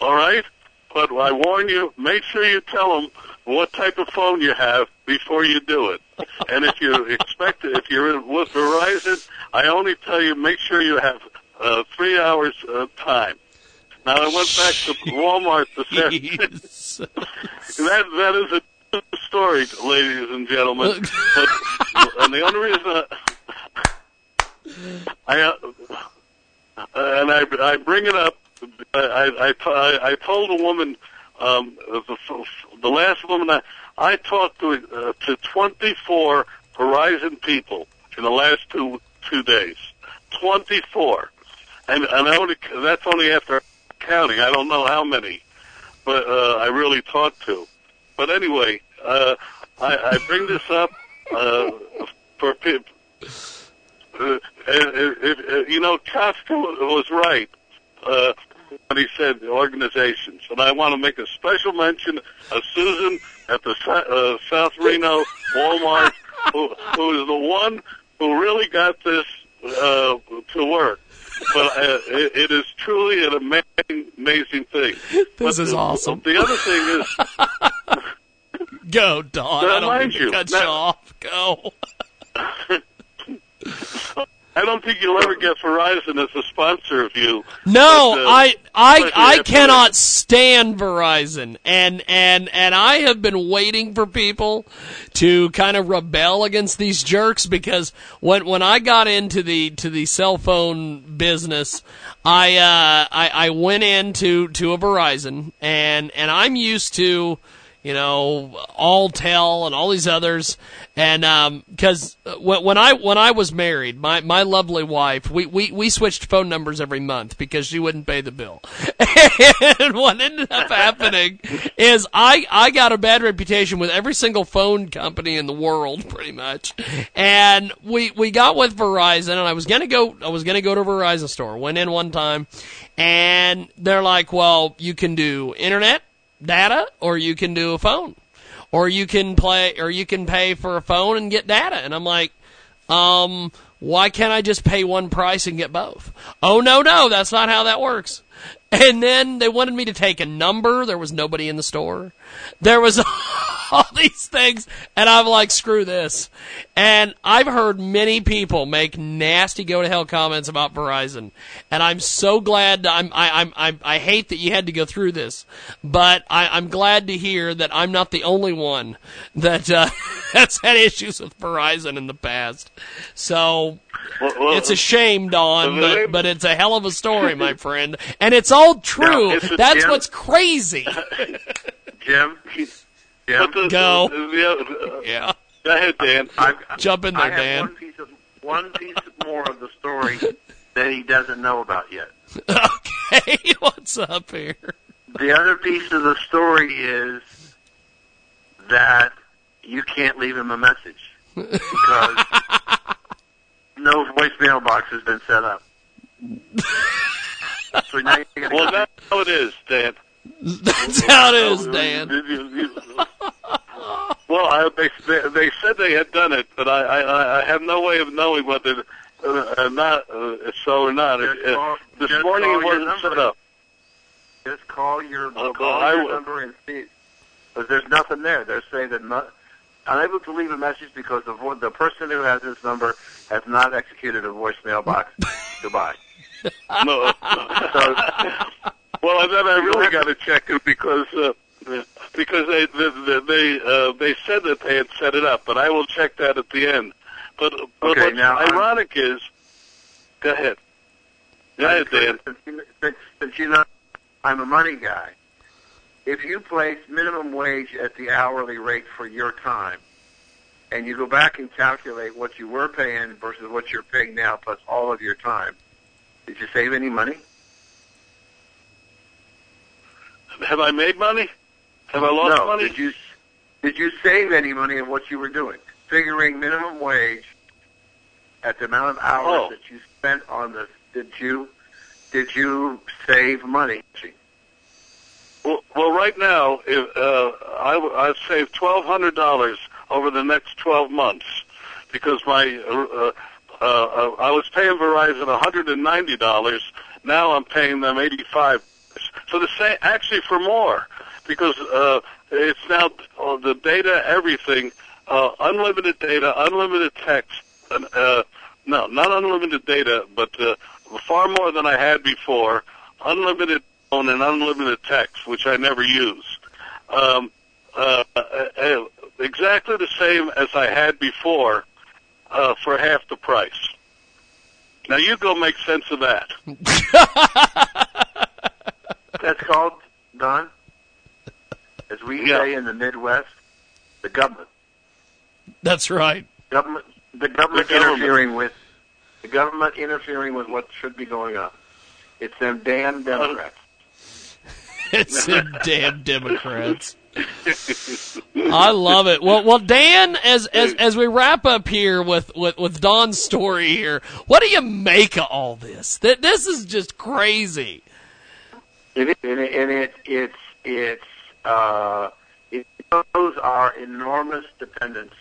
All right? But I warn you, make sure you tell them what type of phone you have before you do it. And if you expect it, if you're with Verizon, I only tell you make sure you have 3 hours time. Now, I went back to Walmart this afternoon. That is a story, ladies and gentlemen. But, and the only reason I bring it up, I told a woman, the last woman I talked to 24 Verizon people in the last two days, 24, and that's only after counting. I don't know how many, but I really talked to. But anyway, I bring this up for people. Kafka was right. When he said organizations. And I want to make a special mention of Susan at the South Reno Walmart, who is the one who really got this to work. But it is truly an amazing thing. This is awesome. The other thing is... Go, Don. I don't mind you. Cut you off. Go. I don't think you'll ever get Verizon as a sponsor of you. No, but, I cannot stand Verizon, and I have been waiting for people to kind of rebel against these jerks, because when I got into the cell phone business, I went into a Verizon, and I'm used to. Alltel and all these others, and because when I was married, my lovely wife, we switched phone numbers every month because she wouldn't pay the bill. And what ended up happening is I got a bad reputation with every single phone company in the world, pretty much. And we got with Verizon, and I was gonna go to a Verizon store. Went in one time, and they're like, "Well, you can do internet data, or you can do a phone, or you can pay for a phone and get data." And I'm like, why can't I just pay one price and get both? Oh, no, that's not how that works. And then they wanted me to take a number. There was nobody in the store. There was all these things, and I'm like, screw this. And I've heard many people make nasty go-to-hell comments about Verizon, and I'm so glad. I hate that you had to go through this, but I'm glad to hear that I'm not the only one that that's had issues with Verizon in the past. So... Well, it's a shame, Don, but it's a hell of a story, my friend. And it's all true. That's Jim, what's crazy. Jim, go. Yeah. Go ahead, Dan. Jump in there, Dan. One piece more of the story that he doesn't know about yet. Okay, what's up here? The other piece of the story is that you can't leave him a message because... No voicemail box has been set up. So now that's how it is, Dan. That's how it is, Dan. Well, they said they had done it, but I have no way of knowing whether it's so or not. This morning it wasn't set up. Just call your number and see. But there's nothing there. They're saying that unable to leave a message because the person who has this number has not executed a voicemail box. Goodbye. No. Well, then I really got to check it because they said that they had set it up, but I will check that at the end. But okay, what's ironic is, go ahead. Go ahead, Dan. Since you know I'm a money guy. If you place minimum wage at the hourly rate for your time, and you go back and calculate what you were paying versus what you're paying now plus all of your time, did you save any money? Have I made money? Have I lost money? Did you save any money in what you were doing? Figuring minimum wage at the amount of hours that you spent on this, did you save money? Well, right now, I've saved $1,200 over the next 12 months because I was paying Verizon $190. Now I'm paying them $85. So the same, actually, for more, because it's now the data, everything, unlimited data, unlimited text. No, not unlimited data, but far more than I had before. Unlimited phone and unlimited text, which I never use. Exactly the same as I had before, for half the price. Now you go make sense of that. That's called, Don, as we say in the Midwest, the government. That's right. The government interfering with what should be going on. It's them damn Democrats. It's them damn Democrats. I love it. Well, Dan, as we wrap up here with Don's story here, what do you make of all this? This is just crazy. It shows our enormous dependence,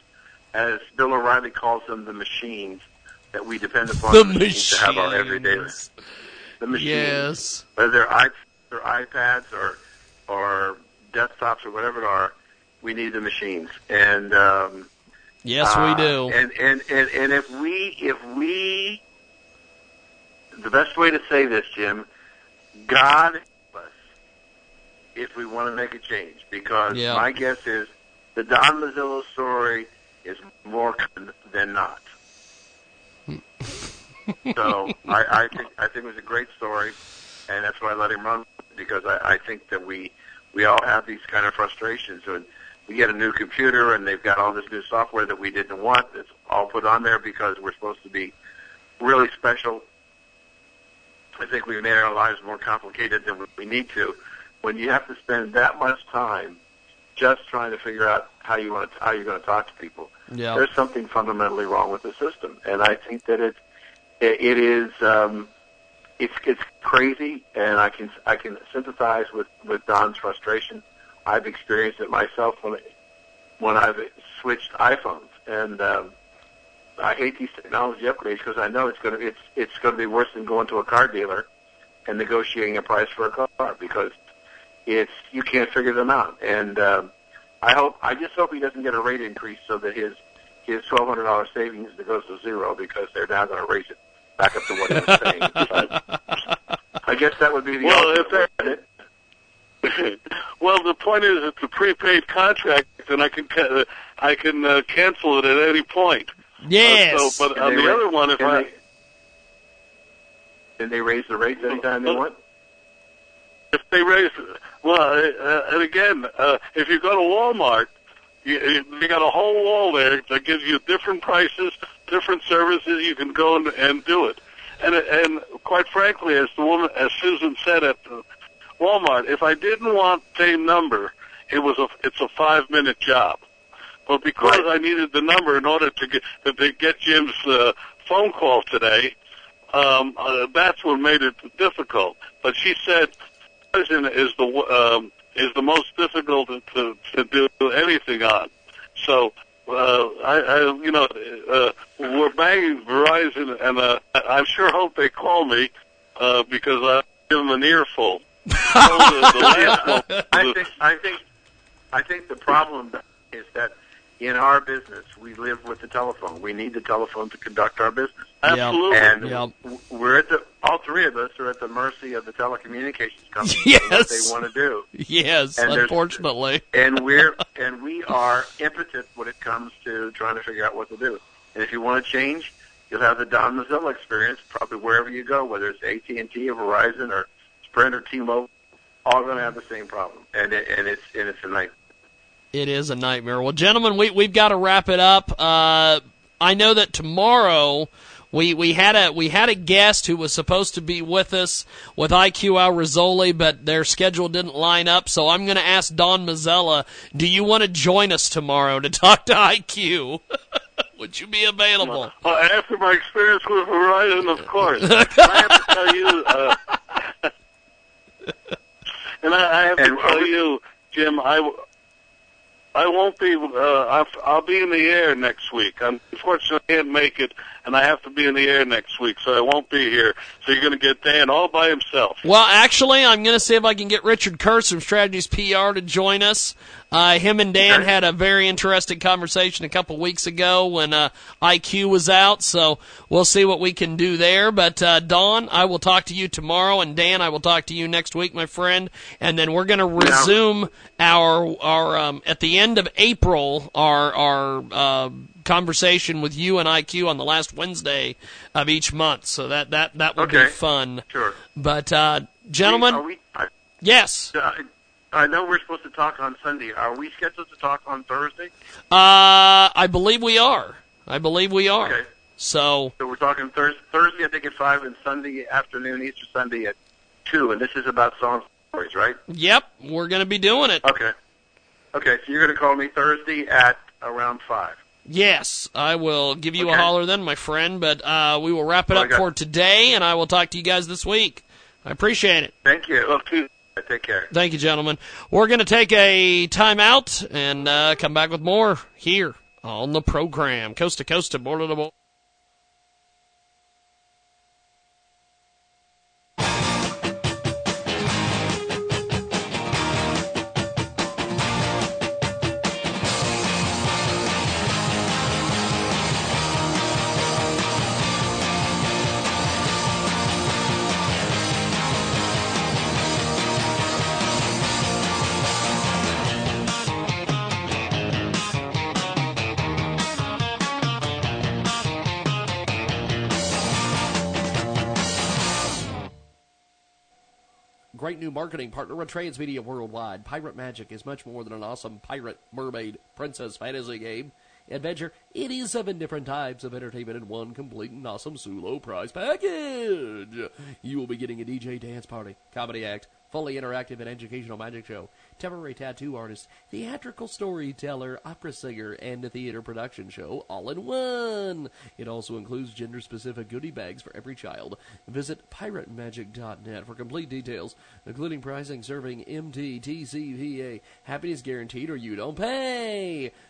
as Bill O'Reilly calls them, the machines that we depend upon to have our everyday life. The machines, yes. Whether they're iPads or desktops or whatever they are, we need the machines. And yes, we do. And if we, the best way to say this, Jim, God help us if we want to make a change, because my guess is the Don Mazzillo story is more common than not. So I think it was a great story, and that's why I let him run, because I think that we all have these kind of frustrations. When we get a new computer and they've got all this new software that we didn't want, that's all put on there because we're supposed to be really special. I think we made our lives more complicated than we need to. When you have to spend that much time just trying to figure out how you're going to talk to people, there's something fundamentally wrong with the system, and I think that it is it's crazy, and I can sympathize with Don's frustration. I've experienced it myself when I've switched iPhones, and I hate these technology upgrades because I know it's going to be worse than going to a car dealer and negotiating a price for a car, because you can't figure them out. And I just hope he doesn't get a rate increase so that his $1,200 savings goes to zero, because they're now going to raise it back up to what he was saying. But I guess that would be the ultimate. Well, the point is, it's a prepaid contract, and I can cancel it at any point. Yes. But on the other one, can they raise the rates anytime they want? If they raise it, and again, if you go to Walmart, you got a whole wall there that gives you different prices, different services. You can go and do it. And quite frankly, as Susan said at Walmart, if I didn't want the same number, it's a 5-minute job. But because I needed the number in order to get Jim's phone call today, that's what made it difficult. But she said, "Prison is the most difficult to do anything on." So we're banging Verizon, and I sure hope they call me because I give them an earful. So I think the problem is that in our business, we live with the telephone. We need the telephone to conduct our business. Absolutely. And we're all three of us are at the mercy of the telecommunications company. Yes. What they want to do. Yes, and unfortunately. And we are impotent when it comes to trying to figure out what to do. And if you want to change, you'll have the Don Mazzillo experience probably wherever you go, whether it's AT&T or Verizon or Sprint or T-Mobile, all going to have the same problem. And it's a nightmare. It is a nightmare. Well, gentlemen, we've got to wrap it up. I know that tomorrow We had a guest who was supposed to be with us with IQ Alrizzoli, but their schedule didn't line up. So I'm going to ask Don Mazzella, do you want to join us tomorrow to talk to IQ? Would you be available? After my experience with Verizon, of course. I have to tell you, Jim, I won't be. I'll be in the air next week. Unfortunately, I can't make it, and I have to be in the air next week, so I won't be here. So you're going to get Dan all by himself. Well, actually, I'm going to see if I can get Richard Kurtz from Strategies PR to join us. Him and Dan had a very interesting conversation a couple weeks ago when IQ was out, so we'll see what we can do there. But Don, I will talk to you tomorrow, and Dan, I will talk to you next week, my friend. And then we're going to resume our at the end of April, our conversation with you and IQ on the last Wednesday of each month. So that will be fun. Sure. But gentlemen, yes. I know we're supposed to talk on Sunday. Are we scheduled to talk on Thursday? I believe we are. Okay. So we're talking Thursday, I think, at 5, and Sunday afternoon, Easter Sunday at 2. And this is about song stories, right? Yep. We're going to be doing it. Okay. So you're going to call me Thursday at around 5. Yes, I will give you a holler then, my friend. But we will wrap it up for today, and I will talk to you guys this week. I appreciate it. Thank you. Well, take care. Thank you, gentlemen. We're going to take a timeout and come back with more here on the program. Coast to coast and border to border. Great new marketing partner of Transmedia Worldwide. Pirate Magic is much more than an awesome pirate, mermaid, princess fantasy game. Adventure, it is 7 different types of entertainment in one complete and awesome Sulo prize package. You will be getting a DJ dance party, comedy act, fully interactive and educational magic show, temporary tattoo artist, theatrical storyteller, opera singer, and a theater production show all in one. It also includes gender-specific goodie bags for every child. Visit piratemagic.net for complete details, including pricing, serving, MT, TCPA, happiness guaranteed, or you don't pay.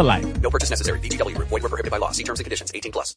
life. No purchase necessary. VGW. Void where prohibited by law. See terms and conditions. 18+.